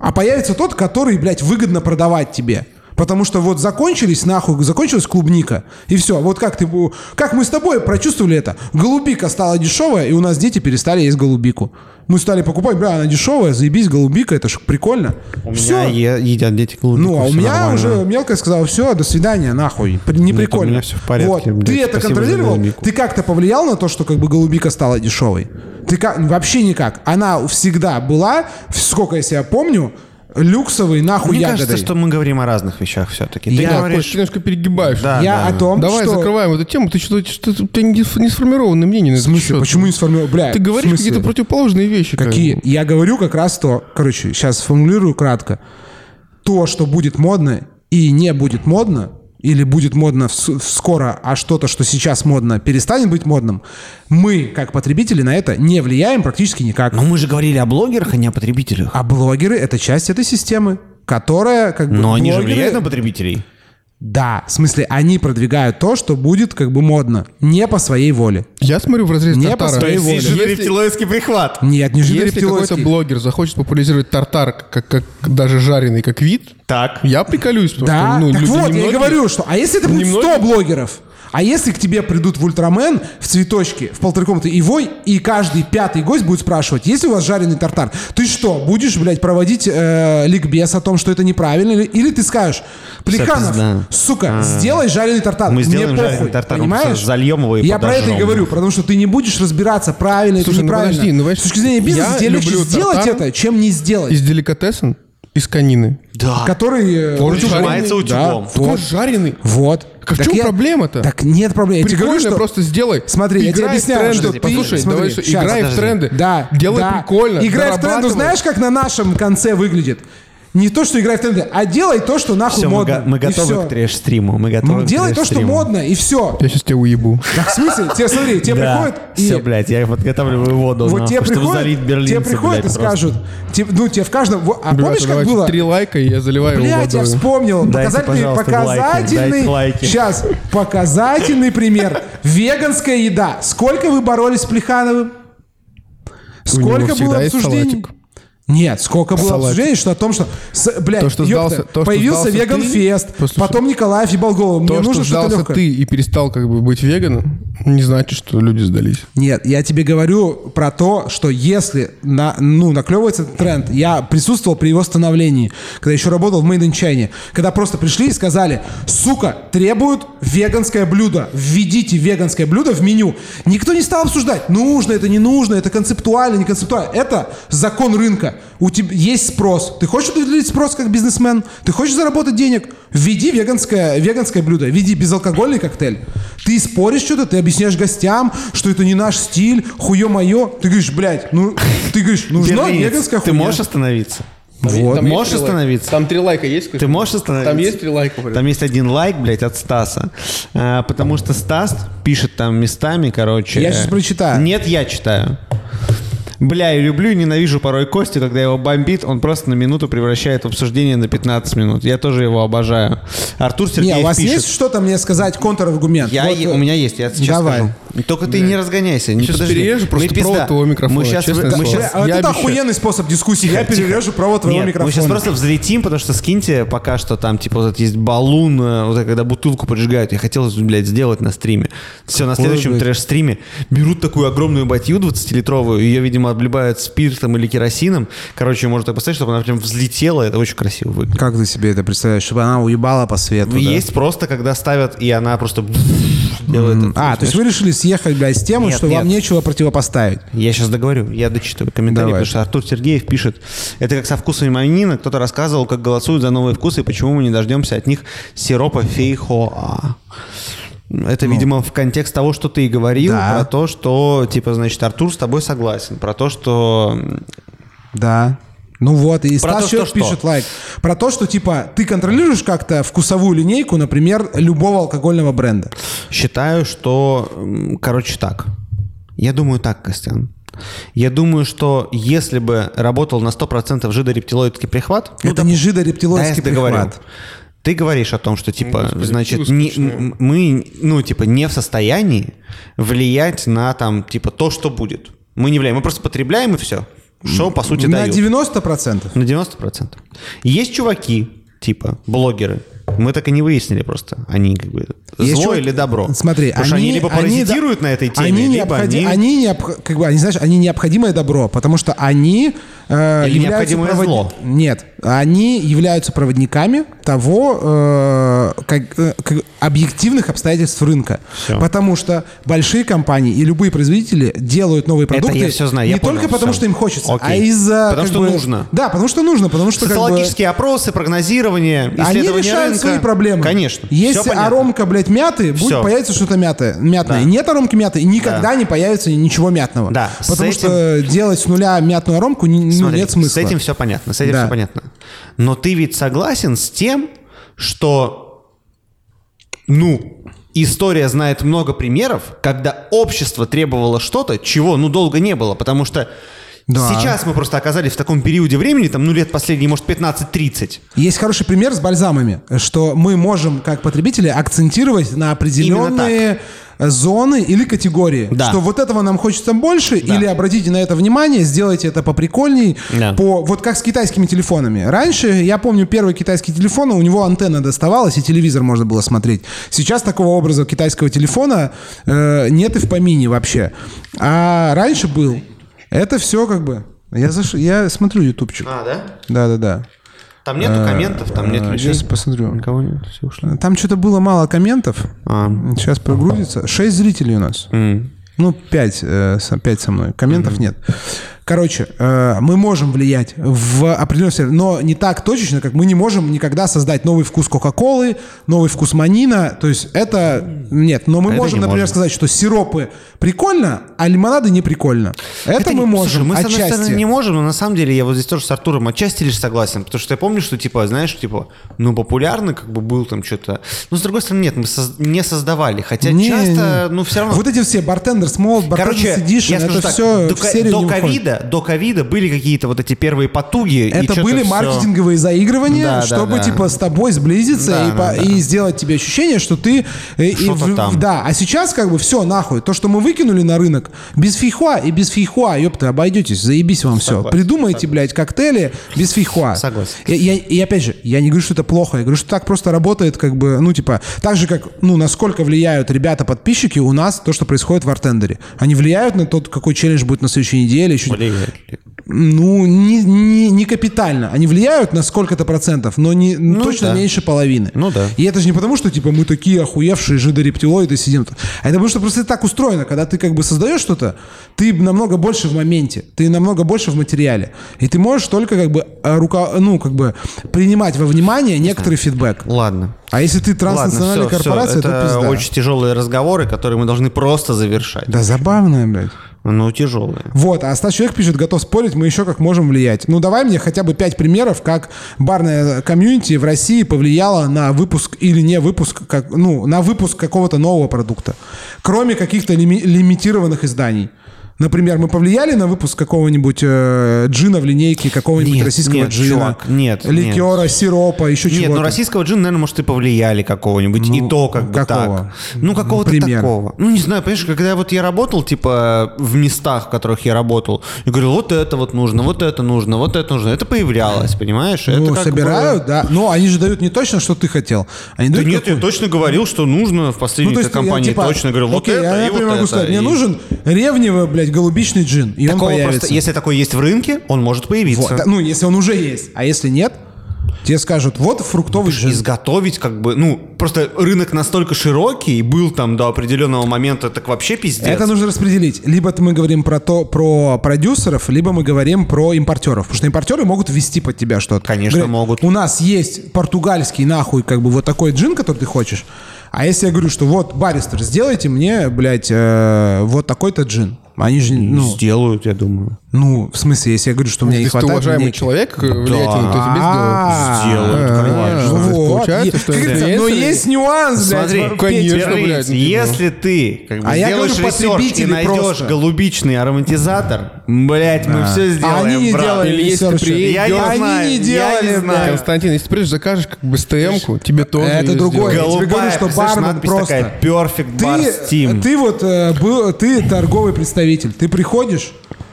А появится тот, который, блядь, выгодно продавать тебе. Потому что вот закончились, нахуй, закончилась клубника. И все. Вот как ты, как мы с тобой прочувствовали это. Голубика стала дешевая, и у нас дети перестали есть голубику. Мы стали покупать, бля, она дешевая, заебись, голубика, это же прикольно. У все. меня е- едят дети голубику. Ну, а у меня нормально. Уже мелкая сказала, все, до свидания, нахуй. Не прикольно. Нет, у меня все в порядке. Вот. Блядь, ты это контролировал? Ты как-то повлиял на то, что, как бы, голубика стала дешевой? Ты как? Вообще никак. Она всегда была, сколько я себя помню, люксовый, нахуй, ягодой. Мне кажется, что мы говорим о разных вещах все-таки. Ты да, говоришь... Ты немножко перегибаешь. Да, я да, о том, Давай что... закрываем эту тему. Ты что-то... У тебя не сформированное мнение на это. В смысле? Счет. Почему не сформированное? Бля, ты говоришь какие-то противоположные вещи. Какие? Как я говорю как раз то... Короче, сейчас сформулирую кратко. То, что будет модно и не будет модно, или будет модно скоро, а что-то, что сейчас модно, перестанет быть модным, мы, как потребители, на это не влияем практически никак. Но мы же говорили о блогерах, а не о потребителях. А блогеры — это часть этой системы, которая, как бы... Но блогеры... они же влияют на потребителей. Да, в смысле, они продвигают то, что будет, как бы, модно. Не по своей воле. Я смотрю в разрезе не тартара. Не по своей воле. Если жидорептилоидский прихват. Нет, не жидорептилоидский. Если какой-то блогер захочет популяризировать тартар, как, как даже жареный, как вид, так. Я приколюсь. Потому да, что, ну, так люди вот, немногие... я и говорю, что... А если это будет сто блогеров? А если к тебе придут в Ультрамен, в цветочки, в полторакомнатной Ивой, и каждый пятый гость будет спрашивать, есть ли у вас жареный тартар? Ты что, будешь, блядь, проводить э, ликбез о том, что это неправильно? Или, или ты скажешь, Плеханов, сука, А-а-а. сделай жареный тартар. Мы сделаем мне похуй, тартар, понимаешь? Зальем его и я подожжем. Про это и говорю, потому что ты не будешь разбираться, правильно. Слушай, это неправильно. Ну, подожди, ну, вообще, с точки зрения бизнеса, тебе легче сделать это, чем не сделать. Из деликатесен, из конины. Да. Который... Сжимается утюгом. Такой жареный. Вот. Так в чем я... проблема-то? Так нет проблем. Прикольно, я тебе говорю, что... просто сделай. Смотри, играй, я тебе объясняю. Что ты... Послушай, смотри, давай, что... сейчас, играй подожди. в тренды. Да. Делай да. прикольно. Играй в тренды. Знаешь, как на нашем конце выглядит? Не то, что играй в тренды, а делай то, что нахуй все, модно. Мы, мы готовы все. к треш-стриму. Мы готовы ну, к делай то, что модно, и все. Я сейчас тебя уебу. Так, в смысле? Тебе, смотри, тебе приходят... Все, блядь, я подготавливаю воду, чтобы залить берлинцы. Тебе приходят и скажут... Ну, тебе в каждом... А помнишь, как было? Три лайка, и я заливаю его водой. Блядь, я вспомнил. Показательный... Сейчас. Показательный пример. Веганская еда. Сколько вы боролись с Плехановым? Сколько было обсуждений? Нет, сколько было салат. обсуждений, что о том, что, с, блядь, то, что ёпта, сдался, то, появился что веган-фест, потом Николаев ебал голову. Мне то, нужно что сдался что-то легкое. Ты и перестал, как бы, быть веганом, Не значит, что люди сдались. Нет, я тебе говорю про то, что если на, ну, наклевывается тренд, я присутствовал при его становлении, когда еще работал в Made in China, когда просто пришли и сказали: сука, требуют веганское блюдо, введите веганское блюдо в меню. Никто не стал обсуждать, нужно это, не нужно, это концептуально, не концептуально. Это закон рынка. У тебя есть спрос. Ты хочешь удовлетворить спрос как бизнесмен? Ты хочешь заработать денег? Введи веганское, веганское блюдо, введи безалкогольный коктейль. Ты споришь что-то, ты объясняешь гостям, что это не наш стиль, хуе-мое. Ты говоришь, блядь, ну, ты говоришь, нужна веганская хуйня. Ты можешь остановиться? Там вот. Там можешь остановиться? Там три лайка есть? Ты можешь остановиться? Там есть три лайка? Блядь. Там есть один лайк, блядь, от Стаса. А, потому что Стас пишет там местами, короче... Я сейчас прочитаю. Нет, я читаю. Бля, я люблю и ненавижу порой Костю, когда его бомбит, он просто на минуту превращает в обсуждение на пятнадцать минут. Я тоже его обожаю. Артур Сергеев пишет. У вас пишет, есть что-то мне сказать, контраргумент? Я, вот, е- у меня есть, я сейчас давай. скажу. Только ты Бля. не разгоняйся, не сейчас подожди. Сейчас перережу просто провод твоего микрофона. Мы сейчас, мы сейчас, а это охуенный способ дискуссии, я перережу провод твоего Нет, микрофона. Мы сейчас просто взлетим, потому что скиньте пока что там, типа, вот есть баллон, вот когда бутылку поджигают. Я хотел, блядь, сделать на стриме. Все, на следующем трэш-стриме берут такую огромную батью двадцатилитровую, ее, видимо, обливают спиртом или керосином. Короче, можно представить, чтобы она прям взлетела, это очень красиво выглядит. Как ты себе это представляешь? Чтобы она уебала по свету, Есть да? просто, когда ставят, и она просто делает... Mm-hmm. А, то есть вы решили съехать, блядь, с темы, что нет. вам нечего противопоставить? Я сейчас договорю, я дочитаю комментарий, Давай. потому что Артур Сергеев пишет: это как со вкусами Майнина, кто-то рассказывал, как голосуют за новые вкусы, и почему мы не дождемся от них сиропа фейхоа. Это, ну, видимо, в контекст того, что ты и говорил, да. про то, что, типа, значит, Артур с тобой согласен, про то, что... Да. Ну вот, и Стас Черт пишет лайк. Про то, что, типа, ты контролируешь как-то вкусовую линейку, например, любого алкогольного бренда. Считаю, что... Короче, так. Я думаю так, Костян. Я думаю, что если бы работал на сто процентов жидорептилоидский прихват... Это ну, доп... не жидорептилоидский да, прихват. Договорю. Ты говоришь о том, что, типа, ну, значит, не, мы, ну, типа, не в состоянии влиять на, там, типа, то, что будет. Мы не влияем, мы просто потребляем и все. Что, по сути, на дают. девяносто процентов На девяносто процентов Есть чуваки, типа, блогеры. Мы так и не выяснили просто, они как бы есть зло чувак... или добро. Смотри, потому что они, они либо паразитируют они, на этой теме, они либо необходи... они... Они, необ... как бы, они, знаешь, они необходимое добро, потому что они... Э, или являются необходимое провод... зло. Нет, они являются проводниками того, э, как, э, как объективных обстоятельств рынка. Все. Потому что большие компании и любые производители делают новые продукты. Это я все знаю, я не понял, только потому, все. что им хочется, Окей. а из-за... Потому что бы... нужно. Да, потому что нужно. Потому что, социологические как бы... опросы, прогнозирование, исследования рынка. Свои проблемы. Конечно. Если аромка, блядь, мяты, будет Все. появиться что-то мятое. мятное. Да. Нет аромки мяты, и никогда да. не появится ничего мятного. Да. Потому с что этим... делать с нуля мятную аромку не, Смотри, нет смысла. С этим все понятно. С этим да. все понятно. Но ты ведь согласен с тем, что, ну, история знает много примеров, когда общество требовало что-то, чего, ну, долго не было, потому что Да. сейчас мы просто оказались в таком периоде времени, там, ну, лет последние, может, пятнадцать-тридцать Есть хороший пример с бальзамами, что мы можем, как потребители, акцентировать на определенные зоны или категории. Да. Что вот этого нам хочется больше, да. или обратите на это внимание, сделайте это поприкольней. Да. По, вот как с китайскими телефонами. Раньше, я помню, первый китайский телефон, у него антенна доставалась, и телевизор можно было смотреть. Сейчас такого образа китайского телефона э, нет и в помине вообще. А раньше был... Это все как бы... Я, заш... я смотрю ютубчик. А, да? Да-да-да. Там нету комментов, там нет людей? Сейчас посмотрю. Никого нет, все ушли. Там что-то было мало комментов. А. Сейчас прогрузится. Шесть зрителей у нас. Mm. Ну, пять, пять со мной. Комментов mm-hmm. нет. Короче, мы можем влиять в определенную сферу, но не так точечно, как мы не можем никогда создать новый вкус Кока-Колы, новый вкус Манина. То есть это... Нет, но мы это можем, например, можно. сказать, что сиропы прикольно, а лимонады не прикольно. Это, это мы не... можем Слушай, мы, отчасти. Мы, с одной стороны, не можем, но на самом деле я вот здесь тоже с Артуром отчасти лишь согласен, потому что я помню, что, типа, знаешь, типа, ну, популярно как бы был там что-то. Но, с другой стороны, нет, мы соз... не создавали, хотя не, часто, не. ну, все равно... Вот эти все, Bartender's Malt, Bartender's Edition, это так, все до, в серию до не ковида ковида, до ковида были какие-то вот эти первые потуги. Это и были маркетинговые все... заигрывания, да, чтобы да, да. типа с тобой сблизиться да, и, да, по... да. и сделать тебе ощущение, что ты... Что-то и... там. Да, а сейчас как бы все нахуй. То, что мы выкинули на рынок, без фейхуа и без фейхуа, ёпта, обойдетесь, заебись вам согласен, все. Придумайте, согласен. блядь, коктейли без фейхуа. Согласен. И, я, и опять же, я не говорю, что это плохо, я говорю, что так просто работает как бы, ну типа, так же как, ну насколько влияют ребята-подписчики у нас то, что происходит в Артендере. Они влияют на тот, какой челлендж будет на следующей неделе. Еще... Ну, не, не, не капитально. Они влияют на сколько-то процентов, но не, ну, точно да. меньше половины. Ну да. И это же не потому, что типа мы такие охуевшие жидорептилоиды сидим. А это потому, что просто так устроено. Когда ты как бы создаешь что-то, ты намного больше в моменте, ты намного больше в материале. И ты можешь только как бы, рука, ну, как бы принимать во внимание некоторый фидбэк. Ладно. А если ты транснациональная Ладно, все, корпорация, все. Это то пизда. Это очень тяжелые разговоры, которые мы должны просто завершать. Да забавно, блядь. Ну, тяжелые. Вот, а Стас Человек пишет, готов спорить, мы еще как можем влиять. Ну, давай мне хотя бы пять примеров, как барная комьюнити в России повлияла на выпуск или не выпуск, как, ну, на выпуск какого-то нового продукта, кроме каких-то лими- лимитированных изданий. Например, мы повлияли на выпуск какого-нибудь э, джина в линейке, какого-нибудь нет, российского нет, джина, чувак, нет, ликера, нет. сиропа, еще нет, чего-то. Нет, ну российского джина, наверное, может, и повлияли какого-нибудь, ну, и то как бы так. Ну, какого-то Например. такого. Ну, не знаю, понимаешь, когда вот я работал, типа, в местах, в которых я работал, я говорил, вот это вот нужно, вот это нужно, вот это нужно. Это появлялось, понимаешь? Это ну, как собирают, бы... да. Но они же дают не точно, что ты хотел. Они дают да нет, какой-то... я точно говорил, что нужно в последней ну, то компании. Я, типа, точно говорил, вот окей, это я, и я вот могу это. Сказать, мне и... нужен ревнево, блядь, голубичный джин, и такого он появится. Просто, если такой есть в рынке, он может появиться. Вот. Ну, если он уже есть. А если нет, тебе скажут, вот фруктовый джин. Изготовить как бы, ну, просто рынок настолько широкий, и был там до определенного момента, так вообще пиздец. Это нужно распределить. Либо мы говорим про, то, про продюсеров, либо мы говорим про импортеров. Потому что импортеры могут ввести под тебя что-то. Конечно, говорят, могут. У нас есть португальский нахуй, как бы вот такой джин, который ты хочешь. А если я говорю, что вот, баристер, сделайте мне, блядь, э, вот такой-то джин. Они же, ну... Сделают, я думаю. Ну, в смысле, если я говорю, что у меня не хватает... Если ты уважаемый человек, влиятельный, то тебе сделают. Сделают, получается, что... Но есть нюанс, блядь. Конечно, если ты сделаешь ресерч и найдешь голубичный ароматизатор, блядь, мы все сделаем. Они не делали ресерч. Я не делали, блядь. Константин, если ты придешь, закажешь как бы стэмку, тебе тоже ее сделают. Это другое. Я тебе говорю, что бармен просто... Perfect Bar Steam. Ты вот, ты торговый представитель. Ты приходишь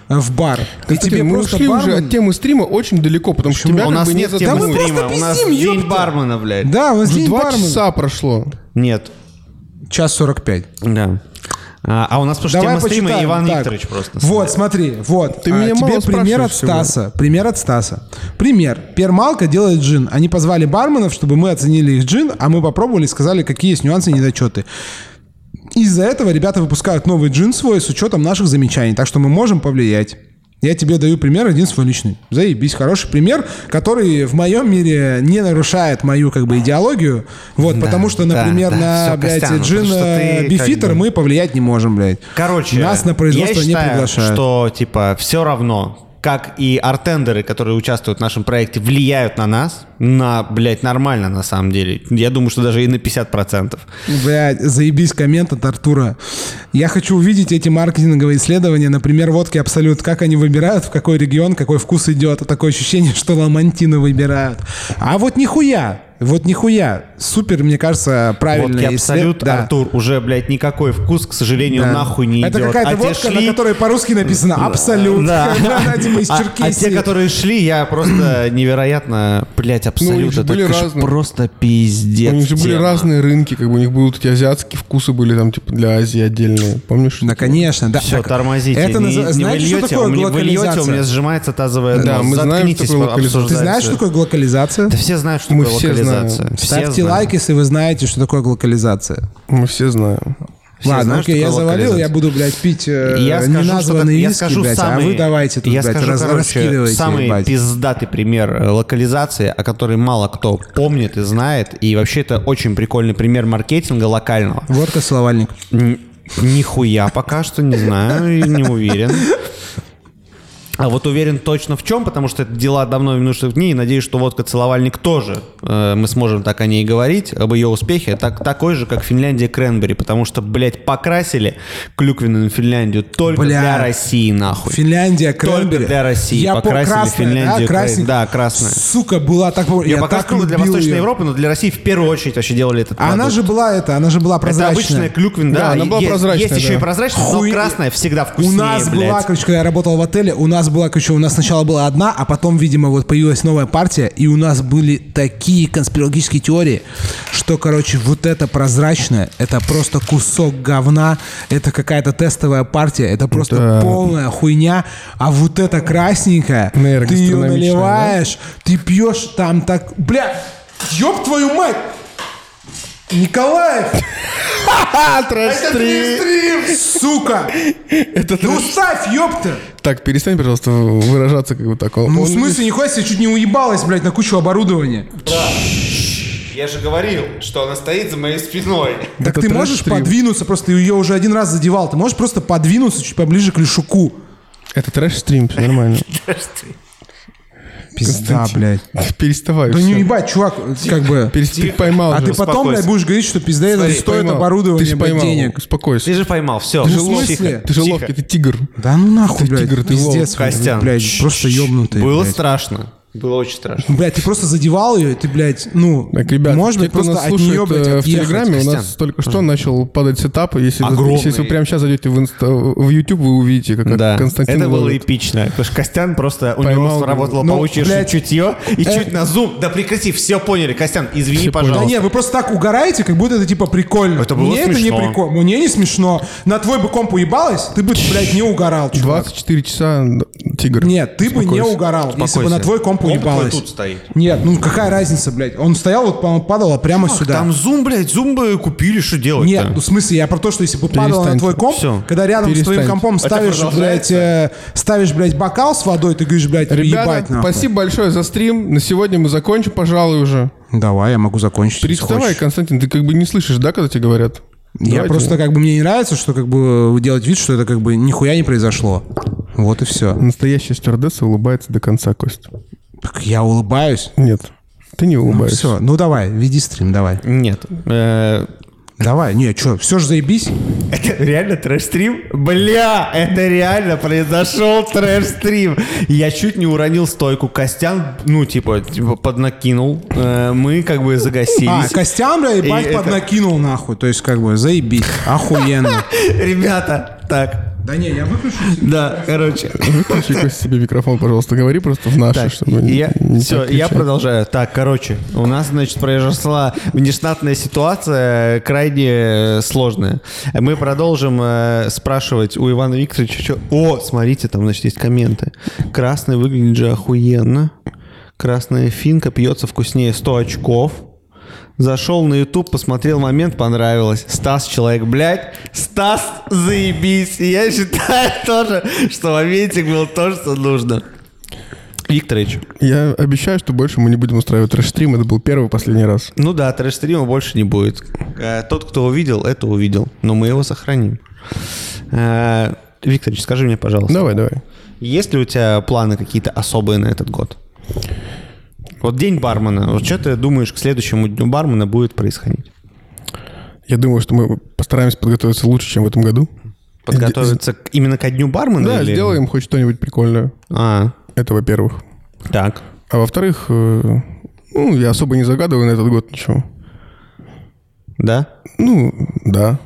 в бар, и Кстати, тебе мы просто ушли бармен... уже от темы стрима очень далеко, потому Почему? что тебя у нас нет не темы стрима. Да мы просто пиздим, ёпта. У нас день бармена, блядь. Да, у нас день бармена. Уже два часа прошло. Нет. Час сорок пять. Да. А, а у нас просто тема стрима почитаем. Иван так. Викторович просто. Вот, смотри, вот. Ты а, меня тебе мало пример от Стаса. Всего. Пример от Стаса. Пример. Пермалка делает джин. Они позвали барменов, чтобы мы оценили их джин, а мы попробовали и сказали, какие есть нюансы и недочеты. Из-за этого ребята выпускают новый джин свой с учетом наших замечаний. Так что мы можем повлиять. Я тебе даю пример один свой личный. Заебись, хороший пример, который в моем мире не нарушает мою как бы идеологию. Вот, да, потому что, например, да, да. на Все, блядь, Костян, джин Бифитер мы повлиять не можем, блядь. Короче, нас на производство я считаю, не приглашают. Что типа все равно... Как и артендеры, которые участвуют в нашем проекте, влияют на нас, на, блядь, нормально на самом деле. Я думаю, что даже и на пятьдесят процентов. Блядь, заебись коммент от Артура. Я хочу увидеть эти маркетинговые исследования, например, водки Абсолют, как они выбирают, в какой регион, какой вкус идет. Такое ощущение, что Ламантину выбирают. А вот нихуя. Вот нихуя. Супер, мне кажется, правильно. Вот Абсолют, да. Артур, уже, блядь, никакой вкус, к сожалению, да. нахуй не это идет. Это какая-то а водка, шли... на которой по-русски написано Абсолют. Да. Она, типа, из Черкесии. А, а те, которые шли, я просто невероятно, блядь, Абсолют. Ну, это же просто пиздец. У них же были тема. разные рынки, как бы у них были вот эти азиатские вкусы были там, типа, для Азии отдельные. Помнишь? Да, конечно. Да. Все, так, тормозите. Это не, не знаете, вы льете, что такое глокализация? У меня сжимается тазовая да, дно. Заткнитесь, обсуждайте. Ты знаешь, что такое глокализация? Да все знают, что такое глокализация. Ставьте лайк, если вы знаете, что такое глокализация. Мы все знаем. Все Ладно, знают, окей, я завалил, я буду, блядь, пить э, неназванные виски, блядь, самые, а вы давайте тут, я блядь, скажу, раз, короче, раскидывайте. Самый ебать. пиздатый пример локализации, о которой мало кто помнит и знает, и вообще это очень прикольный пример маркетинга локального. Водка Словальник. Н- нихуя пока что, не знаю, не уверен. А вот уверен точно в чем, потому что это дела давно минувших дней, и надеюсь, что водка «Целовальник» тоже э, мы сможем так о ней говорить, об ее успехе, так, такой же, как Финляндия «Кренбери», потому что, блядь, покрасили клюквенную Финляндию только Бля. для России, нахуй. Финляндия «Кренбери». Только для России я покрасили красная, Финляндию. Да, красная. Да, красная. Сука, была так... Я, я пока скажу для Восточной ее. Европы, но для России в первую очередь вообще делали этот продукт. Она же была это, она же была прозрачная. Это обычная клюквенная, да, да, она была есть, прозрачная. Есть да. еще и прозрачная, Хуй... но красная всегда вкуснее, У нас блядь. была, короче, когда я работал в отеле, у нас была, короче, у нас сначала была одна, а потом, видимо, вот появилась новая партия, и у нас были такие конспирологические теории, что, короче, вот это прозрачное, это просто кусок говна, это какая-то тестовая партия, это просто это... полная хуйня, а вот это красненькое, ты ее наливаешь, да? ты пьешь там так... Бля, ёб твою мать! Николаев! Это не стрим, сука! Ну ставь, ёпта! Так, перестань, пожалуйста, выражаться как бы такого. Ну в смысле, нихуя себе, чуть не уебалась, блядь, на кучу оборудования. Да. Я же говорил, что она стоит за моей спиной. Так ты можешь подвинуться, просто ее уже один раз задевал. Ты можешь просто подвинуться чуть поближе к лешуку. Это трэш-стрим, все нормально. Пизда, блядь. Переставай. Да все. Не ебать, чувак, как бы. Ты поймал. А же. ты потом, блядь, будешь говорить, что пизда это стоит оборудование, блядь, денег. Успокойся. Ты же поймал, все. Ты, ну, же, лов... Тихо. ты же ловкий, ты тигр. Да ну нахуй, ты блядь. Тигр, ты пиздец, Костян. Блядь, просто ёбнутый. Было блядь. страшно. Было очень страшно. Блядь, ты просто задевал ее, и ты, блядь, ну, так, ребят, может быть, просто от нее, блядь, отъехать. В Телеграме у нас только что начал падать сетап. Если вы прямо сейчас зайдете в, инста, в YouTube, вы увидите, как да. Константин это было ловит. эпично. Потому что Костян просто, у Поймал, него сработало ну, паучье чутье, и э... чуть на зум. Да прекрати, все поняли, Костян, извини, все пожалуйста. Да нет, вы просто так угораете, как будто это, типа, прикольно. Это было Мне смешно. это не прикольно. Мне не смешно. На твой бы комп уебалась, ты бы, блядь, не угорал, чувак. двадцать четыре часа, тигр. Нет, ты Успокойся. бы не угорал, Успокойся. если бы на твой комп Уебалась. Тут стоит. Нет, ну какая разница, блядь. Он стоял, вот он падал, а прямо Чувак, сюда. Там зум, блядь, зум бы купили, что делать-то? Нет, ну в смысле, я про то, что если бы падал на твой комп, все. когда рядом Перестань. с твоим компом ставишь, блядь, э, ставишь, блядь, бокал с водой, ты говоришь, блядь, ебать. Ребята, спасибо большое за стрим. На сегодня мы закончим, пожалуй, уже. Давай, я могу закончить. Переставай, Константин, ты как бы не слышишь, да, когда тебе говорят? Я Давайте. просто как бы мне не нравится, что как бы делать вид, что это как бы нихуя не произошло. Вот и все. Настоящая стюардесса улыбается до конца, Кость. Так я улыбаюсь? Нет, ты не улыбаешься. Ну, все, ну давай, веди стрим, давай. Нет. Давай, не, что, все же заебись. Это реально трэш-стрим? Бля, это реально произошел трэш-стрим. Я чуть не уронил стойку. Костян, ну, типа, типа поднакинул. Мы, как бы, загасились. А, Костян, бля, ебать, поднакинул, это... нахуй. То есть, как бы, заебись. Охуенно. Ребята, так. Да не, я выключу себе. Да, короче. Выключи себе микрофон, пожалуйста. Говори просто в наши, чтобы я, не Все, отключать. Я продолжаю. Так, короче, у нас, значит, произошла внештатная ситуация, крайне сложная. Мы продолжим э, спрашивать у Ивана Викторовича. Что... О, смотрите, там, значит, есть комменты. Красный выглядит же охуенно. Красная финка пьется вкуснее сто очков. Зашел на YouTube, посмотрел момент, понравилось. Стас, человек, блядь. Стас, заебись. И я считаю тоже, что моментик был то, что нужно. Викторович. Я обещаю, что больше мы не будем устраивать трэш-стрим. Это был первый и последний раз. Ну да, трэш-стрима больше не будет. Тот, кто увидел, это увидел. Но мы его сохраним. Викторович, скажи мне, пожалуйста. Давай, давай. Есть ли у тебя планы какие-то особые на этот год? Вот день бармена. Вот что ты думаешь, к следующему дню бармена будет происходить? Я думаю, что мы постараемся подготовиться лучше, чем в этом году. Подготовиться Д- к, именно ко дню бармена? Да, или... сделаем хоть что-нибудь прикольное. А. Это во-первых. Так. А во-вторых, ну, я особо не загадываю на этот год ничего. Да? Ну, да.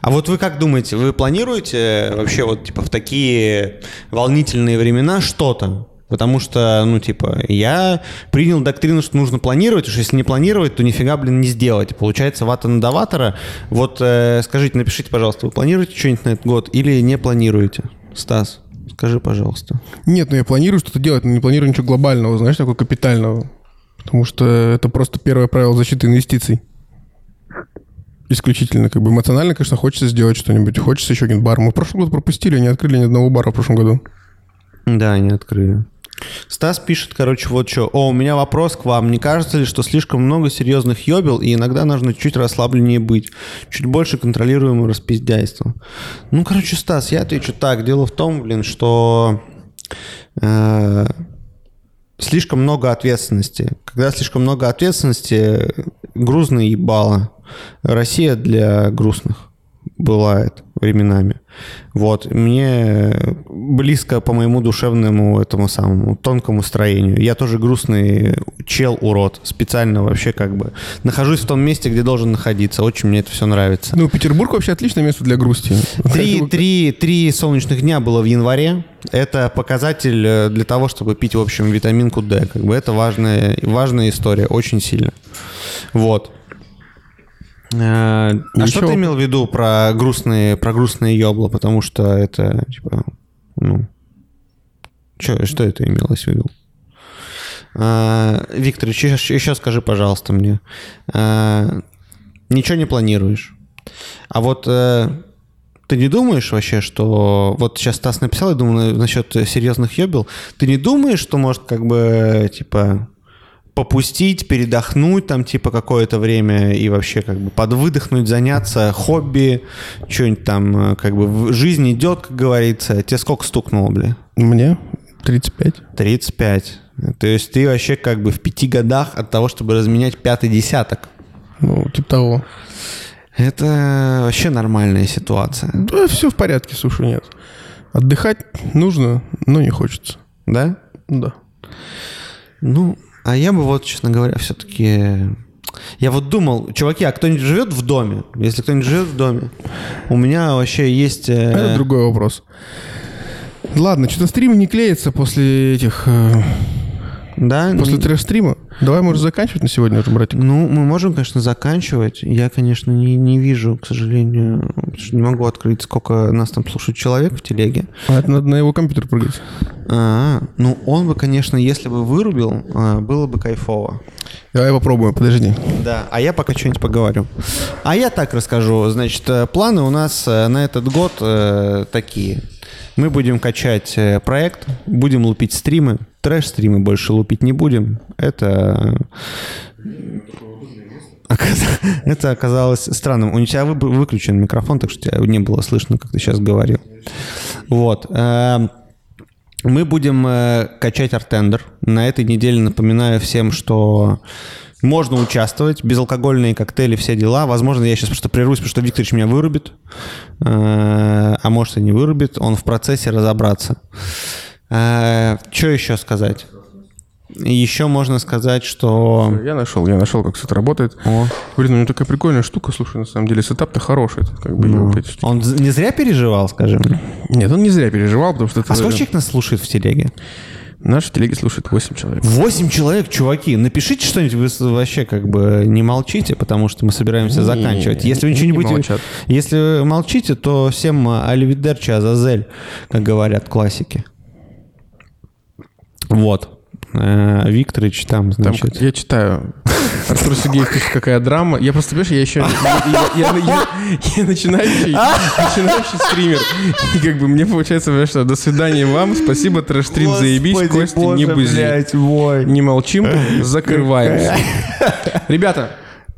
А вот вы как думаете, вы планируете вообще вот типа в такие волнительные времена что-то? Потому что, ну, типа, я принял доктрину, что нужно планировать, уж если не планировать, то нифига, блин, не сделать. Получается, вата на даватора. Вот э, скажите, напишите, пожалуйста, вы планируете что-нибудь на этот год или не планируете? Стас, скажи, пожалуйста. Нет, ну я планирую что-то делать, но не планирую ничего глобального, знаешь, такого капитального. Потому что это просто первое правило защиты инвестиций. Исключительно, как бы, эмоционально, конечно, хочется сделать что-нибудь. Хочется еще один бар. Мы в прошлом году пропустили, не открыли ни одного бара в прошлом году. Да, не открыли. Стас пишет, короче, вот что. О, у меня вопрос к вам. Не кажется ли, что слишком много серьезных ёбел, и иногда нужно чуть расслабленнее быть? Чуть больше контролируемого распиздяйства. Ну, короче, Стас, я отвечу так. Дело в том, блин, что Слишком много ответственности. Когда слишком много ответственности, грузные ебало. Россия для грустных бывает временами. Вот. Мне близко по моему душевному этому самому тонкому строению. Я тоже грустный чел-урод. Специально вообще как бы нахожусь в том месте, где должен находиться. Очень мне это все нравится. Ну, Петербург вообще отличное место для грусти. Три, три, три солнечных дня было в январе. Это показатель для того, чтобы пить, в общем, витаминку Д. Как бы это важная, важная история. Очень сильно. Вот. А Ничего. Что ты имел в виду про грустные, про грустные ёбла? Потому что это, типа, ну... Чё, что это имелось в виду? А, Виктор, еще, еще скажи, пожалуйста, мне. А, ничего не планируешь. А вот а, ты не думаешь вообще, что... Вот сейчас Стас написал, я думаю, насчет серьезных ёбел. Ты не думаешь, что, может, как бы, типа... попустить, передохнуть там типа какое-то время и вообще как бы подвыдохнуть, заняться хобби, что-нибудь там, как бы жизнь идет, как говорится. Тебе сколько стукнуло, бля? Мне тридцать пять. тридцать пять. То есть ты вообще как бы в пяти годах от того, чтобы разменять пятый десяток. Ну, типа того. Это вообще нормальная ситуация. Да, все в порядке, слушай, нет. Отдыхать нужно, но не хочется. Да? Да. Ну... А я бы вот, честно говоря, все-таки... Я вот думал, чуваки, а кто-нибудь живет в доме? Если кто-нибудь живет в доме, у меня вообще есть... Это другой вопрос. Ладно, что-то стрим не клеится после этих... Да? После трэш-стрима. Давай, может, заканчивать на сегодня уже, братик? Ну, мы можем, конечно, заканчивать. Я, конечно, не, не вижу, к сожалению, не могу открыть, сколько нас там слушает человек в телеге. А это надо на его компьютер прыгать. А, ну, он бы, конечно, если бы вырубил, было бы кайфово. Давай попробуем, подожди. Да, а я пока что-нибудь поговорю. А я так расскажу. Значит, планы у нас на этот год такие. Мы будем качать проект, будем лупить стримы. Трэш-стримы больше лупить не будем. Это... Это оказалось странным. У тебя выключен микрофон, так что тебя не было слышно, как ты сейчас говорил. Вот. Мы будем качать артендер. На этой неделе напоминаю всем, что... Можно участвовать, безалкогольные коктейли, все дела. Возможно, я сейчас просто прервусь, потому что Викторович меня вырубит, а может и не вырубит. Он в процессе разобраться. Что еще сказать? Еще можно сказать, что... Я нашел, я нашел, как сет работает. О. Блин, у него такая прикольная штука, слушай, на самом деле, сетап-то хороший. Как бы ну. Он не зря переживал, скажи мне? Нет, он не зря переживал, потому что... Это... А сколько человек нас слушает в телеге? Наши телеги слушают восемь человек. восемь человек, чуваки. Напишите что-нибудь, вы вообще как бы не молчите, потому что мы собираемся не, заканчивать. Если вы ничего не, не будете... Молчат. Если молчите, то всем аливидерчи, азазель, как говорят классики. Вот. Викторович там, значит... Там, я читаю. Артур Сергеевич пишет, какая драма. Я просто, понимаешь, я еще... Я, я, я, я начинающий, начинающий стример. И как бы мне получается, что до свидания вам. Спасибо, трэш-стрим, заебись. Кости, боже, не бузи. Блядь, не молчим, закрываемся. Ребята,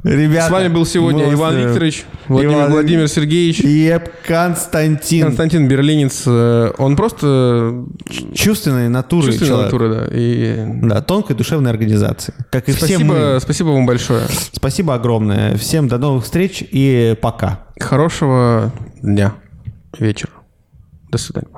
Ребята, с вами был сегодня был Иван Викторович, Владимир, Иван... Владимир Сергеевич. Еп, Константин. Константин Берлинец. Он просто... Чувственной натуры. Чувственной натуры, да. И... да. Тонкой душевной организации. Как и спасибо, мы... спасибо вам большое. Спасибо огромное. Всем до новых встреч и пока. Хорошего дня, вечера. До свидания.